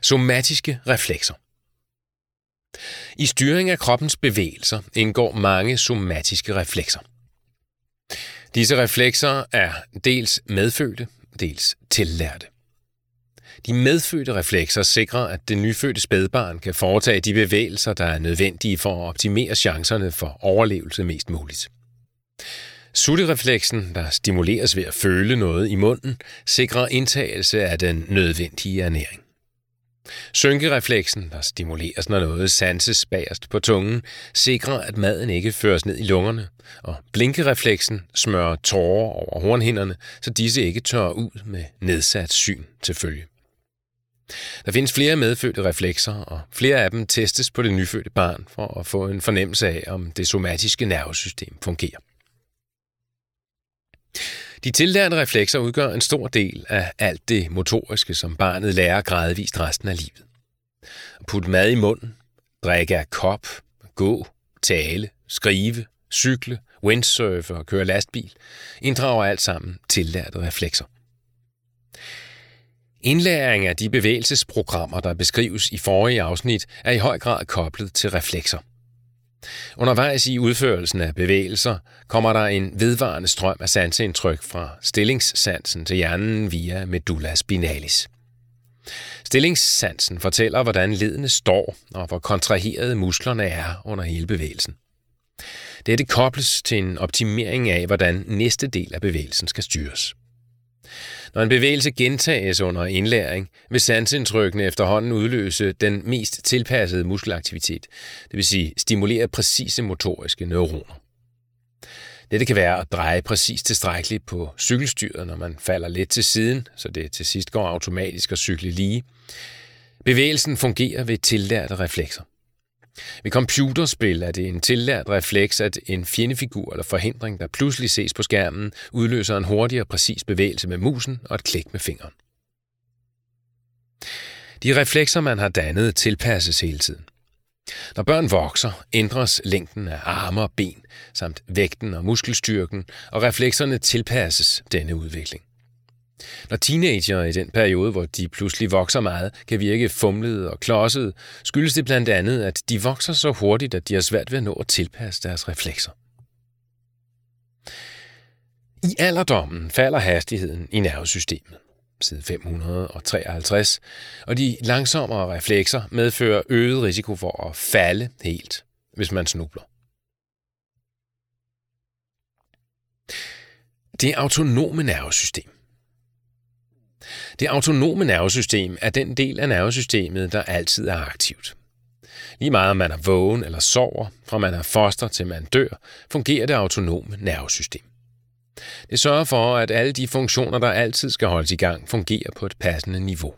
Somatiske reflekser. I styring af kroppens bevægelser indgår mange somatiske reflekser. Disse reflekser er dels medfødte, dels tillærte. De medfødte reflekser sikrer, at det nyfødte spædbarn kan foretage de bevægelser, der er nødvendige for at optimere chancerne for overlevelse mest muligt. Sutterefleksen, der stimuleres ved at føle noget i munden, sikrer indtagelse af den nødvendige ernæring. Synkerefleksen, der stimuleres, når noget sanses bagerst på tungen, sikrer, at maden ikke føres ned i lungerne, og blinkerefleksen smører tårer over hornhinderne, så disse ikke tørrer ud med nedsat syn til følge. Der findes flere medfødte reflekser, og flere af dem testes på det nyfødte barn for at få en fornemmelse af, om det somatiske nervesystem fungerer. De tillærte reflekser udgør en stor del af alt det motoriske, som barnet lærer gradvist resten af livet. At putte mad i munden, drikke af kop, gå, tale, skrive, cykle, windsurfe og køre lastbil, inddrager alt sammen tillærte reflekser. Indlæring af de bevægelsesprogrammer, der beskrives i forrige afsnit, er i høj grad koblet til reflekser. Undervejs i udførelsen af bevægelser kommer der en vedvarende strøm af sanseindtryk fra stillingssansen til hjernen via medulla spinalis. Stillingssansen fortæller, hvordan leddene står og hvor kontraherede musklerne er under hele bevægelsen. Dette kobles til en optimering af, hvordan næste del af bevægelsen skal styres. Når en bevægelse gentages under indlæring, vil sanseindtrykkene efterhånden udløse den mest tilpassede muskelaktivitet, det vil sige stimulere præcise motoriske neuroner. Dette kan være at dreje præcis tilstrækkeligt på cykelstyret, når man falder lidt til siden, så det til sidst går automatisk at cykle lige. Bevægelsen fungerer ved tillærte reflekser. Ved computerspil er det en tillært refleks, at en fjendefigur eller forhindring, der pludselig ses på skærmen, udløser en hurtig og præcis bevægelse med musen og et klik med fingeren. De reflekser, man har dannet, tilpasses hele tiden. Når børn vokser, ændres længden af arme og ben, samt vægten og muskelstyrken, og reflekserne tilpasses denne udvikling. Når teenagere i den periode, hvor de pludselig vokser meget, kan virke fumlede og klodsede, skyldes det blandt andet, at de vokser så hurtigt, at de har svært ved at nå at tilpasse deres reflekser. I alderdommen falder hastigheden i nervesystemet, side 553, og de langsommere reflekser medfører øget risiko for at falde helt, hvis man snubler. Det autonome nervesystem. Det autonome nervesystem er den del af nervesystemet, der altid er aktivt. Lige meget om man er vågen eller sover, fra man er foster til man dør, fungerer det autonome nervesystem. Det sørger for, at alle de funktioner, der altid skal holdes i gang, fungerer på et passende niveau.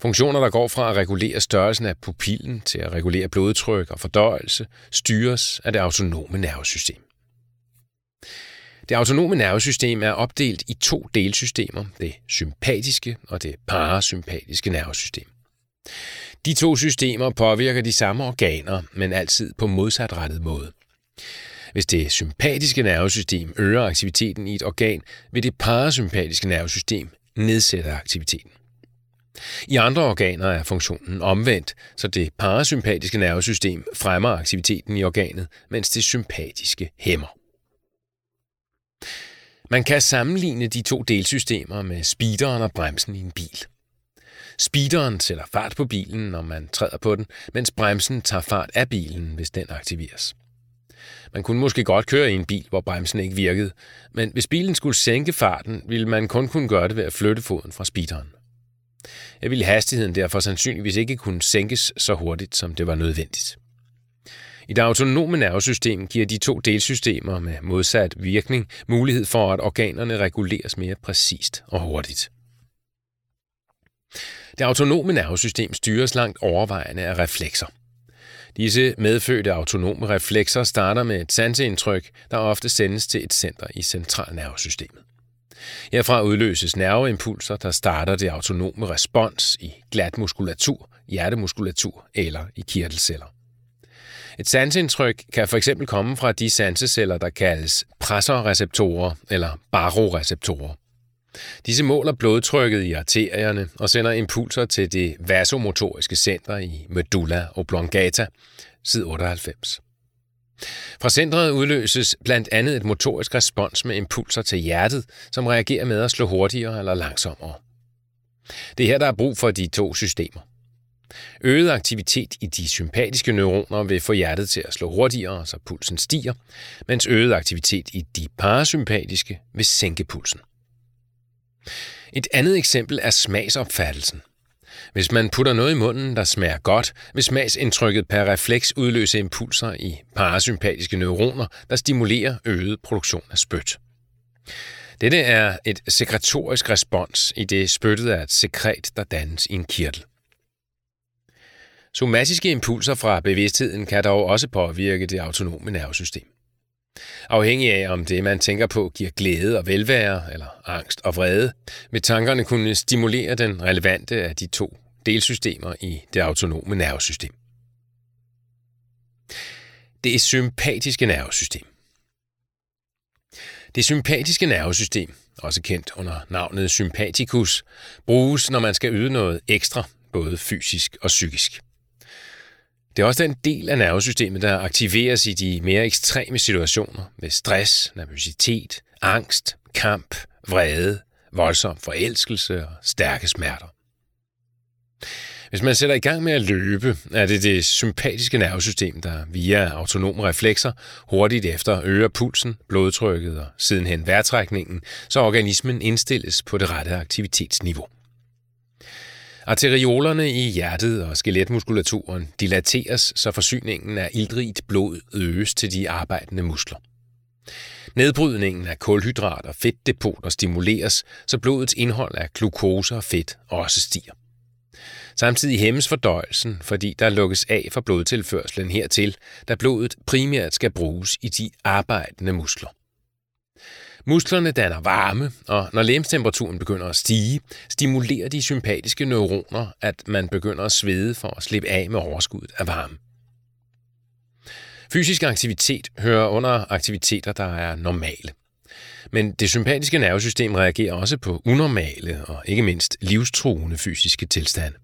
Funktioner, der går fra at regulere størrelsen af pupillen til at regulere blodtryk og fordøjelse, styres af det autonome nervesystem. Det autonome nervesystem er opdelt i to delsystemer, det sympatiske og det parasympatiske nervesystem. De to systemer påvirker de samme organer, men altid på modsatrettet måde. Hvis det sympatiske nervesystem øger aktiviteten i et organ, vil det parasympatiske nervesystem nedsætte aktiviteten. I andre organer er funktionen omvendt, så det parasympatiske nervesystem fremmer aktiviteten i organet, mens det sympatiske hæmmer. Man kan sammenligne de to delsystemer med speederen og bremsen i en bil. Speederen sætter fart på bilen, når man træder på den, mens bremsen tager fart af bilen, hvis den aktiveres. Man kunne måske godt køre i en bil, hvor bremsen ikke virkede, men hvis bilen skulle sænke farten, ville man kun kunne gøre det ved at flytte foden fra speederen. Jeg ville hastigheden derfor sandsynligvis ikke kunne sænkes så hurtigt, som det var nødvendigt. I det autonome nervesystem giver de to delsystemer med modsat virkning mulighed for, at organerne reguleres mere præcist og hurtigt. Det autonome nervesystem styres langt overvejende af reflekser. Disse medfødte autonome reflekser starter med et sanseindtryk, der ofte sendes til et center i centralnervesystemet. Herfra udløses nerveimpulser, der starter det autonome respons i glat muskulatur, hjertemuskulatur eller i kirtelceller. Et sanseindtryk kan for eksempel komme fra de sanseceller, der kaldes pressorreceptorer eller baroreceptorer. Disse måler blodtrykket i arterierne og sender impulser til det vasomotoriske center i medulla oblongata, side 98. Fra centret udløses blandt andet et motorisk respons med impulser til hjertet, som reagerer med at slå hurtigere eller langsommere. Det er her, der er brug for de to systemer. Øget aktivitet i de sympatiske neuroner vil få hjertet til at slå hurtigere, så pulsen stiger, mens øget aktivitet i de parasympatiske vil sænke pulsen. Et andet eksempel er smagsopfattelsen. Hvis man putter noget i munden, der smager godt, vil smagsindtrykket per refleks udløse impulser i parasympatiske neuroner, der stimulerer øget produktion af spyt. Dette er et sekretorisk respons, i det spyttet er et sekret, der dannes i en kirtel. Somatiske impulser fra bevidstheden kan dog også påvirke det autonome nervesystem. Afhængig af om det, man tænker på, giver glæde og velvære eller angst og vrede, vil tankerne kunne stimulere den relevante af de to delsystemer i det autonome nervesystem. det sympatiske nervesystem. Det sympatiske nervesystem, også kendt under navnet sympaticus, bruges, når man skal yde noget ekstra, både fysisk og psykisk. Det er også den del af nervesystemet, der aktiveres i de mere ekstreme situationer med stress, nervøsitet, angst, kamp, vrede, voldsom forelskelse og stærke smerter. Hvis man sætter i gang med at løbe, er det det sympatiske nervesystem, der via autonome reflekser hurtigt efter øger pulsen, blodtrykket og sidenhen vejrtrækningen, så organismen indstilles på det rette aktivitetsniveau. Arteriolerne i hjertet og skeletmuskulaturen dilateres, så forsyningen af iltrigt blod øges til de arbejdende muskler. Nedbrydningen af kulhydrater og fedtdepoter stimuleres, så blodets indhold af glukose og fedt også stiger. Samtidig hæmmes fordøjelsen, fordi der lukkes af for blodtilførslen hertil, da blodet primært skal bruges i de arbejdende muskler. Musklerne danner varme, og når legemstemperaturen begynder at stige, stimulerer de sympatiske neuroner, at man begynder at svede for at slippe af med overskuddet af varme. Fysisk aktivitet hører under aktiviteter, der er normale. Men det sympatiske nervesystem reagerer også på unormale og ikke mindst livstruende fysiske tilstande.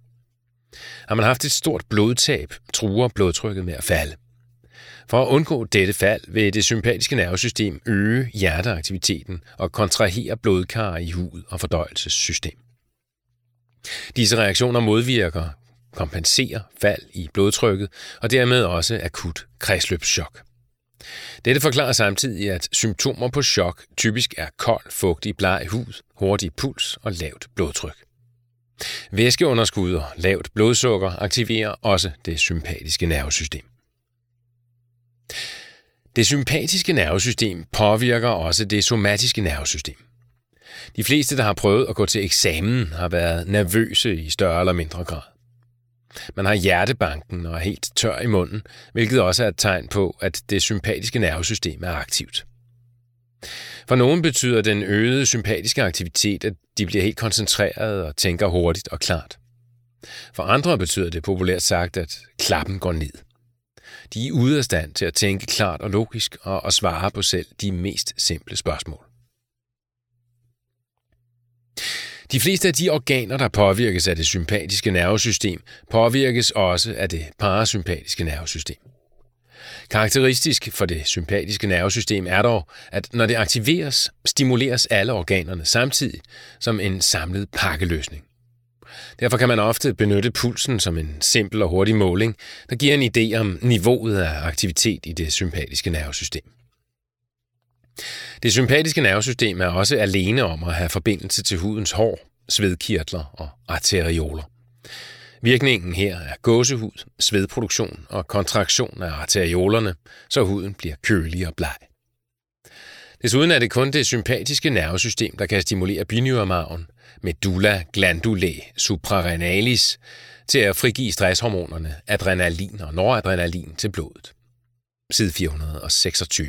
Har man haft et stort blodtab, truer blodtrykket med at falde. For at undgå dette fald vil det sympatiske nervesystem øge hjerteaktiviteten og kontrahere blodkar i hud og fordøjelsessystem. Disse reaktioner modvirker, kompenserer fald i blodtrykket og dermed også akut kredsløbschok. Dette forklarer samtidig, at symptomer på chok typisk er kold, fugtig, bleg hud, hurtig puls og lavt blodtryk. Væskeunderskud og lavt blodsukker aktiverer også det sympatiske nervesystem. Det sympatiske nervesystem påvirker også det somatiske nervesystem. De fleste, der har prøvet at gå til eksamen, har været nervøse i større eller mindre grad. Man har hjertebanken og er helt tør i munden, hvilket også er et tegn på, at det sympatiske nervesystem er aktivt. For nogen betyder den øgede sympatiske aktivitet, at de bliver helt koncentrerede og tænker hurtigt og klart. For andre betyder det populært sagt, at klappen går ned. De er ude af stand til at tænke klart og logisk og at svare på selv de mest simple spørgsmål. De fleste af de organer, der påvirkes af det sympatiske nervesystem, påvirkes også af det parasympatiske nervesystem. Karakteristisk for det sympatiske nervesystem er dog, at når det aktiveres, stimuleres alle organerne samtidig som en samlet pakkeløsning. Derfor kan man ofte benytte pulsen som en simpel og hurtig måling, der giver en idé om niveauet af aktivitet i det sympatiske nervesystem. Det sympatiske nervesystem er også alene om at have forbindelse til hudens hår, svedkirtler og arterioler. Virkningen her er gåsehud, svedproduktion og kontraktion af arteriolerne, så huden bliver kølig og bleg. Desuden er det kun det sympatiske nervesystem, der kan stimulere binyremarven, medulla glandulæ supraranalis, til at frigive stresshormonerne adrenalin og noradrenalin til blodet. Side 426.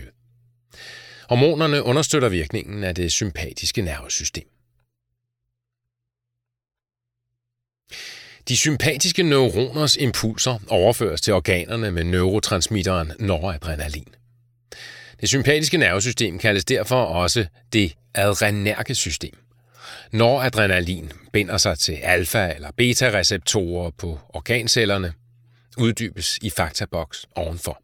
Hormonerne understøtter virkningen af det sympatiske nervesystem. De sympatiske neuroners impulser overføres til organerne med neurotransmitteren noradrenalin. Det sympatiske nervesystem kaldes derfor også det adrenerge system. Noradrenalin binder sig til alfa- eller beta-receptorer på organcellerne, uddybes i faktaboks ovenfor.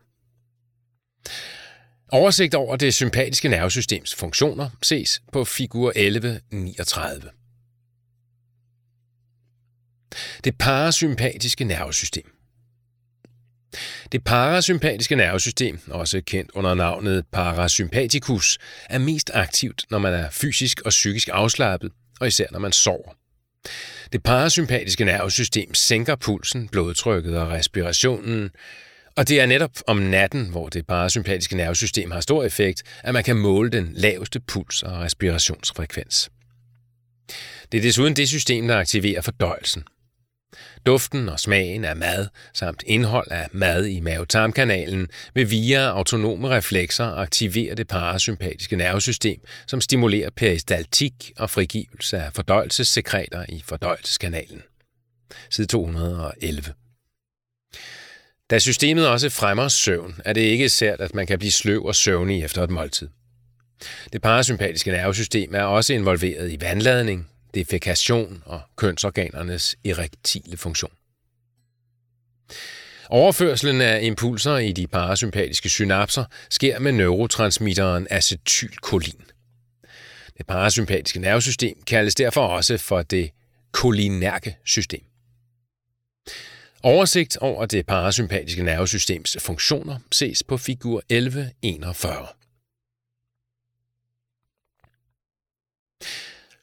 Oversigt over det sympatiske nervesystems funktioner ses på figur 1139. Det parasympatiske nervesystem. Det parasympatiske nervesystem, også kendt under navnet parasympaticus, er mest aktivt, når man er fysisk og psykisk afslappet, og især når man sover. Det parasympatiske nervesystem sænker pulsen, blodtrykket og respirationen, og det er netop om natten, hvor det parasympatiske nervesystem har stor effekt, at man kan måle den laveste puls og respirationsfrekvens. Det er desuden det system, der aktiverer fordøjelsen. Duften og smagen af mad samt indhold af mad i mavetarmkanalen vil via autonome reflekser aktivere det parasympatiske nervesystem, som stimulerer peristaltik og frigivelse af fordøjelsessekreter i fordøjelseskanalen. Side 211. Da systemet også fremmer søvn, er det ikke sært, at man kan blive sløv og søvnig efter et måltid. Det parasympatiske nervesystem er også involveret i vandladning, defekation og kønsorganernes erektile funktion. Overførslen af impulser i de parasympatiske synapser sker med neurotransmitteren acetylkolin. Det parasympatiske nervesystem kaldes derfor også for det kolinerge system. Oversigt over det parasympatiske nervesystems funktioner ses på figur 1141.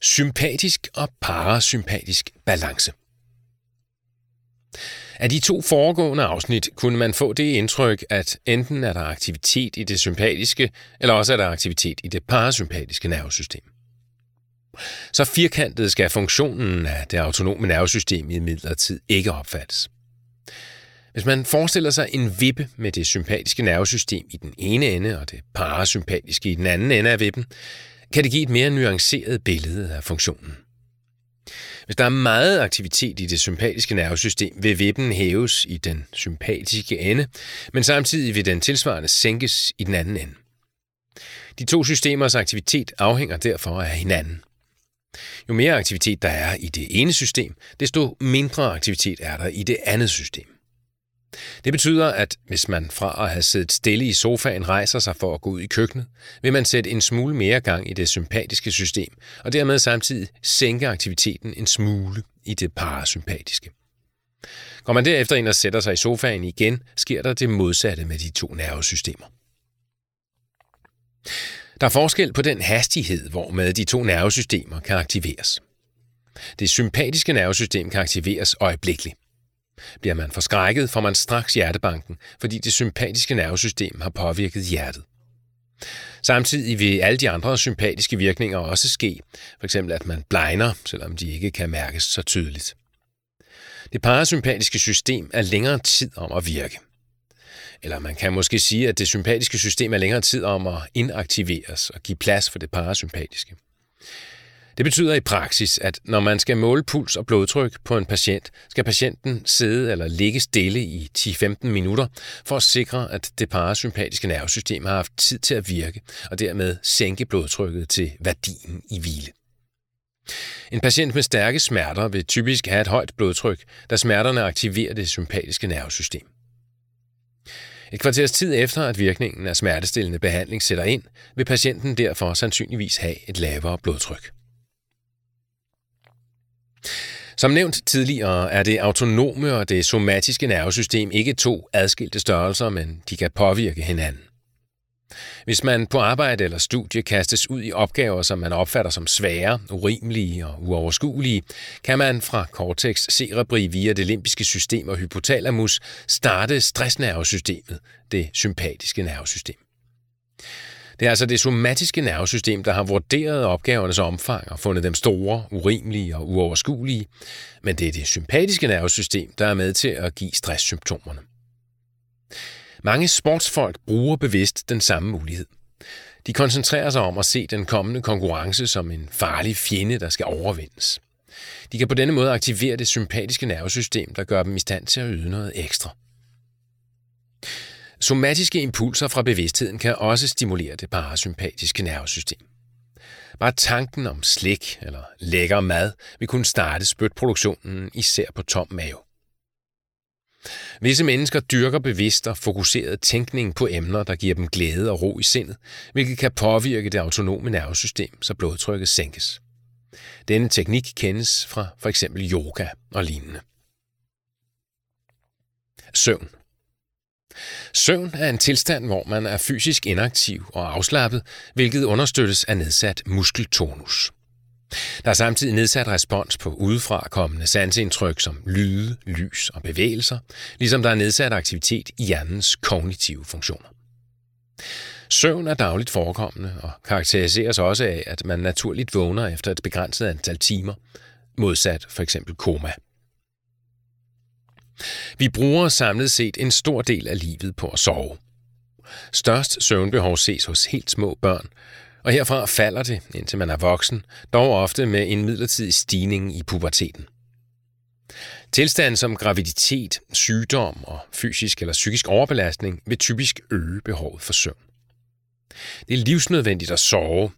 Sympatisk og parasympatisk balance. Af de to foregående afsnit kunne man få det indtryk, at enten er der aktivitet i det sympatiske, eller også er der aktivitet i det parasympatiske nervesystem. Så firkantet skal funktionen af det autonome nervesystem imidlertid ikke opfattes. Hvis man forestiller sig en vippe med det sympatiske nervesystem i den ene ende og det parasympatiske i den anden ende af vippen, kan det give et mere nuanceret billede af funktionen. Hvis der er meget aktivitet i det sympatiske nervesystem, vil vippen hæves i den sympatiske ende, men samtidig vil den tilsvarende sænkes i den anden ende. De to systemers aktivitet afhænger derfor af hinanden. Jo mere aktivitet der er i det ene system, desto mindre aktivitet er der i det andet system. Det betyder, at hvis man fra at have siddet stille i sofaen rejser sig for at gå ud i køkkenet, vil man sætte en smule mere gang i det sympatiske system, og dermed samtidig sænke aktiviteten en smule i det parasympatiske. Går man derefter ind og sætter sig i sofaen igen, sker der det modsatte med de to nervesystemer. Der er forskel på den hastighed, hvormed de to nervesystemer kan aktiveres. Det sympatiske nervesystem kan aktiveres øjeblikkeligt. Bliver man forskrækket, får man straks hjertebanken, fordi det sympatiske nervesystem har påvirket hjertet. Samtidig vil alle de andre sympatiske virkninger også ske, f.eks. at man blegner, selvom de ikke kan mærkes så tydeligt. Det parasympatiske system er længere tid om at virke. Eller man kan måske sige, at det sympatiske system er længere tid om at inaktiveres og give plads for det parasympatiske. Det betyder i praksis, at når man skal måle puls og blodtryk på en patient, skal patienten sidde eller ligge stille i 10-15 minutter for at sikre, at det parasympatiske nervesystem har haft tid til at virke og dermed sænke blodtrykket til værdien i hvile. En patient med stærke smerter vil typisk have et højt blodtryk, da smerterne aktiverer det sympatiske nervesystem. Et kvarters tid efter, at virkningen af smertestillende behandling sætter ind, vil patienten derfor sandsynligvis have et lavere blodtryk. Som nævnt tidligere er det autonome og det somatiske nervesystem ikke to adskilte størrelser, men de kan påvirke hinanden. Hvis man på arbejde eller studie kastes ud i opgaver, som man opfatter som svære, urimelige og uoverskuelige, kan man fra cortex cerebri via det limbiske system og hypothalamus starte stressnervesystemet, det sympatiske nervesystem. Det er altså det somatiske nervesystem, der har vurderet opgavernes omfang og fundet dem store, urimelige og uoverskuelige, men det er det sympatiske nervesystem, der er med til at give stresssymptomerne. Mange sportsfolk bruger bevidst den samme mulighed. De koncentrerer sig om at se den kommende konkurrence som en farlig fjende, der skal overvindes. De kan på denne måde aktivere det sympatiske nervesystem, der gør dem i stand til at yde noget ekstra. Somatiske impulser fra bevidstheden kan også stimulere det parasympatiske nervesystem. Bare tanken om slik eller lækker mad vil kunne starte spytproduktionen, især på tom mave. Visse mennesker dyrker bevidst og fokuseret tænkning på emner, der giver dem glæde og ro i sindet, hvilket kan påvirke det autonome nervesystem, så blodtrykket sænkes. Denne teknik kendes fra f.eks. yoga og lignende. Søvn. Søvn er en tilstand, hvor man er fysisk inaktiv og afslappet, hvilket understøttes af nedsat muskeltonus. Der er samtidig nedsat respons på udefrakommende sanseindtryk som lyde, lys og bevægelser, ligesom der er nedsat aktivitet i hjernens kognitive funktioner. Søvn er dagligt forekommende og karakteriseres også af, at man naturligt vågner efter et begrænset antal timer, modsat f.eks. koma. Vi bruger samlet set en stor del af livet på at sove. Størst søvnbehov ses hos helt små børn, og herfra falder det, indtil man er voksen, dog ofte med en midlertidig stigning i puberteten. Tilstanden som graviditet, sygdom og fysisk eller psykisk overbelastning vil typisk øge behovet for søvn. Det er livsnødvendigt at sove,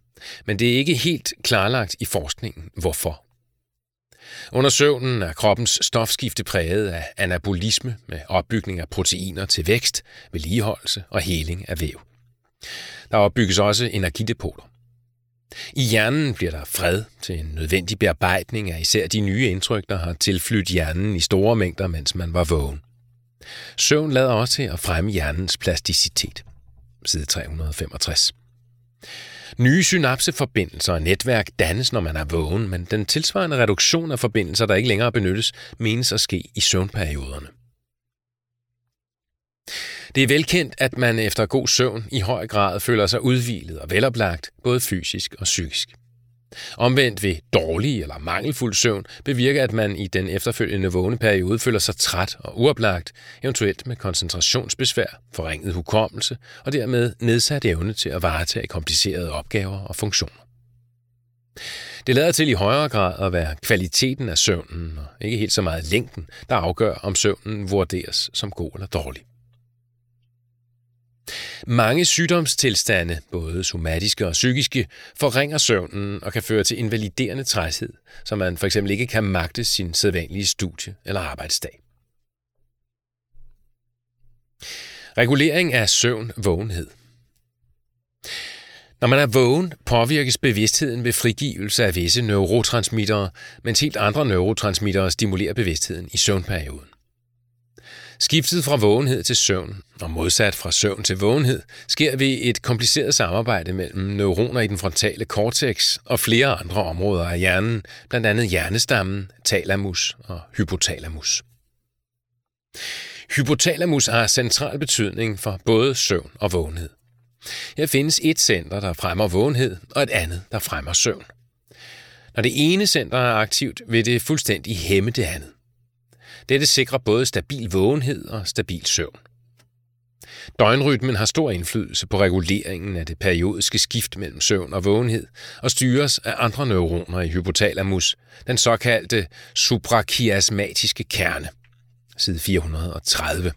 men det er ikke helt klarlagt i forskningen, hvorfor. Under søvnen er kroppens stofskifte præget af anabolisme med opbygning af proteiner til vækst, vedligeholdelse og heling af væv. Der opbygges også energidepoter. I hjernen bliver der fred til en nødvendig bearbejdning af især de nye indtryk, der har tilflydt hjernen i store mængder, mens man var vågen. Søvn lader også til at fremme hjernens plasticitet. Side 365. Nye synapseforbindelser og netværk dannes, når man er vågen, men den tilsvarende reduktion af forbindelser, der ikke længere benyttes, menes at ske i søvnperioderne. Det er velkendt, at man efter god søvn i høj grad føler sig udhvilet og veloplagt, både fysisk og psykisk. Omvendt vil dårlig eller mangelfuld søvn bevirke, at man i den efterfølgende vågne periode føler sig træt og uoplagt, eventuelt med koncentrationsbesvær, forringet hukommelse og dermed nedsat evne til at varetage komplicerede opgaver og funktioner. Det lader til i højere grad at være kvaliteten af søvnen og ikke helt så meget længden, der afgør, om søvnen vurderes som god eller dårlig. Mange sygdomstilstande, både somatiske og psykiske, forringer søvnen og kan føre til invaliderende træthed, så man f.eks. ikke kan magte sin sædvanlige studie- eller arbejdsdag. Regulering af søvn-vågenhed. Når man er vågen, påvirkes bevidstheden ved frigivelse af visse neurotransmittere, mens helt andre neurotransmittere stimulerer bevidstheden i søvnperioden. Skiftet fra vågenhed til søvn, og modsat fra søvn til vågenhed, sker ved et kompliceret samarbejde mellem neuroner i den frontale cortex og flere andre områder af hjernen, blandt andet hjernestammen, thalamus og hypothalamus. Hypothalamus har central betydning for både søvn og vågenhed. Her findes et center, der fremmer vågenhed, og et andet, der fremmer søvn. Når det ene center er aktivt, vil det fuldstændig hæmme det andet. Dette sikrer både stabil vågenhed og stabil søvn. Døgnrytmen har stor indflydelse på reguleringen af det periodiske skift mellem søvn og vågenhed og styres af andre neuroner i hypothalamus, den såkaldte suprachiasmatiske kerne, side 430.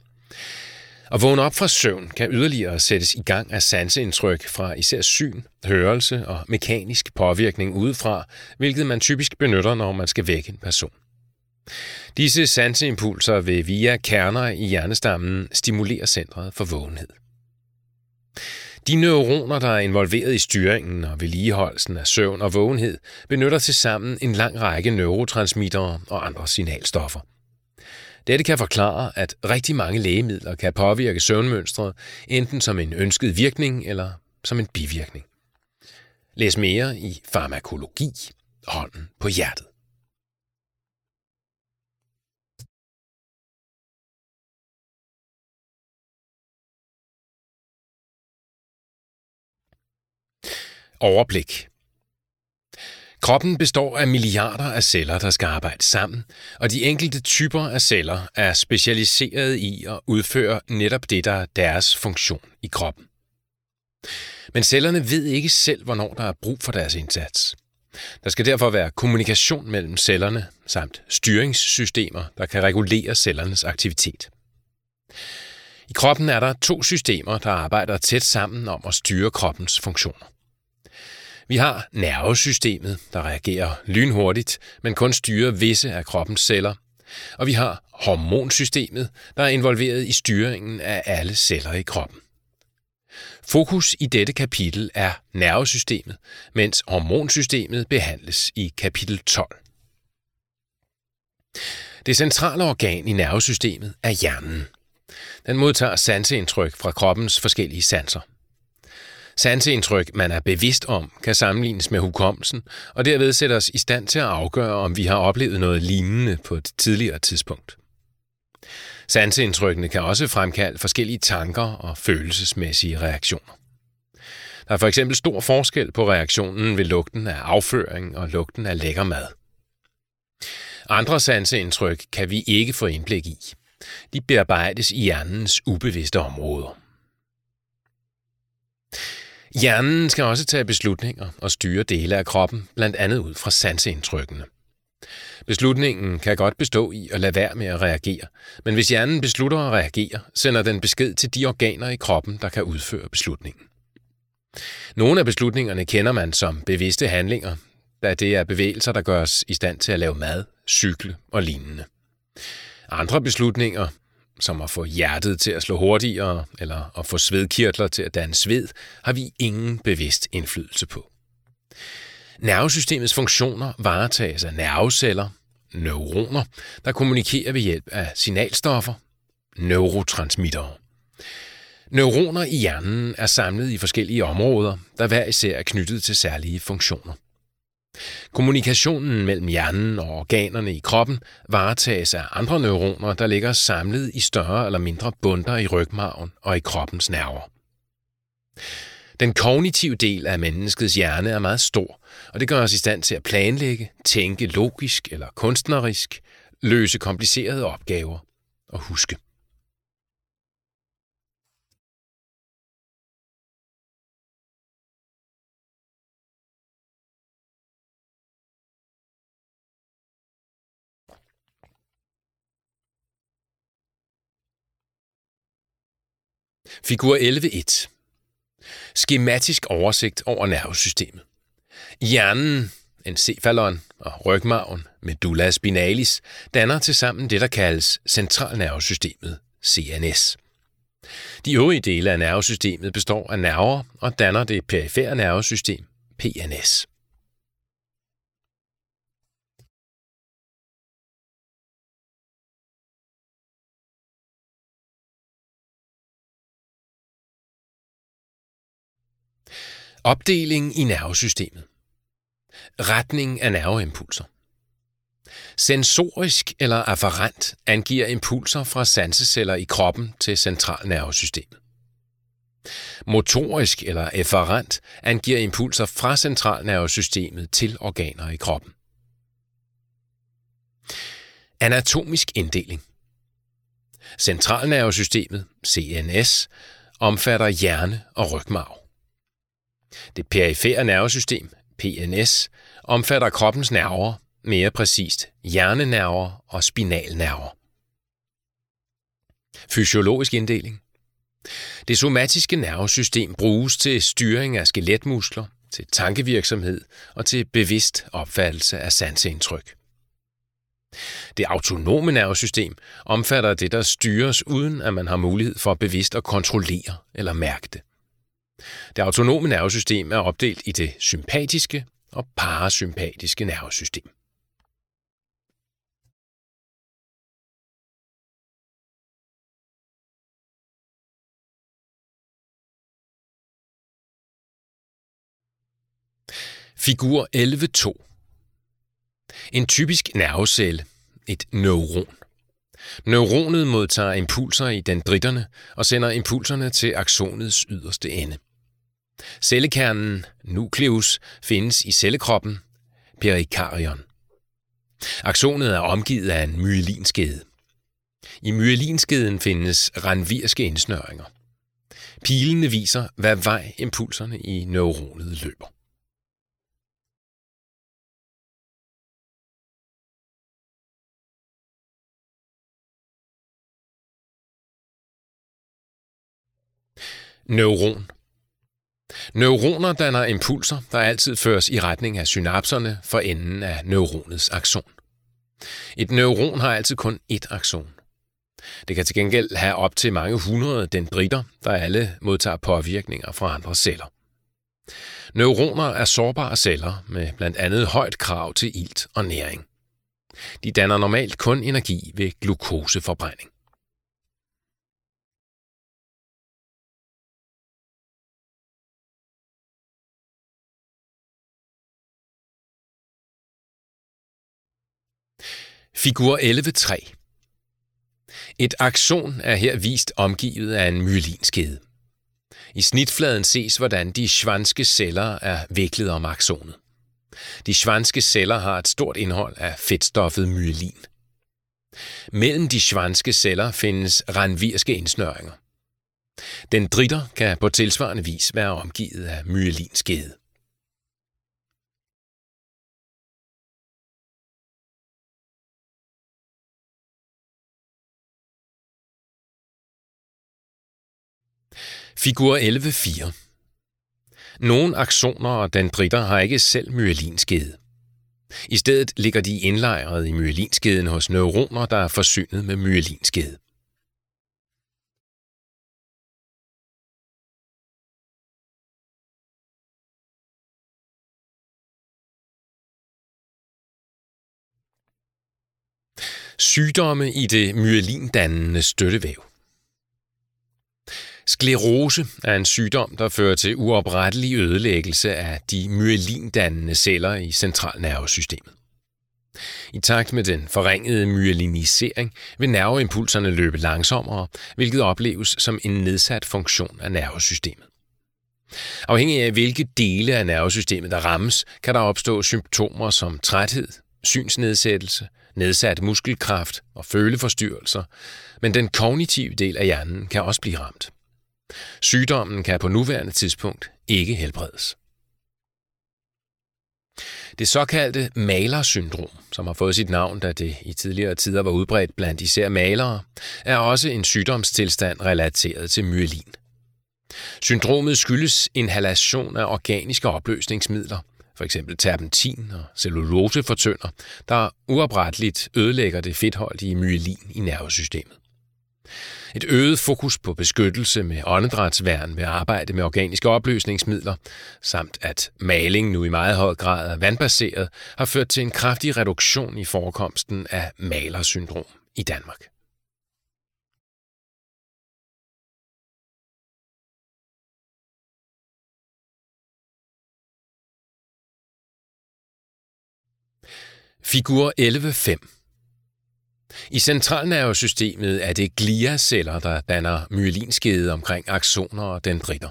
At vågne op fra søvn kan yderligere sættes i gang af sanseindtryk fra især syn, hørelse og mekanisk påvirkning udefra, hvilket man typisk benytter, når man skal vække en person. Disse sanseimpulser vil via kerner i hjernestammen stimulere centret for vågenhed. De neuroner, der er involveret i styringen og vedligeholdelsen af søvn og vågenhed, benytter tilsammen en lang række neurotransmittere og andre signalstoffer. Dette kan forklare, at rigtig mange lægemidler kan påvirke søvnmønstret, enten som en ønsket virkning eller som en bivirkning. Læs mere i farmakologi, hånden på hjertet. Overblik. Kroppen består af milliarder af celler, der skal arbejde sammen, og de enkelte typer af celler er specialiserede i at udføre netop det, der er deres funktion i kroppen. Men cellerne ved ikke selv, hvornår der er brug for deres indsats. Der skal derfor være kommunikation mellem cellerne samt styringssystemer, der kan regulere cellernes aktivitet. I kroppen er der to systemer, der arbejder tæt sammen om at styre kroppens funktioner. Vi har nervesystemet, der reagerer lynhurtigt, men kun styrer visse af kroppens celler. Og vi har hormonsystemet, der er involveret i styringen af alle celler i kroppen. Fokus i dette kapitel er nervesystemet, mens hormonsystemet behandles i kapitel 12. Det centrale organ i nervesystemet er hjernen. Den modtager sanseindtryk fra kroppens forskellige sanser. Sanseindtryk, man er bevidst om, kan sammenlignes med hukommelsen, og derved sætter os i stand til at afgøre, om vi har oplevet noget lignende på et tidligere tidspunkt. Sanseindtrykkene kan også fremkalde forskellige tanker og følelsesmæssige reaktioner. Der er for eksempel stor forskel på reaktionen ved lugten af afføring og lugten af lækker mad. Andre sanseindtryk kan vi ikke få indblik i. De bearbejdes i hjernens ubevidste områder. Hjernen skal også tage beslutninger og styre dele af kroppen, blandt andet ud fra sanseindtrykkene. Beslutningen kan godt bestå i at lade være med at reagere, men hvis hjernen beslutter at reagere, sender den besked til de organer i kroppen, der kan udføre beslutningen. Nogle af beslutningerne kender man som bevidste handlinger, da det er bevægelser, der gør os i stand til at lave mad, cykle og lignende. Andre beslutninger, som at få hjertet til at slå hurtigere eller at få svedkirtler til at danne sved, har vi ingen bevidst indflydelse på. Nervesystemets funktioner varetages af nerveceller, neuroner, der kommunikerer ved hjælp af signalstoffer, neurotransmittere. Neuroner i hjernen er samlet i forskellige områder, der hver især er knyttet til særlige funktioner. Kommunikationen mellem hjernen og organerne i kroppen varetages af andre neuroner, der ligger samlet i større eller mindre bundter i rygmarven og i kroppens nerver. Den kognitive del af menneskets hjerne er meget stor, og det gør os i stand til at planlægge, tænke logisk eller kunstnerisk, løse komplicerede opgaver og huske. Figur 11.1. Skematisk oversigt over nervesystemet. Hjernen, encephalon og rygmarven, medulla spinalis, danner tilsammen det, der kaldes centralnervesystemet, CNS. De øvrige dele af nervesystemet består af nerver og danner det perifære nervesystem, PNS. Opdeling i nervesystemet. Retning af nerveimpulser. Sensorisk eller afferent angiver impulser fra sanseceller i kroppen til centralnervesystemet. Motorisk eller efferent angiver impulser fra centralnervesystemet til organer i kroppen. Anatomisk inddeling. Centralnervesystemet, CNS, omfatter hjerne og rygmarv. Det perifære nervesystem, PNS, omfatter kroppens nerver, mere præcist hjernenerver og spinalnerver. Fysiologisk inddeling. Det somatiske nervesystem bruges til styring af skeletmuskler, til tankevirksomhed og til bevidst opfattelse af sanseindtryk. Det autonome nervesystem omfatter det, der styres uden at man har mulighed for bevidst at kontrollere eller mærke det. Det autonome nervesystem er opdelt i det sympatiske og parasympatiske nervesystem. Figur 11.2. En typisk nervecelle, et neuron. Neuronet modtager impulser i dendritterne og sender impulserne til axonets yderste ende. Cellekernen, nucleus, findes i cellekroppen, perikarion. Axonet er omgivet af en myelinskede. I myelinskeden findes ranvierske indsnøringer. Pilene viser, hvad vej impulserne i neuronet løber. Neuron. Neuroner danner impulser, der altid føres i retning af synapserne for enden af neuronets akson. Et neuron har altid kun ét akson. Det kan til gengæld have op til mange hundrede dendritter, der alle modtager påvirkninger fra andre celler. Neuroner er sårbare celler med blandt andet højt krav til ilt og næring. De danner normalt kun energi ved glukoseforbrænding. Figur 11.3. Et akson er her vist omgivet af en myelinskede. I snitfladen ses, hvordan de Schwannske celler er viklet om aksonet. De Schwannske celler har et stort indhold af fedtstoffet myelin. Mellem de Schwannske celler findes ranvierske indsnøringer. Dendritter kan på tilsvarende vis være omgivet af myelinskede. Figur 11.4. Nogle axoner og dendritter har ikke selv myelinskede. I stedet ligger de indlejret i myelinskeden hos neuroner, der er forsynet med myelinskede. Sygdomme i det myelindannende støttevæv. Sklerose er en sygdom, der fører til uoprettelig ødelæggelse af de myelindannende celler i centralnervesystemet. I takt med den forringede myelinisering vil nerveimpulserne løbe langsommere, hvilket opleves som en nedsat funktion af nervesystemet. Afhængig af hvilke dele af nervesystemet der rammes, kan der opstå symptomer som træthed, synsnedsættelse, nedsat muskelkraft og føleforstyrrelser, men den kognitive del af hjernen kan også blive ramt. Sygdommen kan på nuværende tidspunkt ikke helbredes. Det såkaldte malersyndrom, som har fået sit navn, da det i tidligere tider var udbredt blandt især malere, er også en sygdomstilstand relateret til myelin. Syndromet skyldes inhalation af organiske opløsningsmidler, f.eks. terpentin og cellulosefortynder, der uopretteligt ødelægger det fedtholdige myelin i nervesystemet. Et øget fokus på beskyttelse med åndedrætsværn ved arbejde med organiske opløsningsmidler, samt at maling nu i meget høj grad er vandbaseret, har ført til en kraftig reduktion i forekomsten af malersyndrom i Danmark. Figur 11.5. I centralnervesystemet er det gliaceller, der danner myelinskede omkring axoner og dendritter.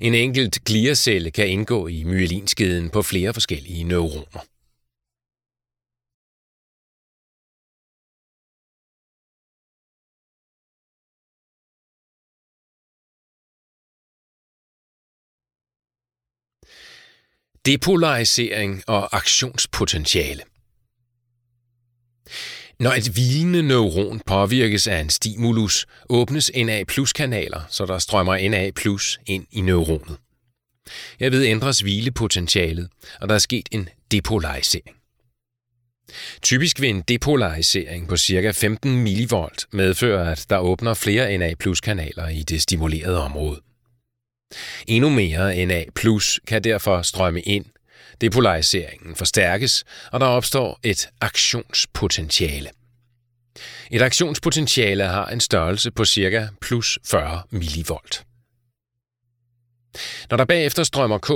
En enkelt gliacelle kan indgå i myelinskeden på flere forskellige neuroner. Depolarisering og aktionspotentiale. Når et hvilende neuron påvirkes af en stimulus, åbnes Na+-kanaler, så der strømmer Na+ ind i neuronet. Herved ændres hvilepotentialet, og der er sket en depolarisering. Typisk ved en depolarisering på ca. 15 millivolt medfører, at der åbner flere Na+-kanaler i det stimulerede område. Endnu mere Na+ kan derfor strømme ind, depolariseringen forstærkes, og der opstår et aktionspotentiale. Et aktionspotentiale har en størrelse på ca. +40 millivolt. Når der bagefter strømmer K+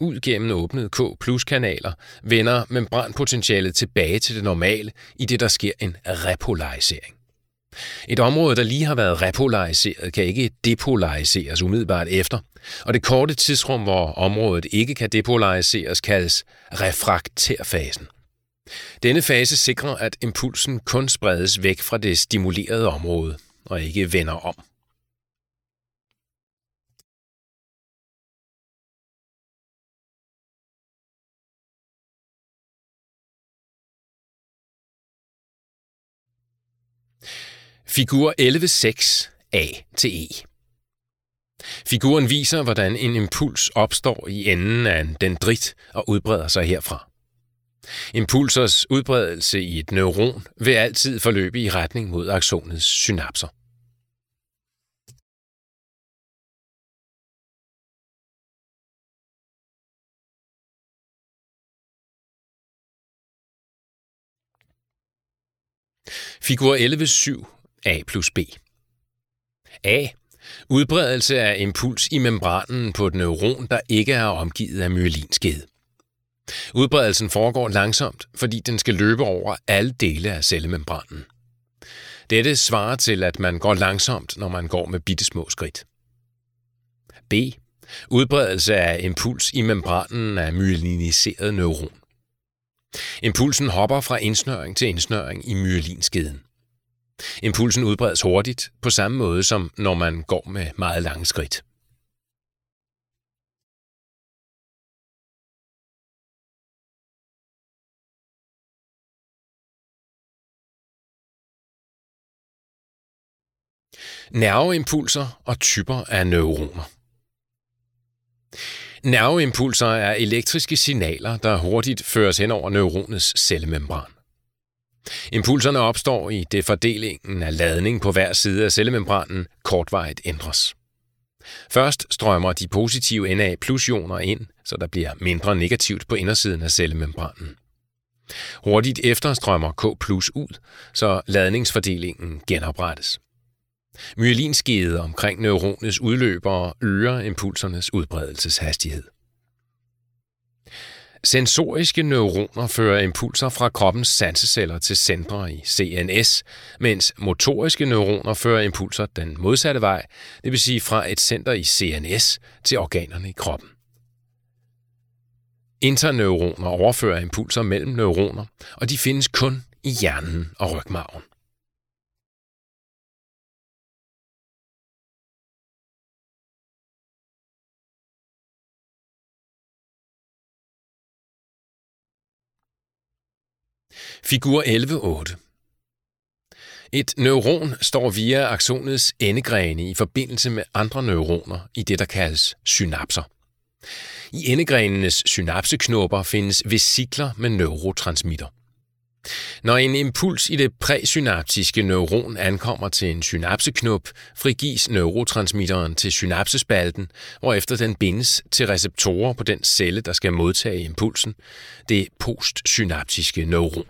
ud gennem åbnede K+-kanaler, vender membranpotentialet tilbage til det normale, i det der sker en repolarisering. Et område, der lige har været repolariseret, kan ikke depolariseres umiddelbart efter, og det korte tidsrum, hvor området ikke kan depolariseres, kaldes refraktærfasen. Denne fase sikrer, at impulsen kun spredes væk fra det stimulerede område og ikke vender om. Figur 11.6 A til E. Figuren viser, hvordan en impuls opstår i enden af en dendrit og udbreder sig herfra. Impulsers udbredelse i et neuron vil altid forløbe i retning mod axonets synapser. Figur 11.7 A plus B. A. Udbredelse af impuls i membranen på et neuron, der ikke er omgivet af myelinskede. Udbredelsen foregår langsomt, fordi den skal løbe over alle dele af cellemembranen. Dette svarer til, at man går langsomt, når man går med bittesmå skridt. B. Udbredelse af impuls i membranen af myeliniseret neuron. Impulsen hopper fra indsnøring til indsnøring i myelinskeden. Impulsen udbredes hurtigt, på samme måde som når man går med meget lange skridt. Nerveimpulser og typer af neuroner. Nerveimpulser er elektriske signaler, der hurtigt føres hen over neuronets cellemembran. Impulserne opstår i det fordelingen af ladning på hver side af cellemembranen kortvarigt ændres. Først strømmer de positive Na+-ioner ind, så der bliver mindre negativt på indersiden af cellemembranen. Hurtigt efter strømmer K+ ud, så ladningsfordelingen genoprettes. Myelinskede omkring neuronets udløbere øger impulsernes udbredelseshastighed. Sensoriske neuroner fører impulser fra kroppens sanseceller til centre i CNS, mens motoriske neuroner fører impulser den modsatte vej, dvs. fra et center i CNS til organerne i kroppen. Interneuroner overfører impulser mellem neuroner, og de findes kun i hjernen og rygmarven. Figur 11.8. Et neuron står via axonets endegrene i forbindelse med andre neuroner i det, der kaldes synapser. I endegrenenes synapseknopper findes vesikler med neurotransmitter. Når en impuls i det præsynaptiske neuron ankommer til en synapseknop, frigives neurotransmitteren til synapsespalten, hvorefter den bindes til receptorer på den celle, der skal modtage impulsen, det postsynaptiske neuron.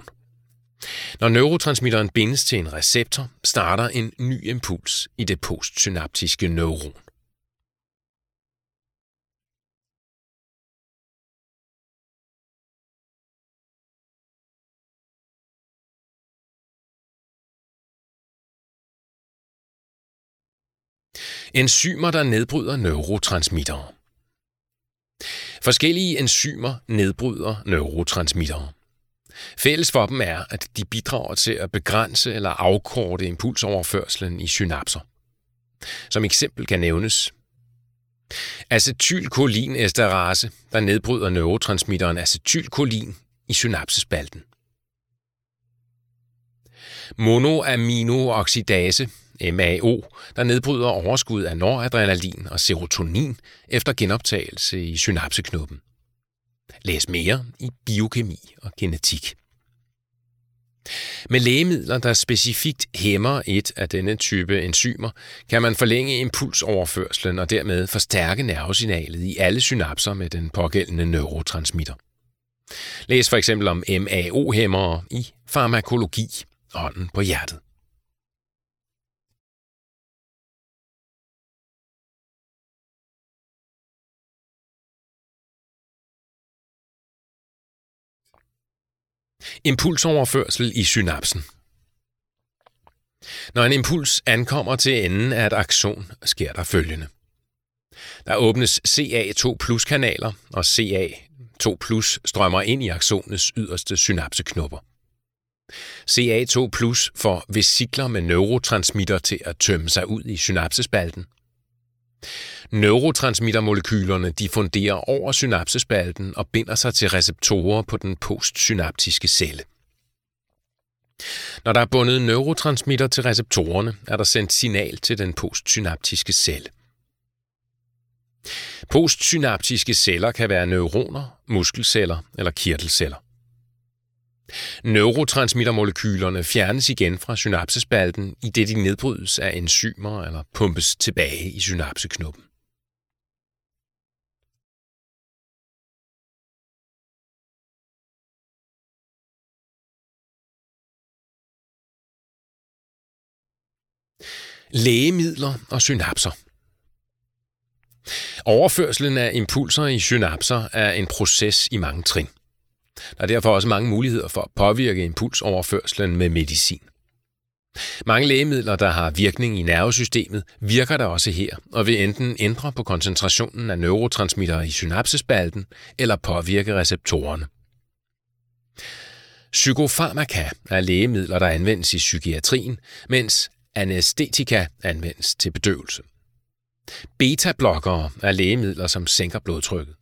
Når neurotransmitteren bindes til en receptor, starter en ny impuls i det postsynaptiske neuron. Enzymer, der nedbryder neurotransmittere. Forskellige enzymer nedbryder neurotransmittere. Fælles for dem er, at de bidrager til at begrænse eller afkorte impulsoverførslen i synapser. Som eksempel kan nævnes acetylcholinesterase, der nedbryder neurotransmitteren acetylcholin i synapsespalten. Monoaminooxidase, MAO, der nedbryder overskud af noradrenalin og serotonin efter genoptagelse i synapseknoppen. Læs mere i biokemi og genetik. Med lægemidler, der specifikt hæmmer et af denne type enzymer, kan man forlænge impulsoverførslen og dermed forstærke nervesignalet i alle synapser med den pågældende neurotransmitter. Læs for eksempel om MAO-hæmmere i farmakologi, ånden på hjertet. Impulsoverførsel i synapsen. Når en impuls ankommer til enden af et akson, sker der følgende. Der åbnes CA2+-kanaler, og CA2+ strømmer ind i aksonets yderste synapseknopper. CA2+ får vesikler med neurotransmitter til at tømme sig ud i synapsespalten. Neurotransmittermolekylerne diffunderer over synapsespalten og binder sig til receptorer på den postsynaptiske celle. Når der er bundet neurotransmitter til receptorerne, er der sendt signal til den postsynaptiske celle. Postsynaptiske celler kan være neuroner, muskelceller eller kirtelceller. Neurotransmittermolekylerne fjernes igen fra synapsespalten, idet de nedbrydes af enzymer eller pumpes tilbage i synapseknoppen. Lægemidler og synapser. Overførslen af impulser i synapser er en proces i mange trin. Der er derfor også mange muligheder for at påvirke impulsoverførslen med medicin. Mange lægemidler, der har virkning i nervesystemet, virker der også her og vil enten ændre på koncentrationen af neurotransmittere i synapsespalten eller påvirke receptorerne. Psykofarmaka er lægemidler, der anvendes i psykiatrien, mens anæstetika anvendes til bedøvelse. Beta-blokkere er lægemidler, som sænker blodtrykket.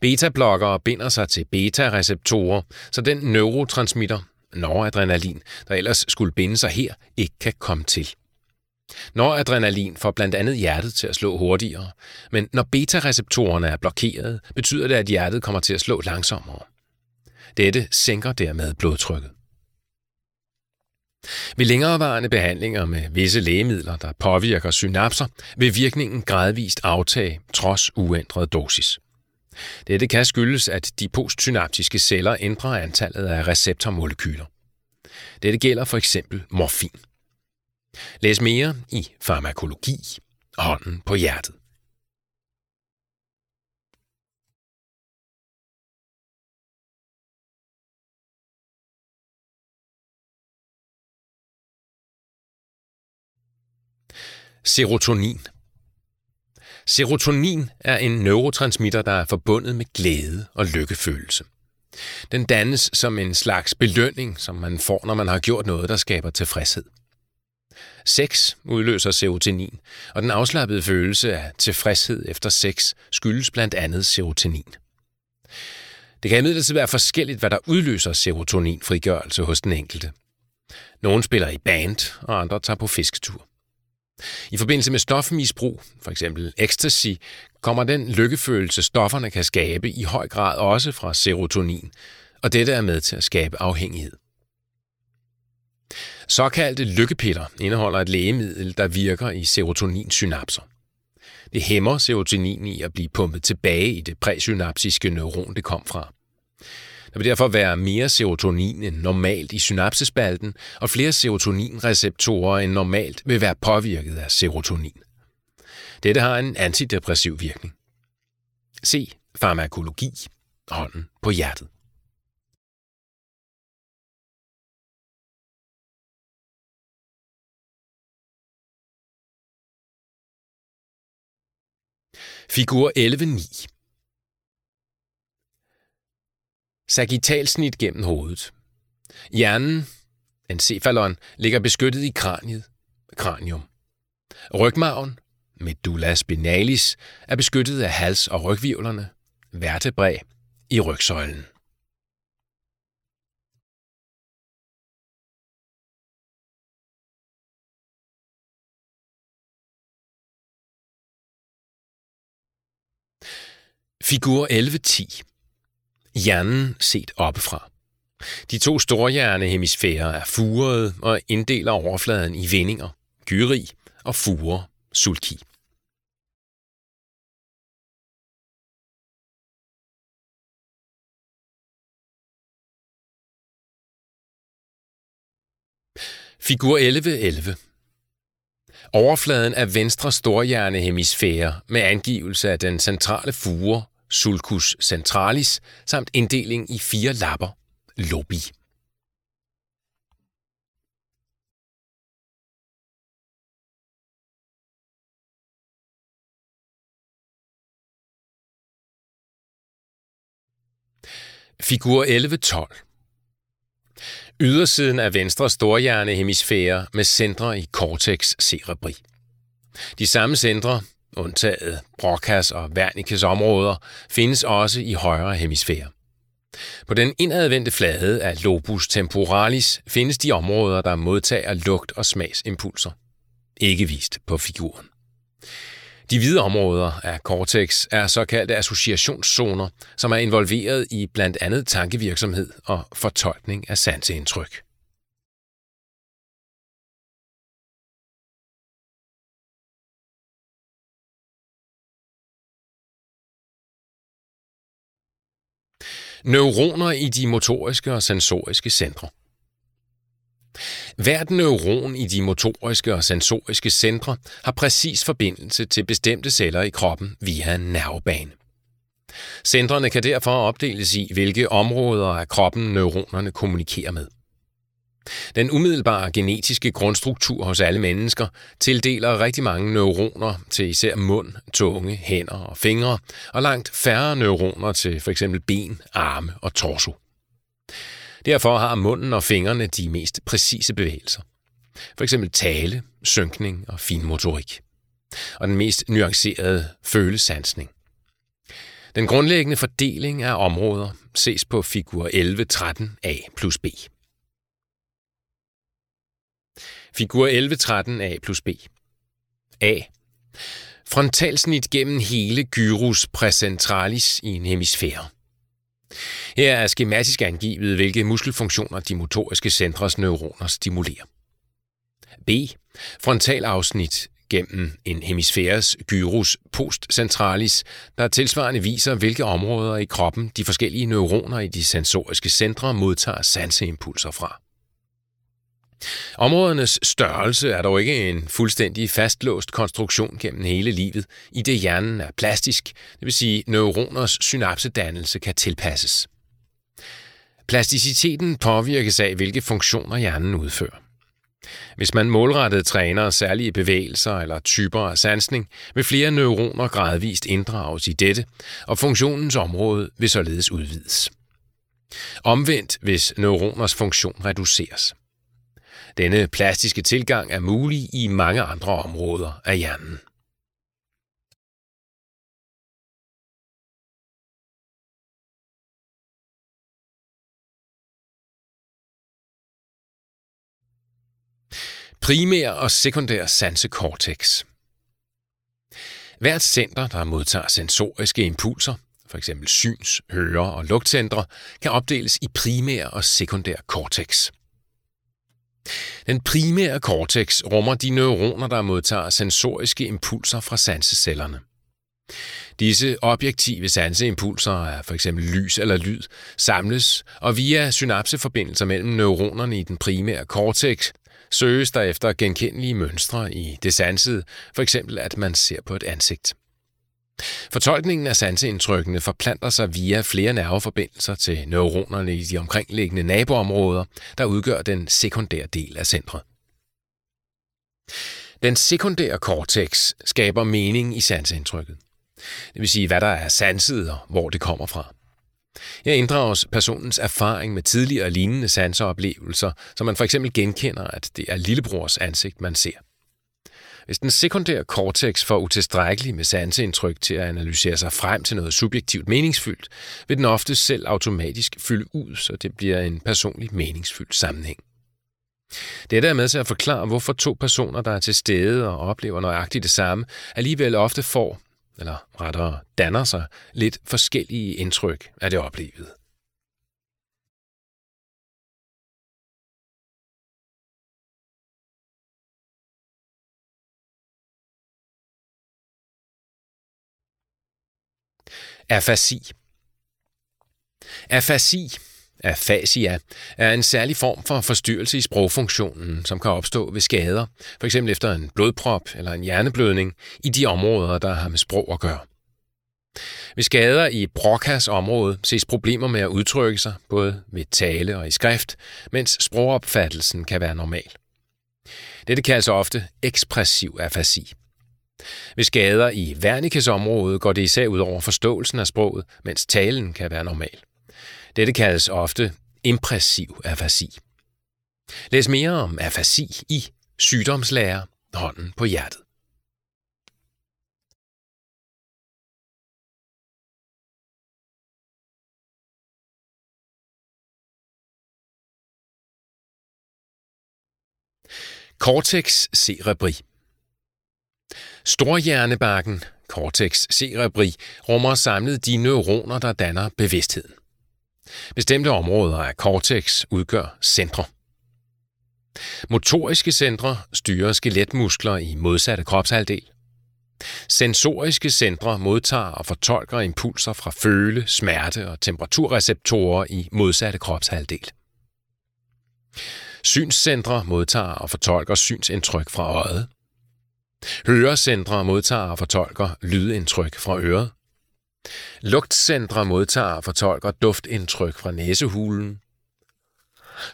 Beta-blokkere binder sig til beta-receptorer, så den neurotransmitter, noradrenalin, der ellers skulle binde sig her, ikke kan komme til. Når adrenalin får blandt andet hjertet til at slå hurtigere, men når beta-receptorerne er blokeret, betyder det, at hjertet kommer til at slå langsommere. Dette sænker dermed blodtrykket. Ved længerevarende behandlinger med visse lægemidler, der påvirker synapser, vil virkningen gradvist aftage trods uændret dosis. Dette kan skyldes, at de postsynaptiske celler ændrer antallet af receptormolekyler. Dette gælder for eksempel morfin. Læs mere i farmakologi, hånden på hjertet. Serotonin. Serotonin er en neurotransmitter, der er forbundet med glæde og lykkefølelse. Den dannes som en slags belønning, som man får, når man har gjort noget, der skaber tilfredshed. Sex udløser serotonin, og den afslappede følelse af tilfredshed efter sex skyldes blandt andet serotonin. Det kan imidlertid være forskelligt, hvad der udløser serotoninfrigørelse hos den enkelte. Nogle spiller i band, og andre tager på fisketur. I forbindelse med stofmisbrug, f.eks. ecstasy, kommer den lykkefølelse, stofferne kan skabe, i høj grad også fra serotonin, og dette er med til at skabe afhængighed. Såkaldte lykkepiller indeholder et lægemiddel, der virker i serotoninsynapser. Det hæmmer serotonin i at blive pumpet tilbage i det præsynaptiske neuron, det kom fra. Der vil derfor være mere serotonin end normalt i synapsespalten, og flere serotoninreceptorer end normalt vil være påvirket af serotonin. Dette har en antidepressiv virkning. Se farmakologi, hånden på hjertet. Figur 11.9. Sagittalsnit gennem hovedet. Hjernen, encephalon, ligger beskyttet i kraniet, cranium. Rygmarven, medulla spinalis, er beskyttet af hals- og rygvirvlerne, vertebrae, i rygsøjlen. Figur 11.10. Hjernen set oppefra. De to storhjernehemisfærer er furede og inddeler overfladen i vendinger, gyri og furer, sulci. Figur 11.11. Overfladen af venstre storhjernehemisfære med angivelse af den centrale fure, sulcus centralis, samt inddeling i 4 lapper, lobi. Figur 11.12. Ydersiden af venstre storhjernehemisfære med centre i cortex cerebri. De samme centre, undtaget Brocas og Wernickes områder, findes også i højre hemisfære. På den indadvendte flade af lobus temporalis findes de områder, der modtager lugt- og smagsimpulser. Ikke vist på figuren. De hvide områder af cortex er såkaldte associationszoner, som er involveret i blandt andet tankevirksomhed og fortolkning af sanseindtryk. Neuroner i de motoriske og sensoriske centre. Hvert neuron i de motoriske og sensoriske centre har præcis forbindelse til bestemte celler i kroppen via en nervebane. Centrene kan derfor opdeles i, hvilke områder af kroppen neuronerne kommunikerer med. Den umiddelbare genetiske grundstruktur hos alle mennesker tildeler rigtig mange neuroner til især mund, tunge, hænder og fingre, og langt færre neuroner til f.eks. ben, arme og torso. Derfor har munden og fingrene de mest præcise bevægelser. For eksempel tale, synkning og finmotorik. Og den mest nuancerede følesansning. Den grundlæggende fordeling af områder ses på figur 11.13a+b. Figur 11.13a+b. af. Frontalsnit gennem hele gyrus præcentralis i en hemisfære. Her er skematisk angivet, hvilke muskelfunktioner de motoriske centres neuroner stimulerer. B. Frontalafsnit gennem en hemisfæres gyrus postcentralis, der tilsvarende viser, hvilke områder i kroppen de forskellige neuroner i de sensoriske centre modtager sanseimpulser fra. Områdernes størrelse er dog ikke en fuldstændig fastlåst konstruktion gennem hele livet, i det hjernen er plastisk, det vil sige neuroners synapsedannelse kan tilpasses. Plasticiteten påvirkes af, hvilke funktioner hjernen udfører. Hvis man målrettet træner særlige bevægelser eller typer af sansning, vil flere neuroner gradvist inddrages i dette, og funktionens område vil således udvides. Omvendt, hvis neuroners funktion reduceres. Denne plastiske tilgang er mulig i mange andre områder af hjernen. Primær og sekundær sansekortex. Hvert center, der modtager sensoriske impulser, f.eks. syns-, høre- og lugtcentre, kan opdeles i primær og sekundær kortex. Den primære kortex rummer de neuroner, der modtager sensoriske impulser fra sansecellerne. Disse objektive sanseimpulser af f.eks. lys eller lyd samles, og via synapseforbindelser mellem neuronerne i den primære kortex søges der efter genkendelige mønstre i det sansede, f.eks. at man ser på et ansigt. Fortolkningen af sanseindtrykkene forplanter sig via flere nerveforbindelser til neuronerne i de omkringliggende naboområder, der udgør den sekundære del af centret. Den sekundære kortex skaber mening i sanseindtrykket, det vil sige, hvad der er sanset og hvor det kommer fra. Her inddrages personens erfaring med tidligere lignende sanseoplevelser, så man f.eks. genkender, at det er lillebrors ansigt, man ser. Hvis den sekundære kortex får utilstrækkelig med sanseindtryk til at analysere sig frem til noget subjektivt meningsfyldt, vil den ofte selv automatisk fylde ud, så det bliver en personlig meningsfyldt sammenhæng. Dette er med til at forklare, hvorfor to personer, der er til stede og oplever nøjagtigt det samme, alligevel ofte får, eller rettere danner sig, lidt forskellige indtryk af det oplevede. Afasi. Afasia, er en særlig form for forstyrrelse i sprogfunktionen, som kan opstå ved skader, f.eks. efter en blodprop eller en hjerneblødning, i de områder, der har med sprog at gøre. Ved skader i Brocas område ses problemer med at udtrykke sig, både ved tale og i skrift, mens sprogopfattelsen kan være normal. Dette kaldes ofte ekspressiv afasi. Ved skader i Wernickes område går det især ud over forståelsen af sproget, mens talen kan være normal. Dette kaldes ofte impressiv afasi. Læs mere om afasi i Sygdomslære, hånden på hjertet. Cortex cerebri. Storhjernebarken, cortex cerebri, rummer samlet de neuroner, der danner bevidstheden. Bestemte områder af cortex udgør centre. Motoriske centre styrer skeletmuskler i modsatte kropshalvdel. Sensoriske centre modtager og fortolker impulser fra føle-, smerte- og temperaturreceptorer i modsatte kropshalvdel. Synscentre modtager og fortolker synsindtryk fra øjet. Hørecentre modtager og fortolker lydindtryk fra øret. Lugtcentre modtager og fortolker duftindtryk fra næsehulen.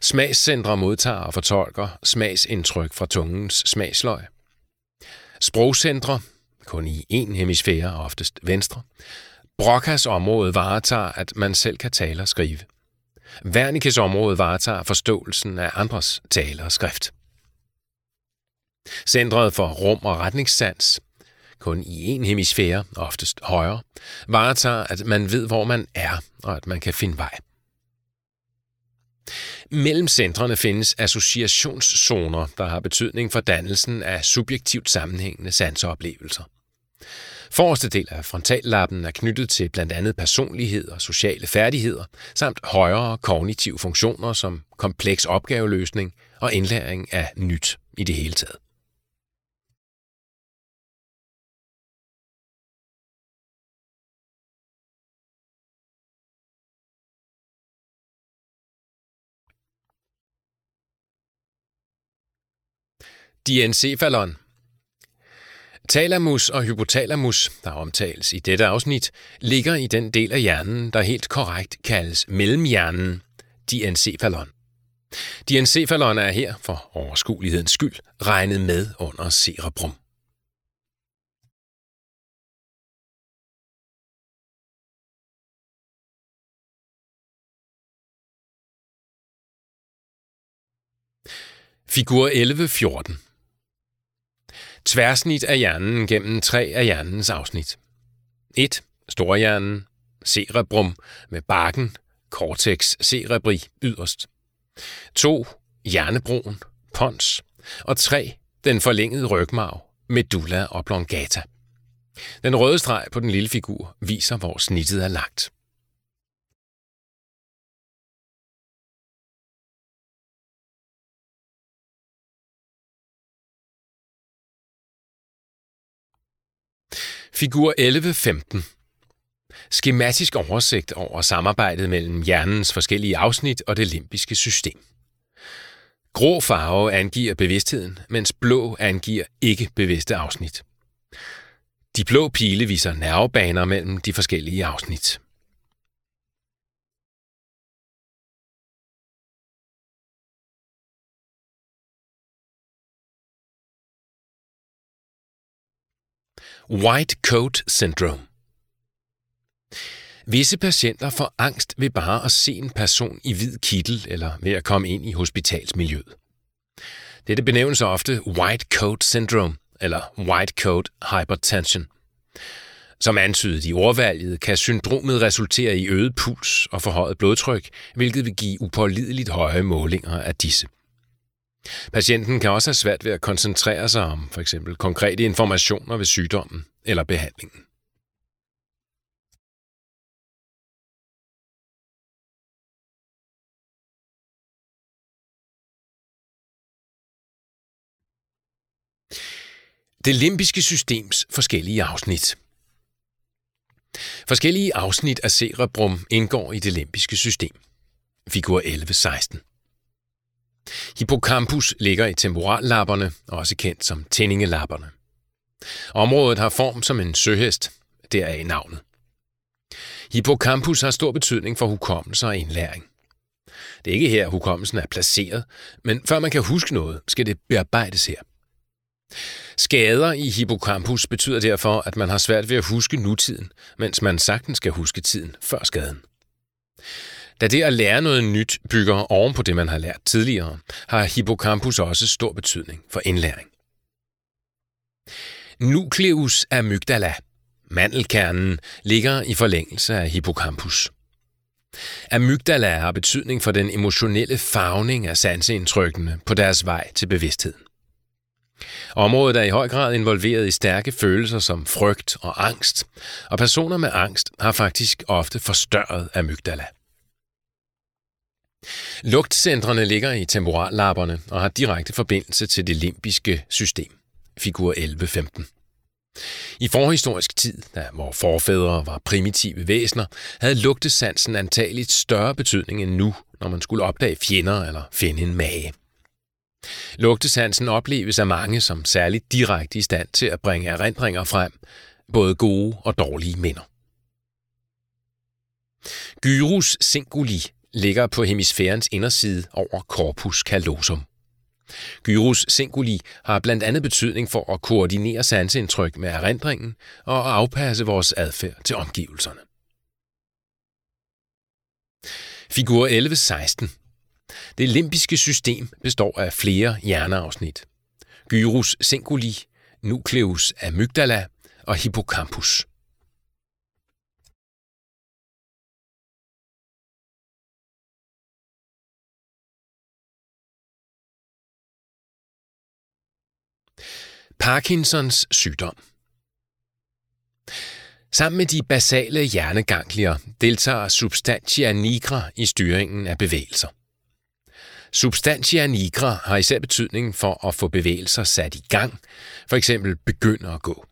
Smagscentre modtager og fortolker smagsindtryk fra tungens smagsløg. Sprogcentre, kun i én hemisfære, oftest venstre. Brocas område varetager, at man selv kan tale og skrive. Wernickes område varetager forståelsen af andres tale og skrift. Centret for rum- og retningssans, kun i én hemisfære, oftest højre, varetager, at man ved, hvor man er, og at man kan finde vej. Mellem centrene findes associationszoner, der har betydning for dannelsen af subjektivt sammenhængende sanseoplevelser. Forreste del af frontallappen er knyttet til blandt andet personlighed og sociale færdigheder, samt højere kognitive funktioner som kompleks opgaveløsning og indlæring af nyt i det hele taget. Diencephalon. Thalamus og hypothalamus, der omtales i dette afsnit, ligger i den del af hjernen, der helt korrekt kaldes mellemhjernen, diencephalon. Diencephalon er her, for overskuelighedens skyld, regnet med under cerebrum. Figur 11.14. Tværsnit af hjernen gennem tre af hjernens afsnit. 1. Storhjernen, cerebrum med barken, cortex cerebri yderst. 2. Hjernebroen, pons. Og 3. Den forlængede rygmarv, medulla oblongata. Den røde streg på den lille figur viser, hvor snittet er lagt. Figur 11.15. Skematisk oversigt over samarbejdet mellem hjernens forskellige afsnit og det limbiske system. Grå farve angiver bevidstheden, mens blå angiver ikke-bevidste afsnit. De blå pile viser nervebaner mellem de forskellige afsnit. White coat syndrome. Visse patienter får angst ved bare at se en person i hvid kittel eller ved at komme ind i hospitalsmiljøet. Dette benævnes ofte white coat syndrome eller white coat hypertension. Som antydet i ordvalget kan syndromet resultere i øget puls og forhøjet blodtryk, hvilket vil give upålideligt høje målinger af disse. Patienten kan også have svært ved at koncentrere sig om f.eks. konkrete informationer ved sygdommen eller behandlingen. Det limbiske systems forskellige afsnit. Forskellige afsnit af cerebrum indgår i det limbiske system. Figur 11.16. Hippocampus ligger i temporallapperne, også kendt som tændingelapperne. Området har form som en søhest, deraf navnet. Hippocampus har stor betydning for hukommelse og indlæring. Det er ikke her, hukommelsen er placeret, men før man kan huske noget, skal det bearbejdes her. Skader i hippocampus betyder derfor, at man har svært ved at huske nutiden, mens man sagtens skal huske tiden før skaden. Da det at lære noget nyt bygger oven på det, man har lært tidligere, har hippocampus også stor betydning for indlæring. Nucleus amygdala, mandelkernen, ligger i forlængelse af hippocampus. Amygdala har betydning for den emotionelle favning af sanseindtrykkene på deres vej til bevidstheden. Området er i høj grad involveret i stærke følelser som frygt og angst, og personer med angst har faktisk ofte forstørret amygdala. Lugtcentrene ligger i temporallapperne og har direkte forbindelse til det limbiske system. Figur 11.15. I forhistorisk tid, da vores forfædre var primitive væsener, havde lugtesansen antageligt større betydning end nu, når man skulle opdage fjender eller finde en mage. Lugtesansen opleves af mange som særligt direkte i stand til at bringe erindringer frem, både gode og dårlige minder. Gyrus singuli ligger på hemisfærens inderside over corpus callosum. Gyrus singuli har blandt andet betydning for at koordinere sanseindtryk med erindringen og afpasse vores adfærd til omgivelserne. Figur 11.16. Det limbiske system består af flere hjerneafsnit. Gyrus singuli, nucleus amygdala og hippocampus. Parkinsons sygdom. Sammen med de basale hjerneganglier deltager Substantia nigra i styringen af bevægelser. Substantia nigra har især betydning for at få bevægelser sat i gang, f.eks. begynde at gå.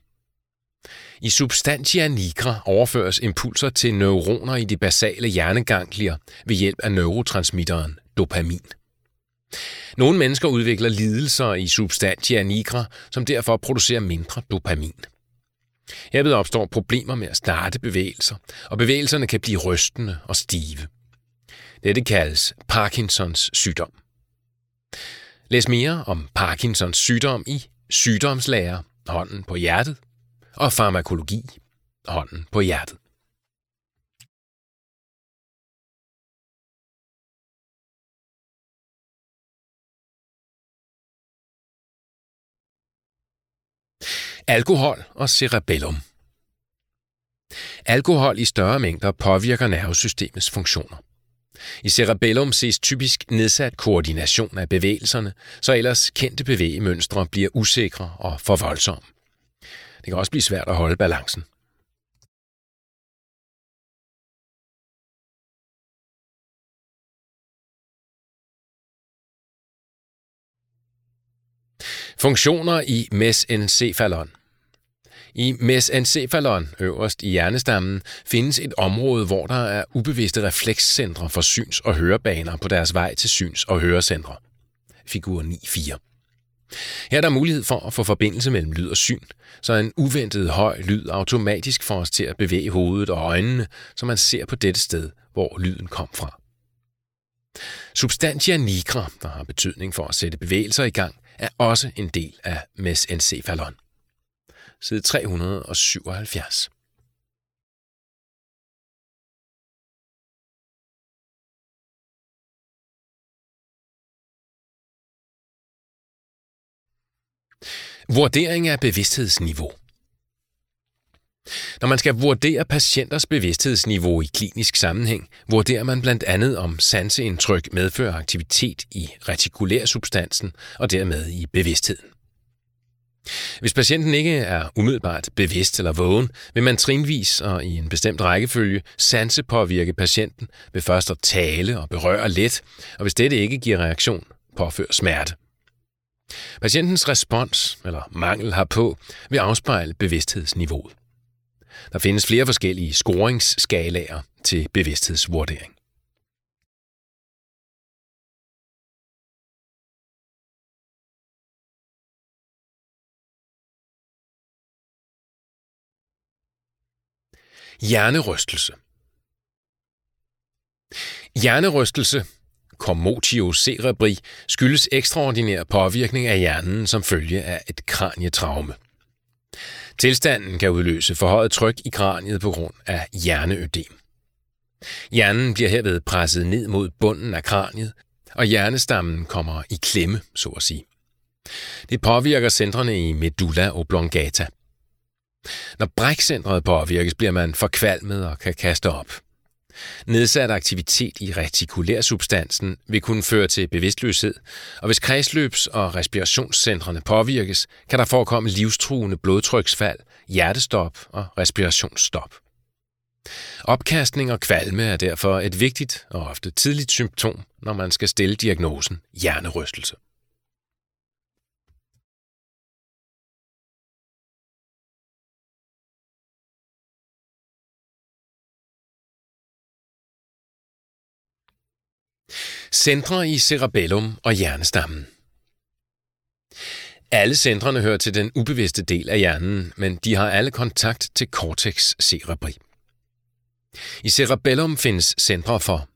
I Substantia nigra overføres impulser til neuroner i de basale hjerneganglier ved hjælp af neurotransmitteren dopamin. Nogle mennesker udvikler lidelser i Substantia nigra, som derfor producerer mindre dopamin. Herved opstår problemer med at starte bevægelser, og bevægelserne kan blive rystende og stive. Dette kaldes Parkinsons sygdom. Læs mere om Parkinsons sygdom i Sygdomslære, hånden på hjertet, og Farmakologi, hånden på hjertet. Alkohol og cerebellum. Alkohol i større mængder påvirker nervesystemets funktioner. I cerebellum ses typisk nedsat koordination af bevægelserne, så ellers kendte bevægemønstre bliver usikre og for voldsomme. Det kan også blive svært at holde balancen. Funktioner i mesencephalon. I mesencephalon, øverst i hjernestammen, findes et område, hvor der er ubevidste reflekscentre for syns- og hørebaner på deres vej til syns- og hørecentre. Figur 9.4. Her er der mulighed for at få forbindelse mellem lyd og syn, så en uventet høj lyd automatisk får os til at bevæge hovedet og øjnene, så man ser på dette sted, hvor lyden kom fra. Substantia nigra, der har betydning for at sætte bevægelser i gang, er også en del af mesencephalon. Side 377. Vurdering af bevidsthedsniveau. Når man skal vurdere patienters bevidsthedsniveau i klinisk sammenhæng, vurderer man blandt andet om sanseindtryk medfører aktivitet i retikulær substansen og dermed i bevidstheden. Hvis patienten ikke er umiddelbart bevidst eller vågen, vil man trinvis og i en bestemt rækkefølge sanse påvirke patienten ved først at tale og berøre let, og hvis dette ikke giver reaktion, påfører smerte. Patientens respons eller mangel herpå vil afspejle bevidsthedsniveauet. Der findes flere forskellige scoringsskalaer til bevidsthedsvurdering. Hjernerystelse. Hjernerystelse, commotio cerebri, skyldes ekstraordinær påvirkning af hjernen som følge af et kranietraume. Tilstanden kan udløse forhøjet tryk i kraniet på grund af hjerneødem. Hjernen bliver herved presset ned mod bunden af kraniet, og hjernestammen kommer i klemme, så at sige. Det påvirker centrene i medulla oblongata. Når brækcentret påvirkes, bliver man forkvalmet og kan kaste op. Nedsat aktivitet i retikulær substansen vil kunne føre til bevidstløshed, og hvis kredsløbs- og respirationscentrene påvirkes, kan der forekomme livstruende blodtryksfald, hjertestop og respirationsstop. Opkastning og kvalme er derfor et vigtigt og ofte tidligt symptom, når man skal stille diagnosen hjernerystelse. Centre i cerebellum og hjernestammen. Alle centrene hører til den ubevidste del af hjernen, men de har alle kontakt til cortex cerebri. I cerebellum findes centre for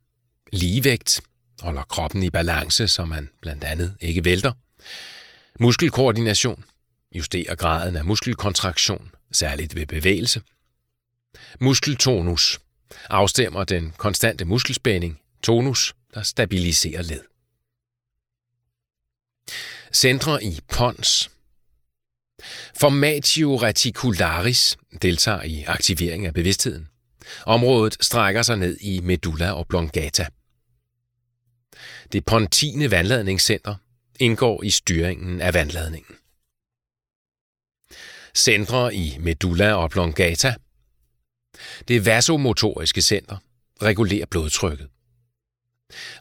ligevægt, holder kroppen i balance, så man blandt andet ikke vælter, muskelkoordination, justerer graden af muskelkontraktion, særligt ved bevægelse, muskeltonus, afstemmer den konstante muskelspænding, tonus, der stabiliserer led. Centre i pons. Formatio reticularis deltager i aktivering af bevidstheden. Området strækker sig ned i medulla oblongata. Det pontine vandladningscenter indgår i styringen af vandladningen. centre i medulla oblongata. Det vasomotoriske center regulerer blodtrykket.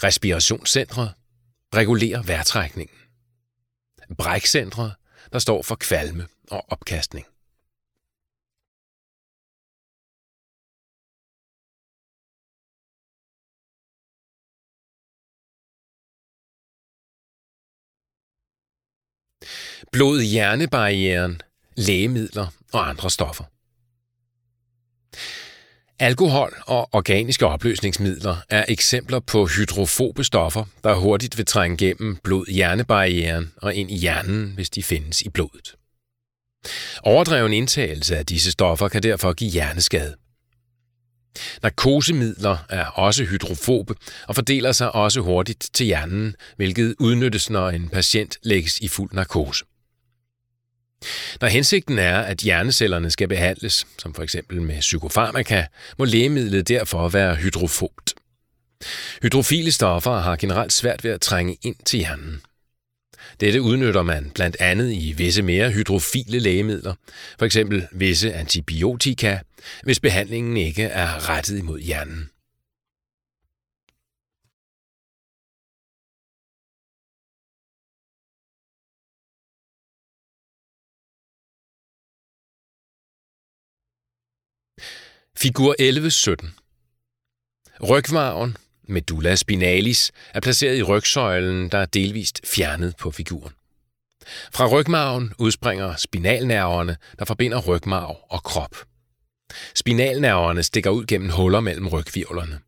Respirationscentre regulerer vejrtrækningen. Brækcentre, der står for kvalme og opkastning. Blod-hjernebarrieren, lægemidler og andre stoffer. Alkohol og organiske opløsningsmidler er eksempler på hydrofobe stoffer, der hurtigt vil trænge gennem blod-hjernebarrieren og ind i hjernen, hvis de findes i blodet. Overdreven indtagelse af disse stoffer kan derfor give hjerneskade. Narkosemidler er også hydrofobe og fordeler sig også hurtigt til hjernen, hvilket udnyttes, når en patient lægges i fuld narkose. Når hensigten er, at hjernecellerne skal behandles, som for eksempel med psykofarmaka, må lægemidlet derfor være hydrofobt. Hydrofile stoffer har generelt svært ved at trænge ind til hjernen. Dette udnytter man blandt andet i visse mere hydrofile lægemidler, for eksempel visse antibiotika, hvis behandlingen ikke er rettet imod hjernen. Figur 11.17. Rygmarven, medulla spinalis, er placeret i rygsøjlen, der er delvist fjernet på figuren. Fra rygmarven udspringer spinalnerverne, der forbinder rygmarv og krop. Spinalnerverne stikker ud gennem huller mellem ryghvirvlerne.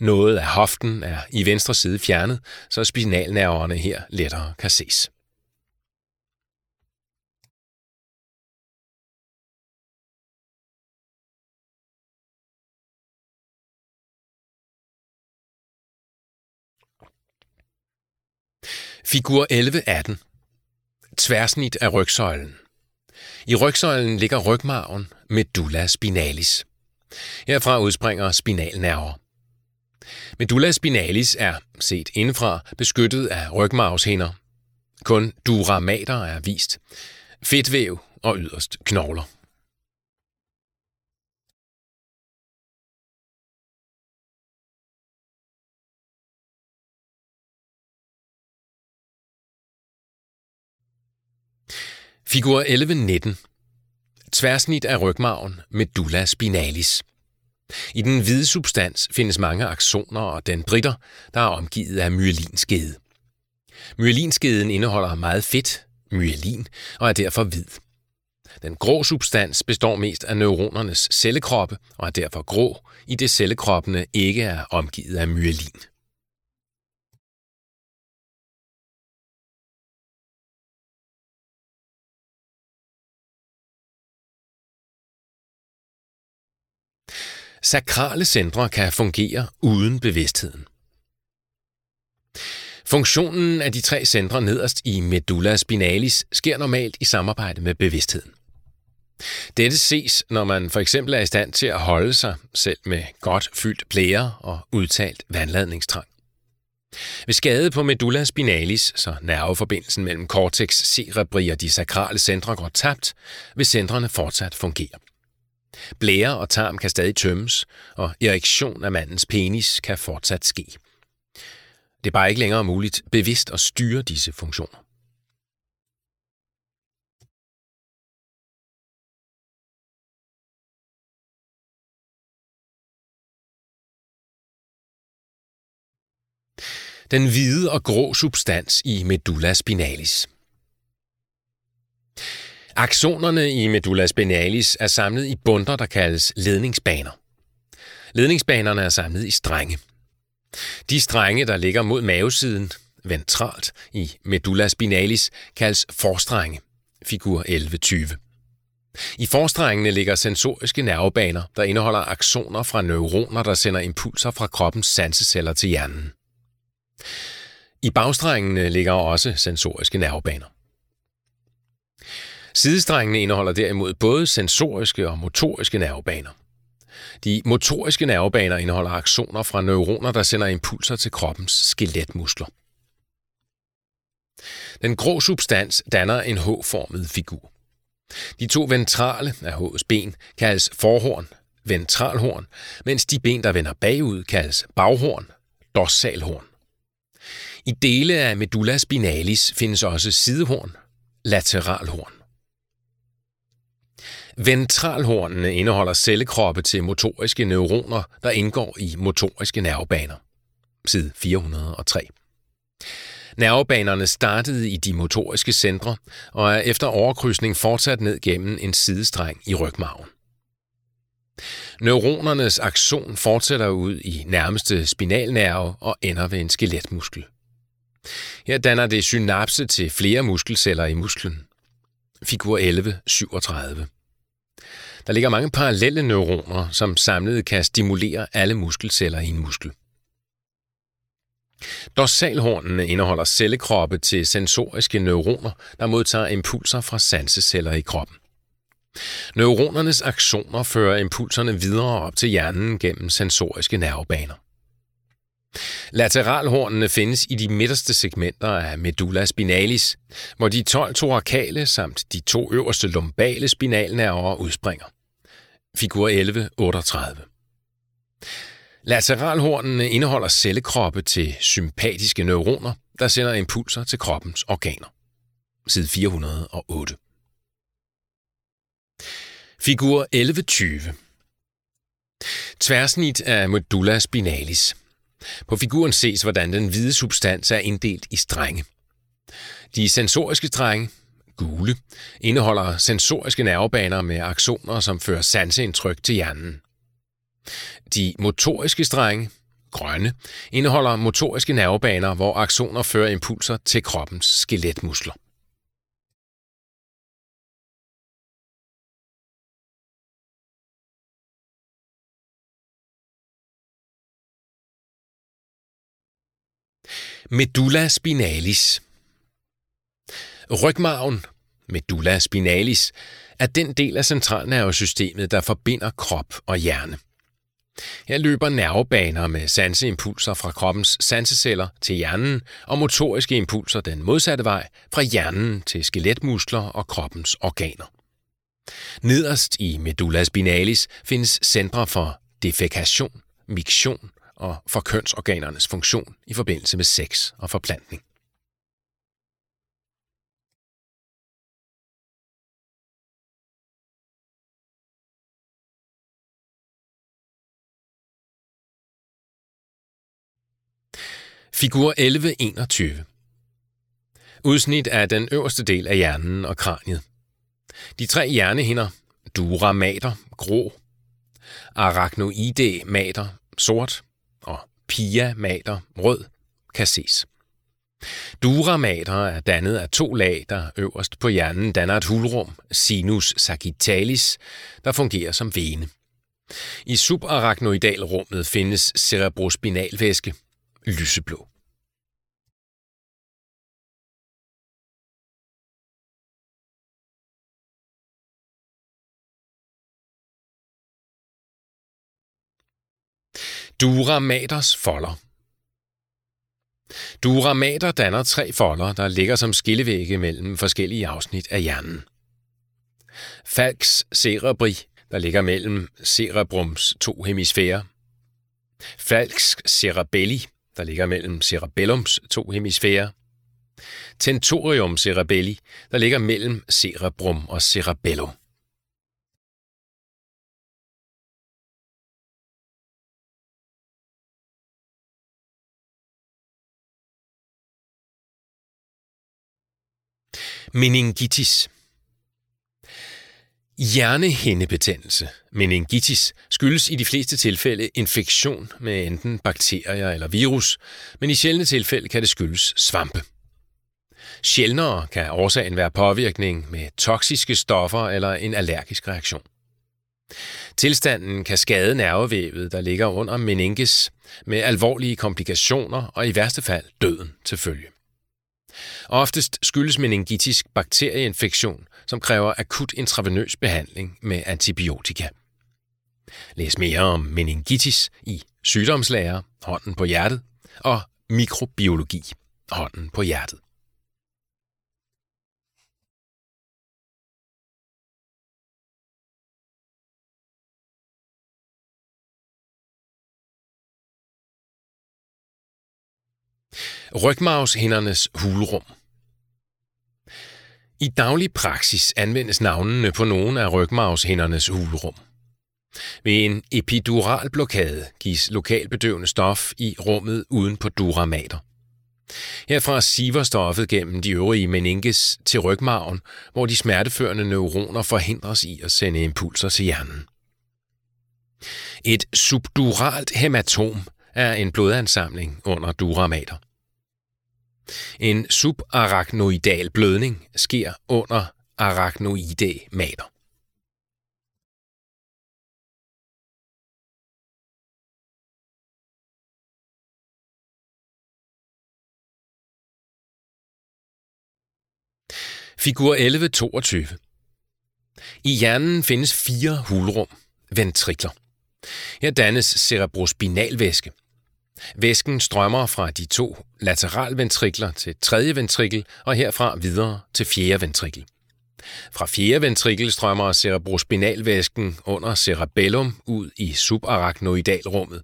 Noget af hoften er i venstre side fjernet, så spinalnerverne her lettere kan ses. Figur 11.18. Tværsnit af rygsøjlen. I rygsøjlen ligger rygmarven, medulla spinalis. Herfra udspringer spinalnerver. Medulla spinalis er, set indefra, beskyttet af rygmarvshinder. Kun dura mater er vist. Fedtvæv og yderst knogler. Figur 11.19. Tværsnit af rygmarven, medulla spinalis. I den hvide substans findes mange aksoner og dendritter, der er omgivet af myelinskede. Myelinskeden indeholder meget fedt, myelin, og er derfor hvid. Den grå substans består mest af neuronernes cellekroppe og er derfor grå, idet cellekroppene ikke er omgivet af myelin. Sakrale centre kan fungere uden bevidstheden. Funktionen af de tre centre nederst i medulla spinalis sker normalt i samarbejde med bevidstheden. Dette ses, når man for eksempel er i stand til at holde sig selv med godt fyldt blære og udtalt vandladningstrang. Ved skade på medulla spinalis, så nerveforbindelsen mellem cortex cerebri og de sakrale centre går tabt, vil centrene fortsat fungere. Blære og tarm kan stadig tømmes, og erektion af mandens penis kan fortsat ske. Det er bare ikke længere muligt bevidst at styre disse funktioner. Den hvide og grå substans i medulla spinalis. Aksonerne i medulla spinalis er samlet i bundter, der kaldes ledningsbaner. Ledningsbanerne er samlet i strenge. De strenge, der ligger mod mavesiden, ventralt, i medulla spinalis, kaldes forstrenge, figur 11.20. I forstrengene ligger sensoriske nervebaner, der indeholder aksoner fra neuroner, der sender impulser fra kroppens sanseceller til hjernen. I bagstrengene ligger også sensoriske nervebaner. Sidestrengene indeholder derimod både sensoriske og motoriske nervebaner. De motoriske nervebaner indeholder aksoner fra neuroner, der sender impulser til kroppens skeletmuskler. Den grå substans danner en H-formet figur. De to ventrale af H's ben kaldes forhorn, ventralhorn, mens de ben, der vender bagud, kaldes baghorn, dorsalhorn. I dele af medulla spinalis findes også sidehorn, lateralhorn. Ventralhornene indeholder cellekroppe til motoriske neuroner, der indgår i motoriske nervebaner. Side 403. Nervebanerne startede i de motoriske centre og er efter overkrydsning fortsat ned gennem en sidestreng i rygmarven. Neuronernes akson fortsætter ud i nærmeste spinalnerve og ender ved en skeletmuskel. Her danner det synapse til flere muskelceller i musklen. Figur 1137. Der ligger mange parallelle neuroner, som samlet kan stimulere alle muskelceller i en muskel. Dorsalhornene indeholder cellekroppe til sensoriske neuroner, der modtager impulser fra sanseceller i kroppen. Neuronernes aksoner fører impulserne videre op til hjernen gennem sensoriske nervebaner. Lateralhornene findes i de midterste segmenter af medulla spinalis, hvor de 12 thorakale samt de to øverste lumbale spinalnerver udspringer. Figur 1138. Lateralhornene indeholder cellekroppe til sympatiske neuroner, der sender impulser til kroppens organer. Side 408. Figur 1120. Tværsnit af medulla spinalis. På figuren ses, hvordan den hvide substans er inddelt i strenge. De sensoriske strenge, gule, indeholder sensoriske nervebaner med aksoner, som fører sanseindtryk til hjernen. De motoriske strenge, grønne, indeholder motoriske nervebaner, hvor aksoner fører impulser til kroppens skeletmuskler. Medulla spinalis. Rygmarven, medulla spinalis, er den del af centralnervesystemet, der forbinder krop og hjerne. Her løber nervebaner med sanseimpulser fra kroppens sanseceller til hjernen og motoriske impulser den modsatte vej fra hjernen til skeletmuskler og kroppens organer. Nederst i medulla spinalis findes centre for defekation, miktion og for kønsorganernes funktion i forbindelse med sex og forplantning. Figur 1121. Udsnit af den øverste del af hjernen og kraniet. De tre hjernehinder, dura mater, grå, arachnoidea mater, sort, og pia mater, rød, kan ses. Dura mater er dannet af to lag, der øverst på hjernen danner et hulrum, sinus sagittalis, der fungerer som vene. I subarachnoidalrummet findes cerebrospinalvæske, lyseblå. Dura maters folder. Dura mater danner tre folder, der ligger som skillevægge mellem forskellige afsnit af hjernen. Falks cerebri, der ligger mellem cerebrums to hemisfærer. Falks cerebelli, der ligger mellem cerebellums to hemisfærer. Tentorium cerebelli, der ligger mellem cerebrum og cerebellum. Meningitis. Hjernehindebetændelse, meningitis, skyldes i de fleste tilfælde infektion med enten bakterier eller virus, men i sjældne tilfælde kan det skyldes svampe. Sjældnere kan årsagen være påvirkning med toksiske stoffer eller en allergisk reaktion. Tilstanden kan skade nervevævet, der ligger under meninges, med alvorlige komplikationer og i værste fald døden til følge. Oftest skyldes meningitisk bakterieinfektion, som kræver akut intravenøs behandling med antibiotika. Læs mere om meningitis i Sygdomslære, hånden på hjertet, og Mikrobiologi, hånden på hjertet. Rygmarvshindernes hulrum. I daglig praksis anvendes navnene på nogle af rygmarvshindernes hulrum. Ved en epidural blokade gives lokalbedøvende stof i rummet uden på dura mater. Herfra siver stoffet gennem de øvrige meninges til rygmarven, hvor de smerteførende neuroner forhindres i at sende impulser til hjernen. Et subduralt hæmatom er en blodansamling under dura mater. En subarachnoidal blødning sker under Arachnoidea mater. Figur 11.22. I hjernen findes 4 hulrum, ventrikler. Her dannes cerebrospinalvæske. Væsken strømmer fra de 2 lateralventrikler til 3. ventrikel og herfra videre til 4. ventrikel. Fra 4. ventrikel strømmer cerebrospinalvæsken under cerebellum ud i subarachnoidalrummet.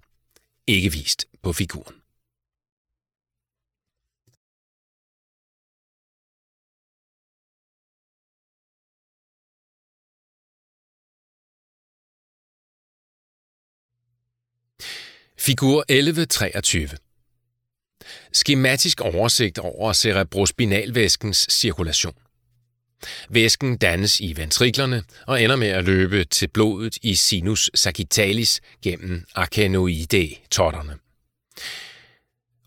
Ikke vist på figuren. Figur 11.23. Skematisk oversigt over cerebrospinalvæskens cirkulation. Væsken dannes i ventriklerne og ender med at løbe til blodet i sinus sagittalis gennem arachnoidea-totterne.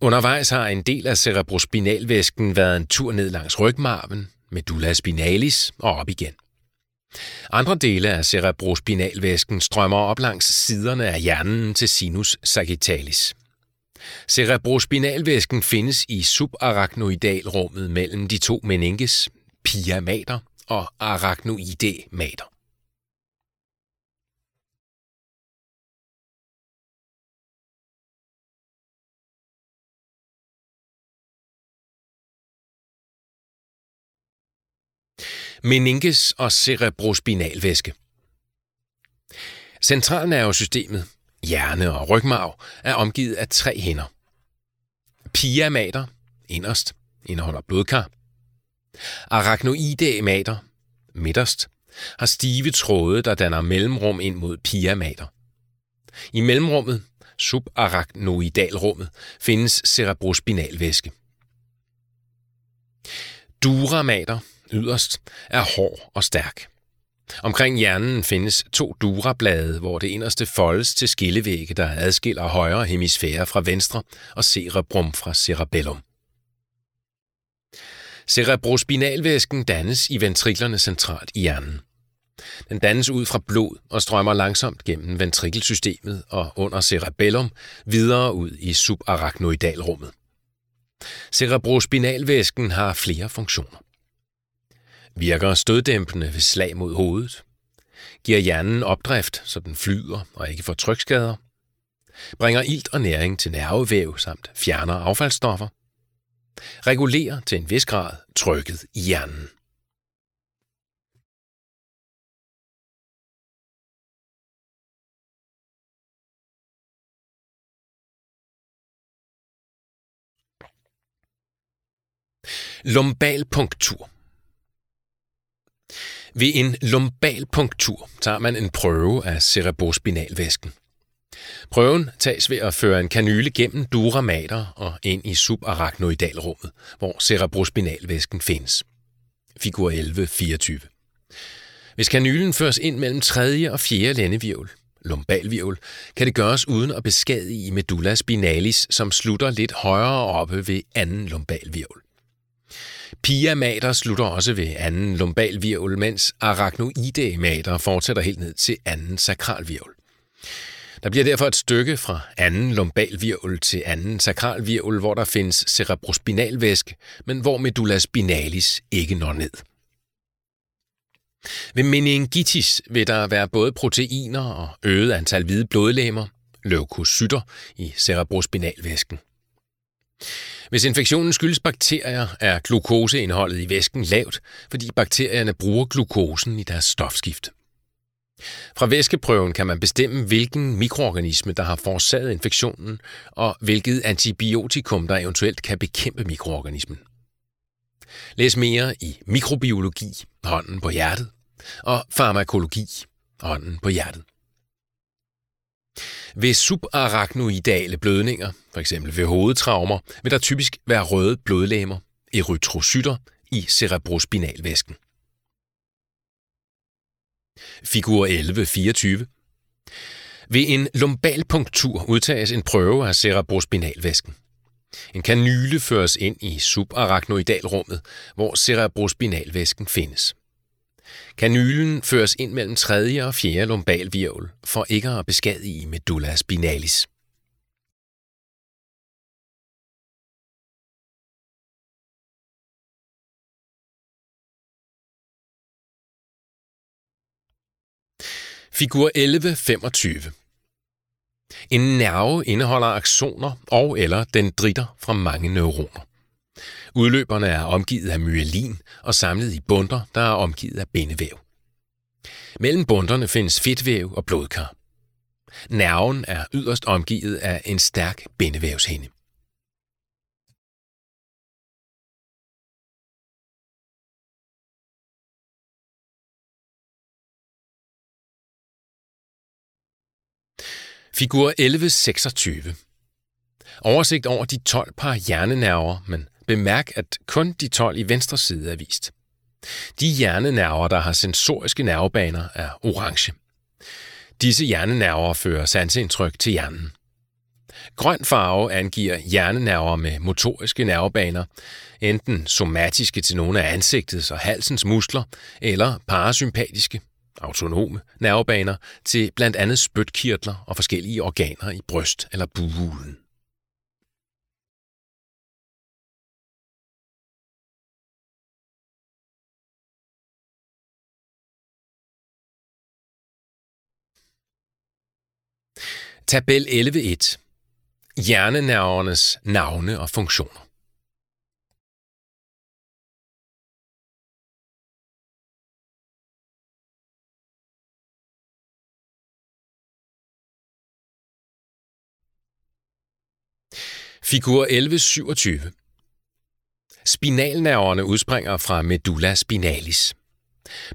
Undervejs har en del af cerebrospinalvæsken været en tur ned langs rygmarven, medulla spinalis og op igen. Andre dele af cerebrospinalvæsken strømmer op langs siderne af hjernen til sinus sagittalis. Cerebrospinalvæsken findes i subarachnoidalrummet mellem de 2 meninges, pia mater og arachnoidea mater. Meninges og cerebrospinalvæske. Centralnervesystemet, hjerne og rygmarv er omgivet af 3 hinder. Pia mater, inderst, indeholder blodkar. Arachnoidea mater, midterst, har stive tråde, der danner mellemrum ind mod pia mater. I mellemrummet, subarachnoidalrummet, findes cerebrospinalvæske. Dura mater, yderst, er hård og stærk. Omkring hjernen findes 2 durablade, hvor det inderste foldes til skillevægge, der adskiller højre hemisfære fra venstre og cerebrum fra cerebellum. Cerebrospinalvæsken dannes i ventriklerne centralt i hjernen. Den dannes ud fra blod og strømmer langsomt gennem ventrikelsystemet og under cerebellum videre ud i subarachnoidalrummet. Cerebrospinalvæsken har flere funktioner. Virker støddæmpende ved slag mod hovedet. Giver hjernen opdrift, så den flyder og ikke får trykskader. Bringer ilt og næring til nervevæv samt fjerner affaldsstoffer. Regulerer til en vis grad trykket i hjernen. Lumbal punktur. Ved en lumbal punktur tager man en prøve af cerebrospinalvæsken. Prøven tages ved at føre en kanyle gennem dura mater og ind i subarachnoidalrummet, hvor cerebrospinalvæsken findes. Figur 11.24. Hvis kanylen føres ind mellem 3. og 4. lændehvirvel, lumbalvirvel, kan det gøres uden at beskadige medulla spinalis, som slutter lidt højere oppe ved 2. lumbalvirvel. Pia mater slutter også ved 2. lumbalvirvel, mens arachnoidea mater fortsætter helt ned til 2. sakralvirvel. Der bliver derfor et stykke fra 2. lumbalvirvel til 2. sakralvirvel, hvor der findes cerebrospinalvæske, men hvor medulla spinalis ikke når ned. Ved meningitis vil der være både proteiner og øget antal hvide blodlegemer, leukocytter, i cerebrospinalvæsken. Hvis infektionen skyldes bakterier, er glukoseindholdet i væsken lavt, fordi bakterierne bruger glukosen i deres stofskifte. Fra væskeprøven kan man bestemme, hvilken mikroorganisme, der har forårsaget infektionen, og hvilket antibiotikum, der eventuelt kan bekæmpe mikroorganismen. Læs mere i mikrobiologi, hånden på hjertet, og farmakologi, hånden på hjertet. Ved subarachnoidale blødninger, f.eks. ved hovedtraumer, vil der typisk være røde blodlegemer, erytrocytter, i cerebrospinalvæsken. Figur 11.24. Ved en lumbalpunktur udtages en prøve af cerebrospinalvæsken. En kanyle føres ind i subarachnoidalrummet, hvor cerebrospinalvæsken findes. Kanylen føres ind mellem tredje og fjerde lumbalvirvel for ikke at beskadige medulla spinalis. Figur 11.25. En nerve indeholder aksoner og eller dendritter fra mange neuroner. Udløberne er omgivet af myelin og samlet i bundter, der er omgivet af bindevæv. Mellem bundterne findes fedtvæv og blodkar. Nerven er yderst omgivet af en stærk bindevævshinde. Figur 11.26. Oversigt over de 12 par hjernenerver, men bemærk, at kun de 12 i venstre side er vist. De hjernenerver, der har sensoriske nervebaner, er orange. Disse hjernenerver fører sanseindtryk til hjernen. Grøn farve angiver hjernenerver med motoriske nervebaner, enten somatiske til nogle af ansigtets og halsens muskler, eller parasympatiske, autonome nervebaner til blandt andet spytkirtler og forskellige organer i bryst- eller bughulen. Tabel 11.1. Hjernenervernes navne og funktioner. Figur 11.27. Spinalnerverne udspringer fra medulla spinalis.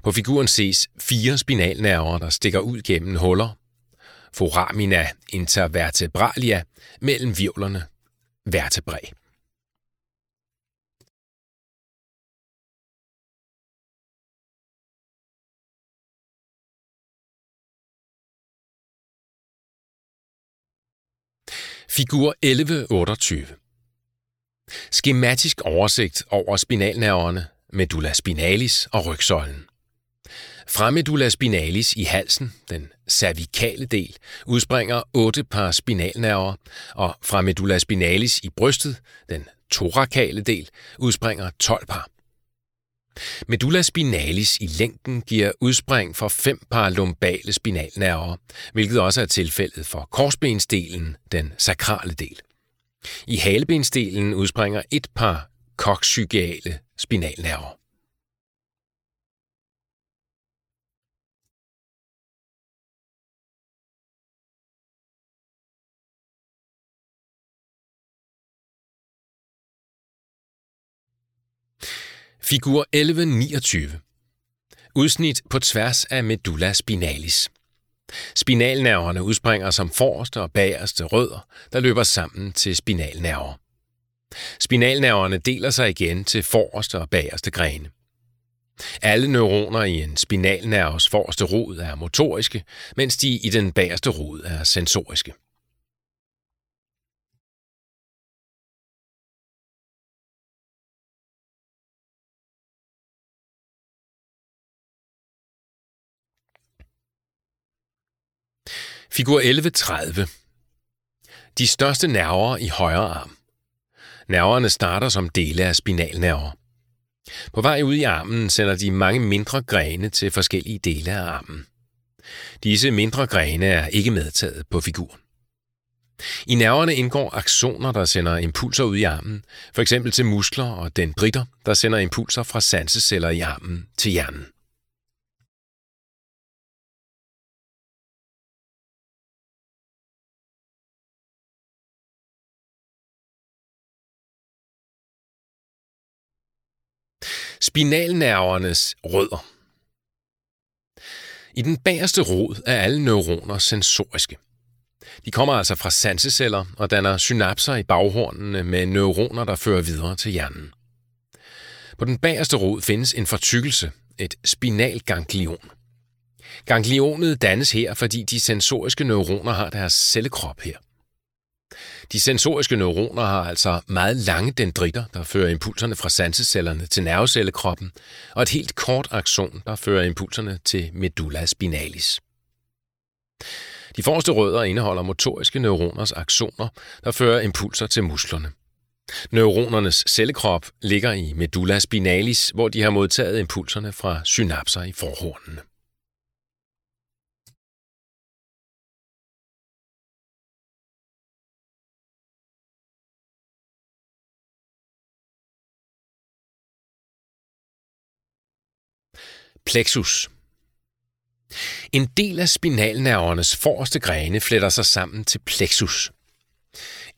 På figuren ses 4 spinalnerver, der stikker ud gennem huller, foramina intervertebralia, mellem hvirvlerne, vertebrae. Figur 11.28. Skematisk oversigt over spinalnerverne, medulla spinalis og rygsøjlen. Fra medulla spinalis i halsen, den cervikale del, udspringer 8 par spinalnerver, og fra medulla spinalis i brystet, den thorakale del, udspringer 12 par. Medulla spinalis i længden giver udspring for 5 par lumbale spinalnerver, hvilket også er tilfældet for korsbensdelen, den sakrale del. I halebensdelen udspringer 1 par kokcygeale spinalnerver. Figur 11.29. Udsnit på tværs af medulla spinalis. Spinalnerverne udspringer som forreste og bagerste rødder, der løber sammen til spinalnerver. Spinalnerverne deler sig igen til forreste og bagerste grene. Alle neuroner i en spinalnerves forreste rod er motoriske, mens de i den bagerste rod er sensoriske. Figur 11.30. De største nerver i højre arm. Nerverne starter som dele af spinalnerver. På vej ud i armen sender de mange mindre grene til forskellige dele af armen. Disse mindre grene er ikke medtaget på figuren. I nerverne indgår aksoner, der sender impulser ud i armen, f.eks. til muskler og dendritter, der sender impulser fra sanseceller i armen til hjernen. Spinalnervernes rødder. I den bagerste rod er alle neuroner sensoriske. De kommer altså fra sanseceller og danner synapser i baghornene med neuroner, der fører videre til hjernen. På den bagerste rod findes en fortykkelse, et spinalganglion. Ganglionet dannes her, fordi de sensoriske neuroner har deres cellekrop her. De sensoriske neuroner har altså meget lange dendritter, der fører impulserne fra sansecellerne til nervecellekroppen, og et helt kort axon, der fører impulserne til medulla spinalis. De forreste rødder indeholder motoriske neuroners axoner, der fører impulser til musklerne. Neuronernes cellekrop ligger i medulla spinalis, hvor de har modtaget impulserne fra synapser i forhornene. Plexus. En del af spinalnervernes forreste grene fletter sig sammen til plexus.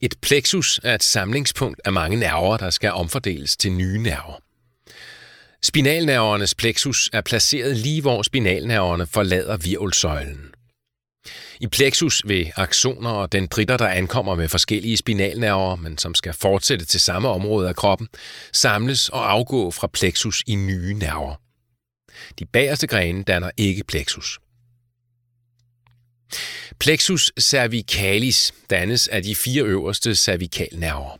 Et plexus er et samlingspunkt af mange nerver, der skal omfordeles til nye nerver. Spinalnervernes plexus er placeret lige hvor spinalnerverne forlader hvirvelsøjlen. I plexus vil axoner og dendritter, der ankommer med forskellige spinalnerver, men som skal fortsætte til samme område af kroppen, samles og afgå fra plexus i nye nerver. De bagerste grene danner ikke plexus. Plexus cervicalis dannes af de fire øverste cervikalnerver.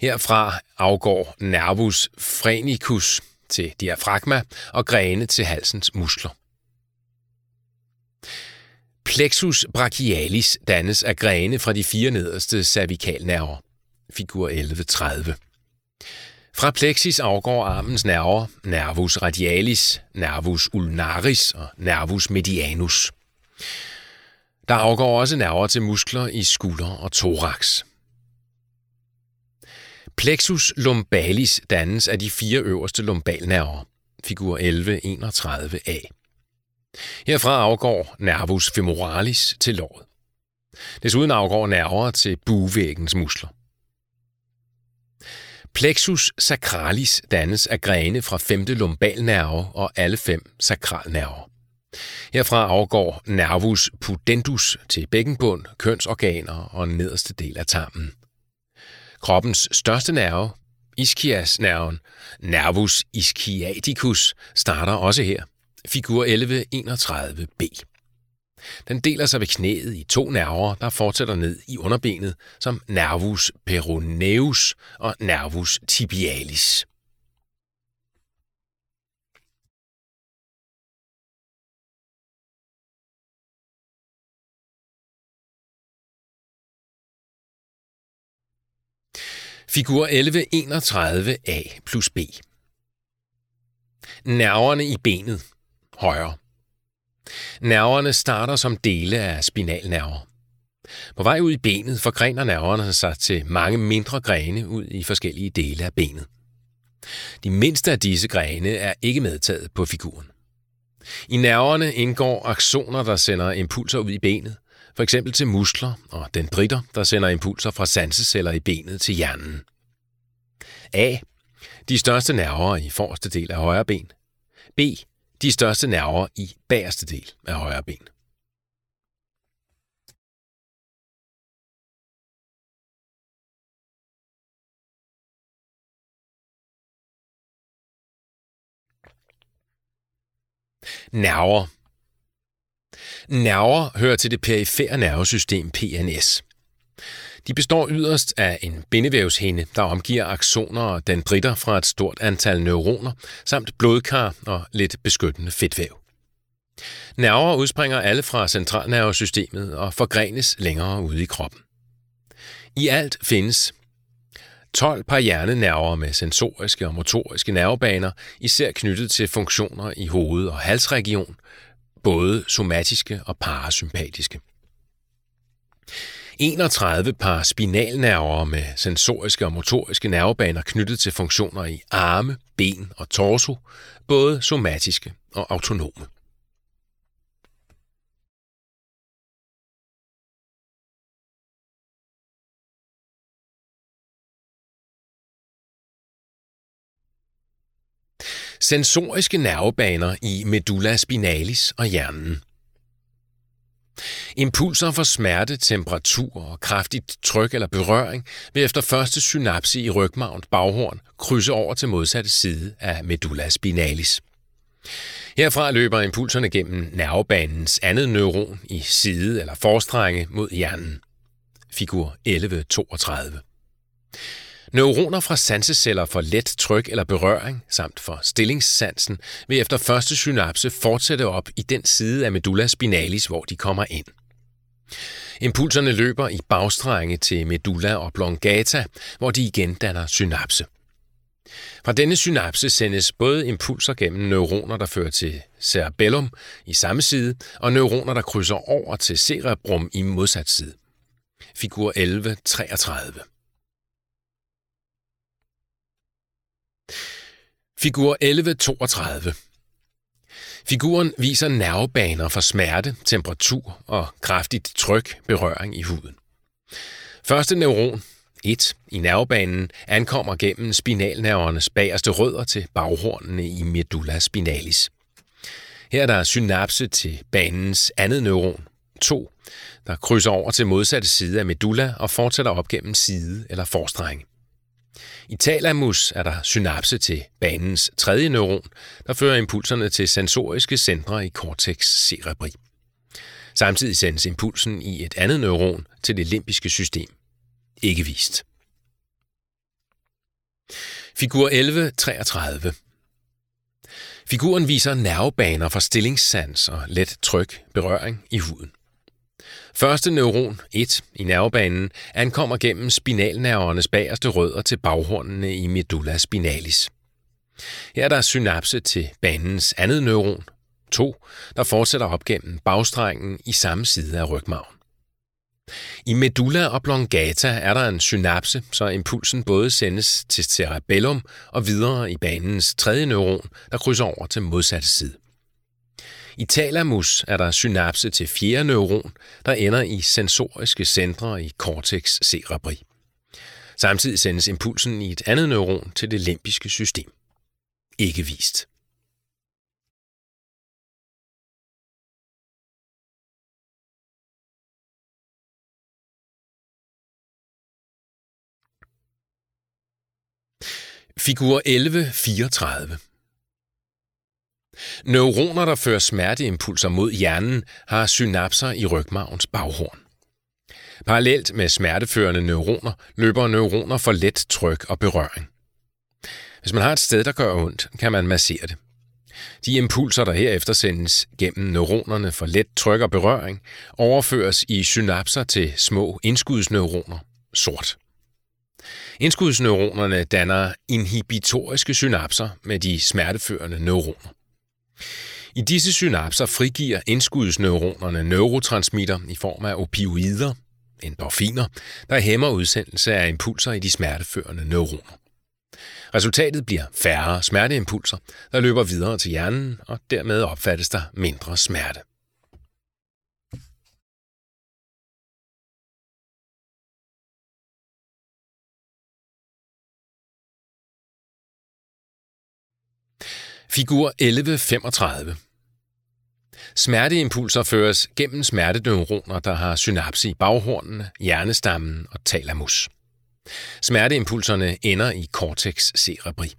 Herfra afgår nervus phrenicus til diafragma og grene til halsens muskler. Plexus brachialis dannes af grene fra de fire nederste cervikalnerver. Figur 1130. Fra plexus afgår armens nerver, nervus radialis, nervus ulnaris og nervus medianus. Der afgår også nerver til muskler i skulder og thorax. Plexus lumbalis dannes af de fire øverste lumbalnerver, figur 1131a. Herfra afgår nervus femoralis til låret. Desuden afgår nerver til bugvæggens muskler. Plexus sacralis dannes af grene fra femte lumbalnerve og alle fem sakralnerver. Herfra afgår nervus pudendus til bækkenbund, kønsorganer og nederste del af tarmen. Kroppens største nerve, ischiasnerven, nervus ischiaticus, starter også her, figur 1131b. Den deler sig ved knæet i to nerver, der fortsætter ned i underbenet som nervus peroneus og nervus tibialis. Figur 1131a plus b. Nerverne i benet, højre. Nerverne starter som dele af spinalnerver. På vej ud i benet forgrener nerverne sig til mange mindre grene ud i forskellige dele af benet. De mindste af disse grene er ikke medtaget på figuren. I nerverne indgår axoner, der sender impulser ud i benet, f.eks. til muskler og dendritter, der sender impulser fra sanseceller i benet til hjernen. A. De største nerver i forreste del af højre ben. B. De største nerver i bagerste del af højre ben. Nerver. Nerver hører til det perifære nervesystem PNS. De består yderst af en bindevævshinde, der omgiver axoner og dendritter fra et stort antal neuroner, samt blodkar og lidt beskyttende fedtvæv. Nerver udspringer alle fra centralnervesystemet og forgrenes længere ude i kroppen. I alt findes 12 par hjernenerver med sensoriske og motoriske nervebaner, især knyttet til funktioner i hoved- og halsregion, både somatiske og parasympatiske. 31 par spinalnerver med sensoriske og motoriske nervebaner knyttet til funktioner i arme, ben og torso, både somatiske og autonome. Sensoriske nervebaner i medulla spinalis og hjernen. Impulser fra smerte, temperatur og kraftigt tryk eller berøring vil efter første synapse i rygmarvens baghorn krydse over til modsatte side af medulla spinalis. Herfra løber impulserne gennem nervebanens andet neuron i side- eller forstrænge mod hjernen. Figur 1132. Neuroner fra sanseceller for let tryk eller berøring samt for stillingssansen vil efter første synapse fortsætte op i den side af medulla spinalis, hvor de kommer ind. Impulserne løber i bagstrænge til medulla oblongata, hvor de igen danner synapse. Fra denne synapse sendes både impulser gennem neuroner, der fører til cerebellum i samme side, og neuroner, der krydser over til cerebrum i modsat side. Figur 1133. Figur 1132. Figuren viser nervebaner for smerte, temperatur og kraftigt tryk, berøring i huden. Første neuron, 1, i nervebanen ankommer gennem spinalnervernes bagerste rødder til baghornene i medulla spinalis. Her er der synapse til banens andet neuron, 2, der krydser over til modsatte side af medulla og fortsætter op gennem side- eller forstrænge. I thalamus er der synapse til banens tredje neuron, der fører impulserne til sensoriske centre i cortex cerebri. Samtidig sendes impulsen i et andet neuron til det limbiske system. Ikke vist. Figur 1133. Figuren viser nervebaner for stillingssans og let tryk, berøring i huden. Første neuron, 1, i nervebanen ankommer gennem spinalnervernes bagerste rødder til baghornene i medulla spinalis. Her er der synapse til banens andet neuron, 2, der fortsætter op gennem bagstrængen i samme side af rygmarven. I medulla oblongata er der en synapse, så impulsen både sendes til cerebellum og videre i banens tredje neuron, der krydser over til modsatte side. I thalamus er der synapse til fjerde neuron, der ender i sensoriske centre i cortex cerebri. Samtidig sendes impulsen i et andet neuron til det limbiske system. Ikke vist. Figur 1134. Neuroner, der fører smerteimpulser mod hjernen, har synapser i rygmarvens baghorn. Parallelt med smerteførende neuroner løber neuroner for let tryk og berøring. Hvis man har et sted, der gør ondt, kan man massere det. De impulser, der herefter sendes gennem neuronerne for let tryk og berøring, overføres i synapser til små indskudsneuroner, sort. Indskudsneuronerne danner inhibitoriske synapser med de smerteførende neuroner. I disse synapser frigiver indskudsneuronerne neurotransmitter i form af opioider, endorfiner, der hæmmer udsendelse af impulser i de smerteførende neuroner. Resultatet bliver færre smerteimpulser, der løber videre til hjernen, og dermed opfattes der mindre smerte. Figur 1135. Smerteimpulser føres gennem smerteneuroner, der har synapse i baghornene, hjernestammen og thalamus. Smerteimpulserne ender i cortex cerebri.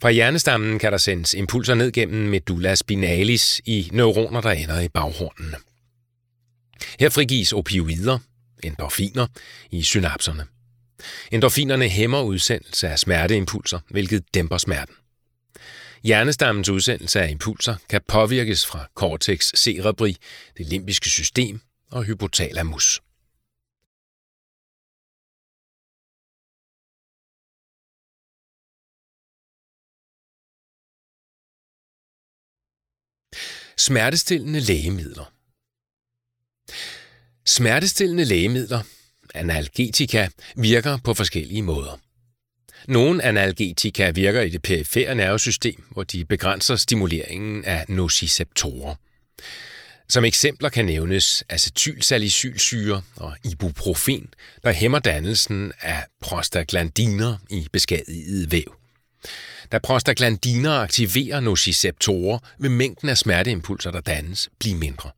Fra hjernestammen kan der sendes impulser ned gennem medulla spinalis i neuroner, der ender i baghornene. Her frigives opioider, endorfiner, i synapserne. Endorfinerne hæmmer udsendelse af smerteimpulser, hvilket dæmper smerten. Hjernestammens udsendelse af impulser kan påvirkes fra cortex cerebri, det limbiske system og hypothalamus. Smertestillende lægemidler. Smertestillende lægemidler, analgetika, virker på forskellige måder. Nogle analgetika virker i det perifere nervesystem, hvor de begrænser stimuleringen af nociceptorer. Som eksempler kan nævnes acetylsalicylsyre og ibuprofen, der hæmmer dannelsen af prostaglandiner i beskadiget væv. Da prostaglandiner aktiverer nociceptorer, vil mængden af smerteimpulser, der dannes, blive mindre.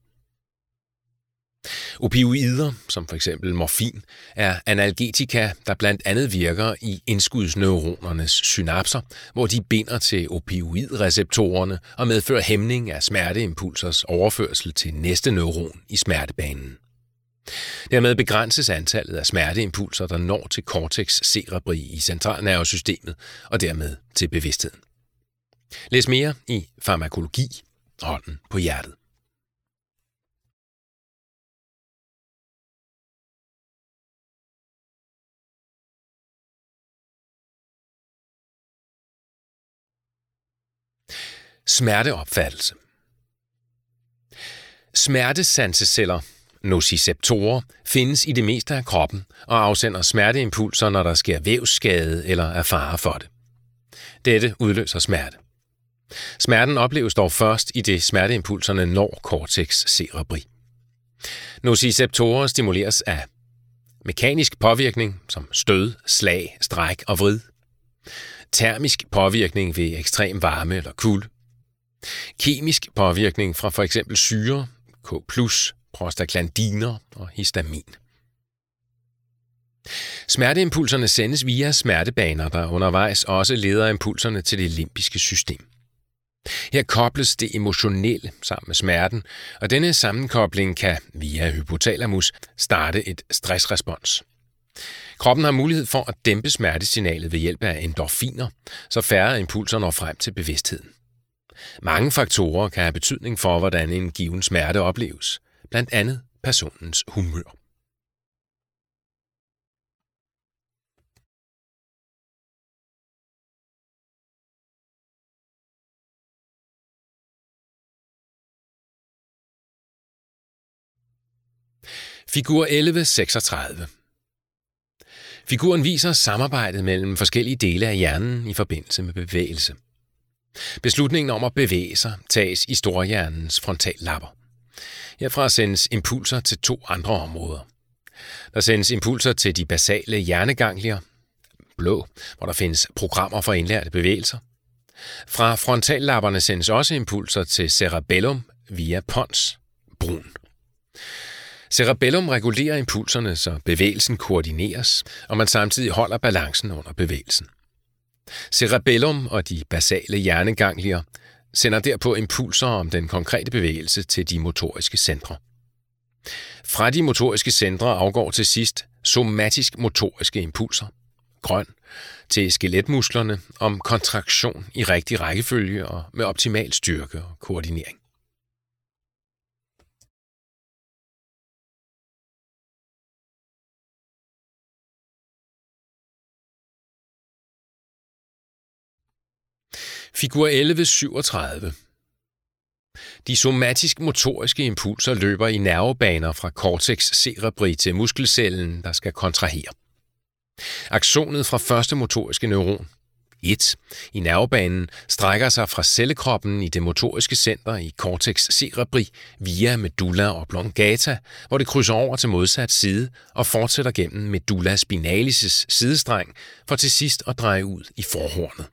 Opioider, som f.eks. morfin, er analgetika, der blandt andet virker i indskudsneuronernes synapser, hvor de binder til opioidreceptorerne og medfører hæmning af smerteimpulsers overførsel til næste neuron i smertebanen. Dermed begrænses antallet af smerteimpulser, der når til cortex cerebri i centralnervesystemet og dermed til bevidstheden. Læs mere i farmakologi, hånden på hjertet. Smerteopfattelse. Smertesanseceller, nociceptorer, findes i det meste af kroppen og afsender smerteimpulser, når der sker vævsskade eller er fare for det. Dette udløser smerte. Smerten opleves dog først, i det smerteimpulserne når cortex cerebri. Nociceptorer stimuleres af mekanisk påvirkning som stød, slag, stræk og vrid, termisk påvirkning ved ekstrem varme eller kulde, kemisk påvirkning fra f.eks. syre, K+, prostaglandiner og histamin. Smerteimpulserne sendes via smertebaner, der undervejs også leder impulserne til det limbiske system. Her kobles det emotionelle sammen med smerten, og denne sammenkobling kan via hypothalamus starte et stressrespons. Kroppen har mulighed for at dæmpe smertesignalet ved hjælp af endorfiner, så færre impulser når frem til bevidstheden. Mange faktorer kan have betydning for, hvordan en given smerte opleves, blandt andet personens humør. Figur 1136. Figuren viser samarbejdet mellem forskellige dele af hjernen i forbindelse med bevægelse. Beslutningen om at bevæge sig tages i storhjernens frontallapper. Herfra sendes impulser til 2 andre områder. Der sendes impulser til de basale hjerneganglier, blå, hvor der findes programmer for indlærte bevægelser. Fra frontallapperne sendes også impulser til cerebellum via pons, brun. Cerebellum regulerer impulserne, så bevægelsen koordineres, og man samtidig holder balancen under bevægelsen. Cerebellum og de basale hjerneganglier sender derpå impulser om den konkrete bevægelse til de motoriske centre. Fra de motoriske centre afgår til sidst somatisk-motoriske impulser, grøn, til skeletmusklerne om kontraktion i rigtig rækkefølge og med optimal styrke og koordinering. Figur 1137. De somatisk-motoriske impulser løber i nervebaner fra cortex cerebri til muskelcellen, der skal kontrahere. Aksonet fra første motoriske neuron, 1, i nervebanen strækker sig fra cellekroppen i det motoriske center i cortex cerebri via medulla oblongata, hvor det krydser over til modsat side og fortsætter gennem medulla spinalis' sidestreng for til sidst at dreje ud i forhornet.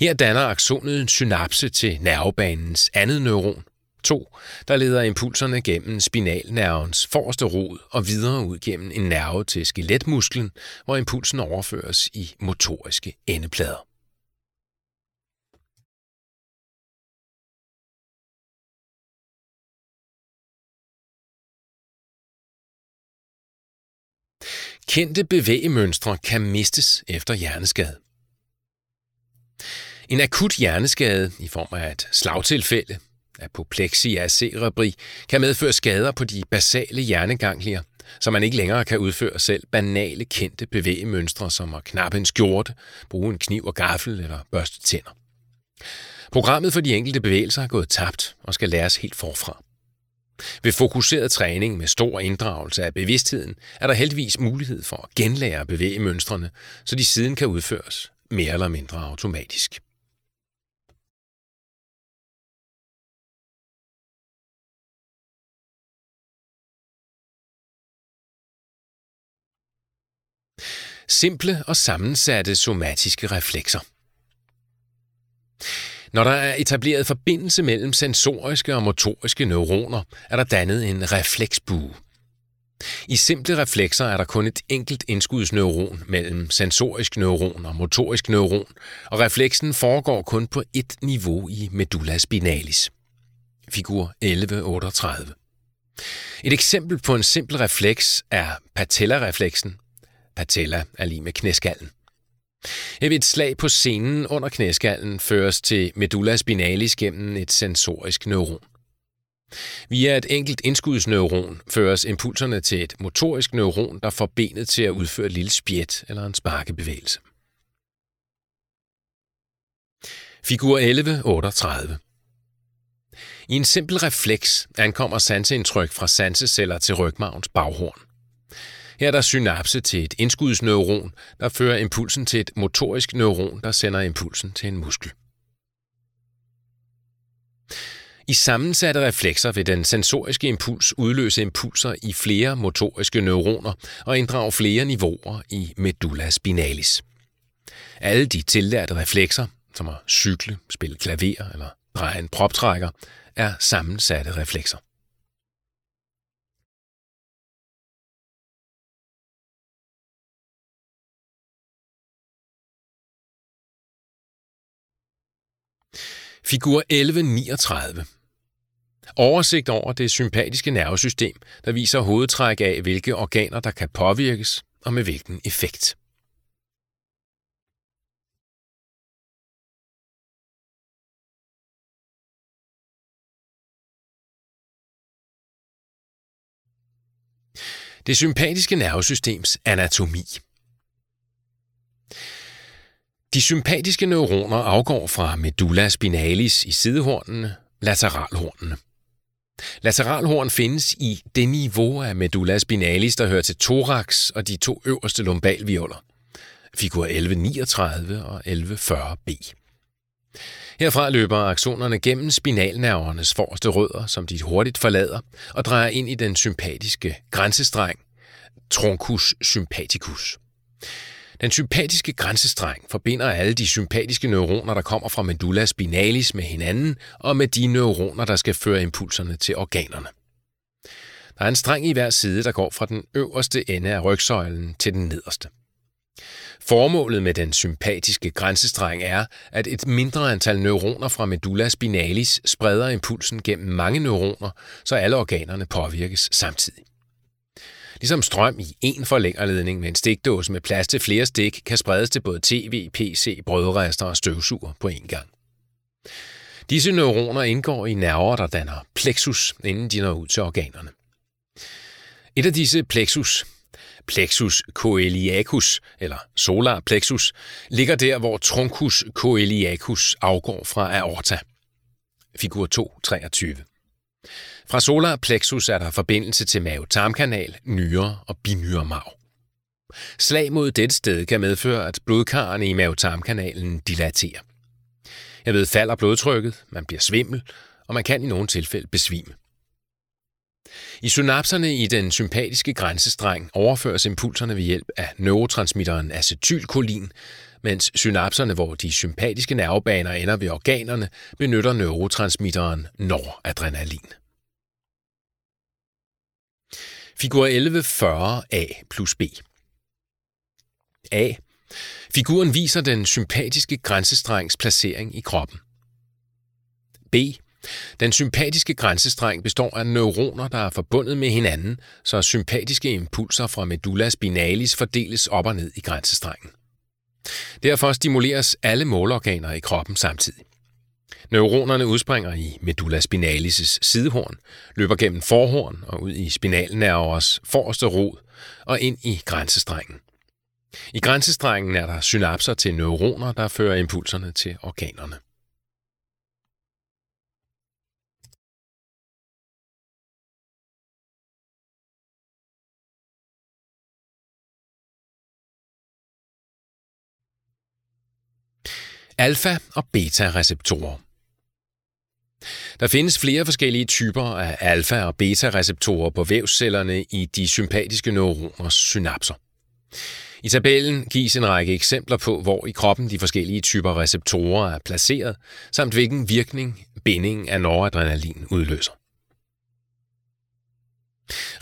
Her danner aksonet en synapse til nervebanens andet neuron, 2, der leder impulserne gennem spinalnervens forreste rod og videre ud gennem en nerve til skeletmusklen, hvor impulsen overføres i motoriske endeplader. Kendte bevægemønstre kan mistes efter hjerneskade. En akut hjerneskade i form af et slagtilfælde, apopleksi af cerebri, kan medføre skader på de basale hjerneganglier, så man ikke længere kan udføre selv banale kendte bevægemønstre som at knappe en skjorte, bruge en kniv og gaffel eller børste tænder. Programmet for de enkelte bevægelser er gået tabt og skal læres helt forfra. Ved fokuseret træning med stor inddragelse af bevidstheden er der heldigvis mulighed for at genlære bevægemønstrene, så de siden kan udføres mere eller mindre automatisk. simple og sammensatte somatiske reflekser. Når der er etableret forbindelse mellem sensoriske og motoriske neuroner, er der dannet en refleksbue. I simple reflekser er der kun et enkelt indskudsneuron mellem sensorisk neuron og motorisk neuron, og refleksen foregår kun på ét niveau i medulla spinalis. Figur 1138. Et eksempel på en simpel refleks er patellarefleksen. Patella er lig med knæskallen. Et slag på senen under knæskallen føres til medulla spinalis gennem et sensorisk neuron. Via et enkelt indskudsneuron føres impulserne til et motorisk neuron, der får benet til at udføre et lille spjæt eller en sparkebevægelse. Figur 1138. I en simpel refleks ankommer sanseindtryk fra sanseceller til rygmarvens baghorn. Her er der synapse til et indskudsneuron, der fører impulsen til et motorisk neuron, der sender impulsen til en muskel. I sammensatte reflekser vil den sensoriske impuls udløse impulser i flere motoriske neuroner og inddrage flere niveauer i medulla spinalis. Alle de tillærte reflekser, som at cykle, spille klaver eller dreje en proptrækker, er sammensatte reflekser. Figur 1139. Oversigt over det sympatiske nervesystem, der viser hovedtræk af, hvilke organer der kan påvirkes og med hvilken effekt. Det sympatiske nervesystems anatomi. De sympatiske neuroner afgår fra medulla spinalis i sidehornene, lateralhornene. Lateralhorn findes i det niveau af medulla spinalis, der hører til thorax og de to øverste lumbalvirvler, figur 1139 og 1140b. Herfra løber axonerne gennem spinalnervernes forreste rødder, som de hurtigt forlader, og drejer ind i den sympatiske grænsestreng, truncus sympaticus. Den sympatiske grænsestreng forbinder alle de sympatiske neuroner, der kommer fra medulla spinalis med hinanden, og med de neuroner, der skal føre impulserne til organerne. Der er en streng i hver side, der går fra den øverste ende af rygsøjlen til den nederste. Formålet med den sympatiske grænsestreng er, at et mindre antal neuroner fra medulla spinalis spreder impulsen gennem mange neuroner, så alle organerne påvirkes samtidig. Ligesom strøm i en forlængerledning med en stikdåse med plads til flere stik kan spredes til både tv, pc, brødrester og støvsuger på en gang. Disse neuroner indgår i nerver, der danner plexus, inden de når ud til organerne. Et af disse plexus, plexus coeliacus eller solar plexus, ligger der, hvor truncus coeliacus afgår fra aorta. Figur 223. Fra solar plexus er der forbindelse til mave-tarmkanal, nyre og binyremarv. Slag mod dette sted kan medføre, at blodkarrene i mave-tarmkanalen dilaterer. Herved falder blodtrykket, man bliver svimmel, og man kan i nogle tilfælde besvime. I synapserne i den sympatiske grænsestreng overføres impulserne ved hjælp af neurotransmitteren acetylkolin, mens synapserne, hvor de sympatiske nervebaner ender ved organerne, benytter neurotransmitteren noradrenalin. Figur 1140a plus b. A. Figuren viser den sympatiske grænsestrengs placering i kroppen. B. Den sympatiske grænsestreng består af neuroner, der er forbundet med hinanden, så sympatiske impulser fra medulla spinalis fordeles op og ned i grænsestrengen. Derfor stimuleres alle målorganer i kroppen samtidig. Neuronerne udspringer i medulla spinalis' sidehorn, løber gennem forhorn og ud i spinalnervers forreste rod og ind i grænsestrengen. I grænsestrengen er der synapser til neuroner, der fører impulserne til organerne. Alfa- og beta-receptorer. Der findes flere forskellige typer af alfa- og beta-receptorer på vævscellerne i de sympatiske neuroners synapser. I tabellen gives en række eksempler på, hvor i kroppen de forskellige typer receptorer er placeret, samt hvilken virkning bindingen af noradrenalin udløser.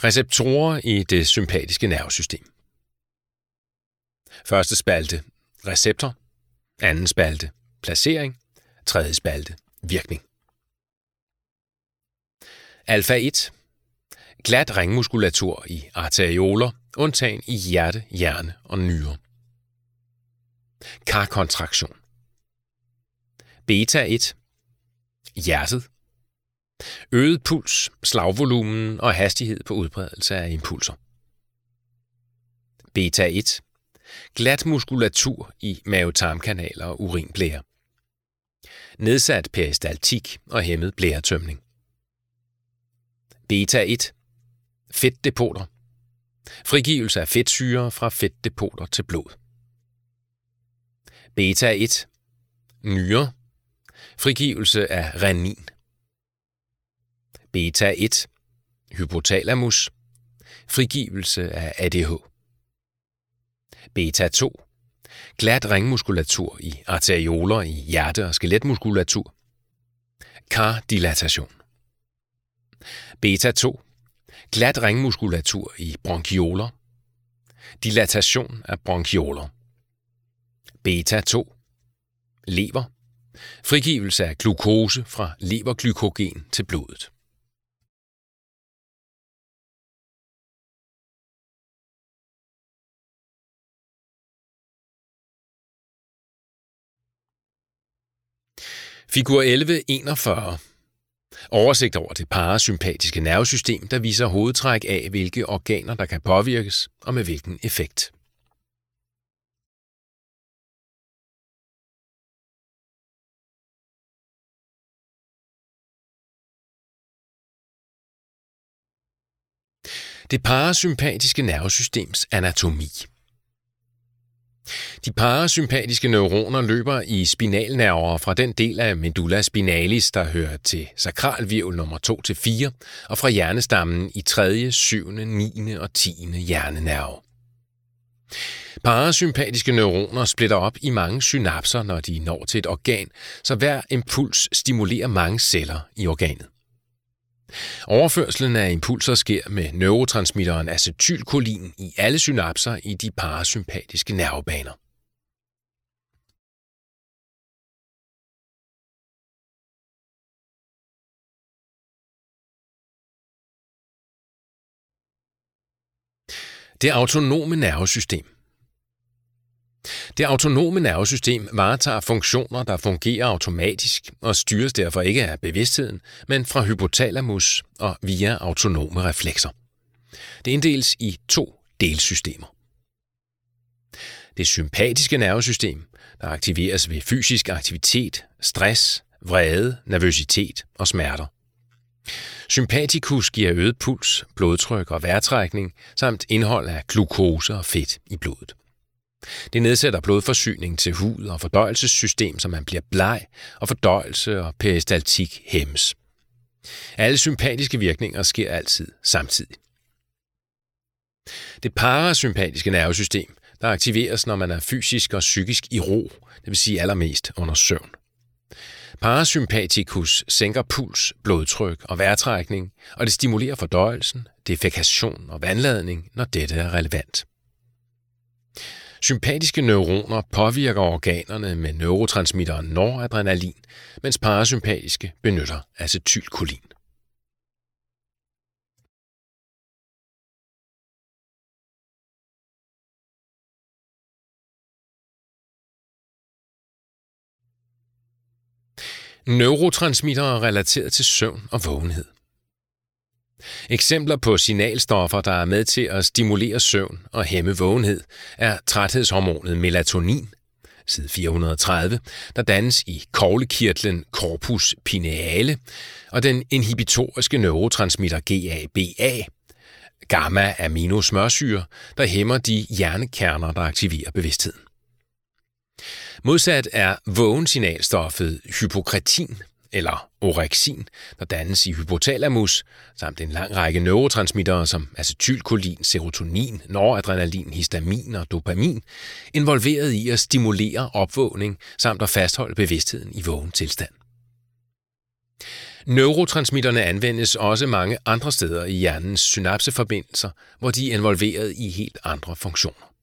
Receptorer i det sympatiske nervesystem. Første spalte, receptor. Anden spalte, placering. Tredje spalte, virkning. Alfa 1. Glat ringmuskulatur i arterioler, undtagen i hjerte, hjerne og nyre. Karkontraktion. Beta 1. Hjertet. Øget puls, slagvolumen og hastighed på udbredelse af impulser. Beta 1. Glat muskulatur i mavetarmkanaler og urinblære. Nedsat peristaltik og hæmmet blæretømning. Beta 1. Fedtdepoter. Frigivelse af fedtsyre fra fedtdepoter til blod. Beta 1. Nyre. Frigivelse af renin. Beta 1. Hypothalamus. Frigivelse af ADH. Beta 2. Glat ringmuskulatur i arterioler i hjerte- og skeletmuskulatur. Kardilatation. Beta 2. Glat ringmuskulatur i bronkioler. Dilatation af bronkioler. Beta 2. Lever. Frigivelse af glukose fra leverglykogen til blodet. Figur 11.41. Oversigt over det parasympatiske nervesystem, der viser hovedtræk af, hvilke organer, der kan påvirkes, og med hvilken effekt. Det parasympatiske nervesystems anatomi. De parasympatiske neuroner løber i spinalnerver fra den del af medulla spinalis, der hører til sakralvirvel nummer 2-4, og fra hjernestammen i 3., 7., 9. og 10. hjernenerve. Parasympatiske neuroner splitter op i mange synapser, når de når til et organ, så hver impuls stimulerer mange celler i organet. Overførslen af impulser sker med neurotransmitteren acetylkolin i alle synapser i de parasympatiske nervebaner. Det autonome nervesystem. Det autonome nervesystem varetager funktioner, der fungerer automatisk og styres derfor ikke af bevidstheden, men fra hypothalamus og via autonome reflekser. Det inddeles i 2 delsystemer. Det sympatiske nervesystem, der aktiveres ved fysisk aktivitet, stress, vrede, nervøsitet og smerter. Sympatikus giver øget puls, blodtryk og vejrtrækning samt indhold af glukose og fedt i blodet. Det nedsætter blodforsyning til hud og fordøjelsessystem, så man bliver bleg, og fordøjelse og peristaltik hæmmes. Alle sympatiske virkninger sker altid samtidig. Det parasympatiske nervesystem, der aktiveres, når man er fysisk og psykisk i ro, det vil sige allermest under søvn. Parasympatikus sænker puls, blodtryk og vejrtrækning, og det stimulerer fordøjelsen, defekation og vandladning, når dette er relevant. Sympatiske neuroner påvirker organerne med neurotransmitteren noradrenalin, mens parasympatiske benytter acetylkolin. Neurotransmittere relateret til søvn og vågenhed. Eksempler på signalstoffer, der er med til at stimulere søvn og hæmme vågenhed, er træthedshormonet melatonin, side 430, der dannes i koglekirtlen corpus pineale, og den inhibitoriske neurotransmitter GABA, gamma-aminosmørsyre, der hæmmer de hjernekerner, der aktiverer bevidstheden. Modsat er vågensignalstoffet hypokretin, eller orexin, der dannes i hypothalamus, samt en lang række neurotransmittere som acetylkolin, serotonin, noradrenalin, histamin og dopamin, involveret i at stimulere opvågning samt at fastholde bevidstheden i vågen tilstand. Neurotransmitterne anvendes også mange andre steder i hjernens synapseforbindelser, hvor de er involveret i helt andre funktioner.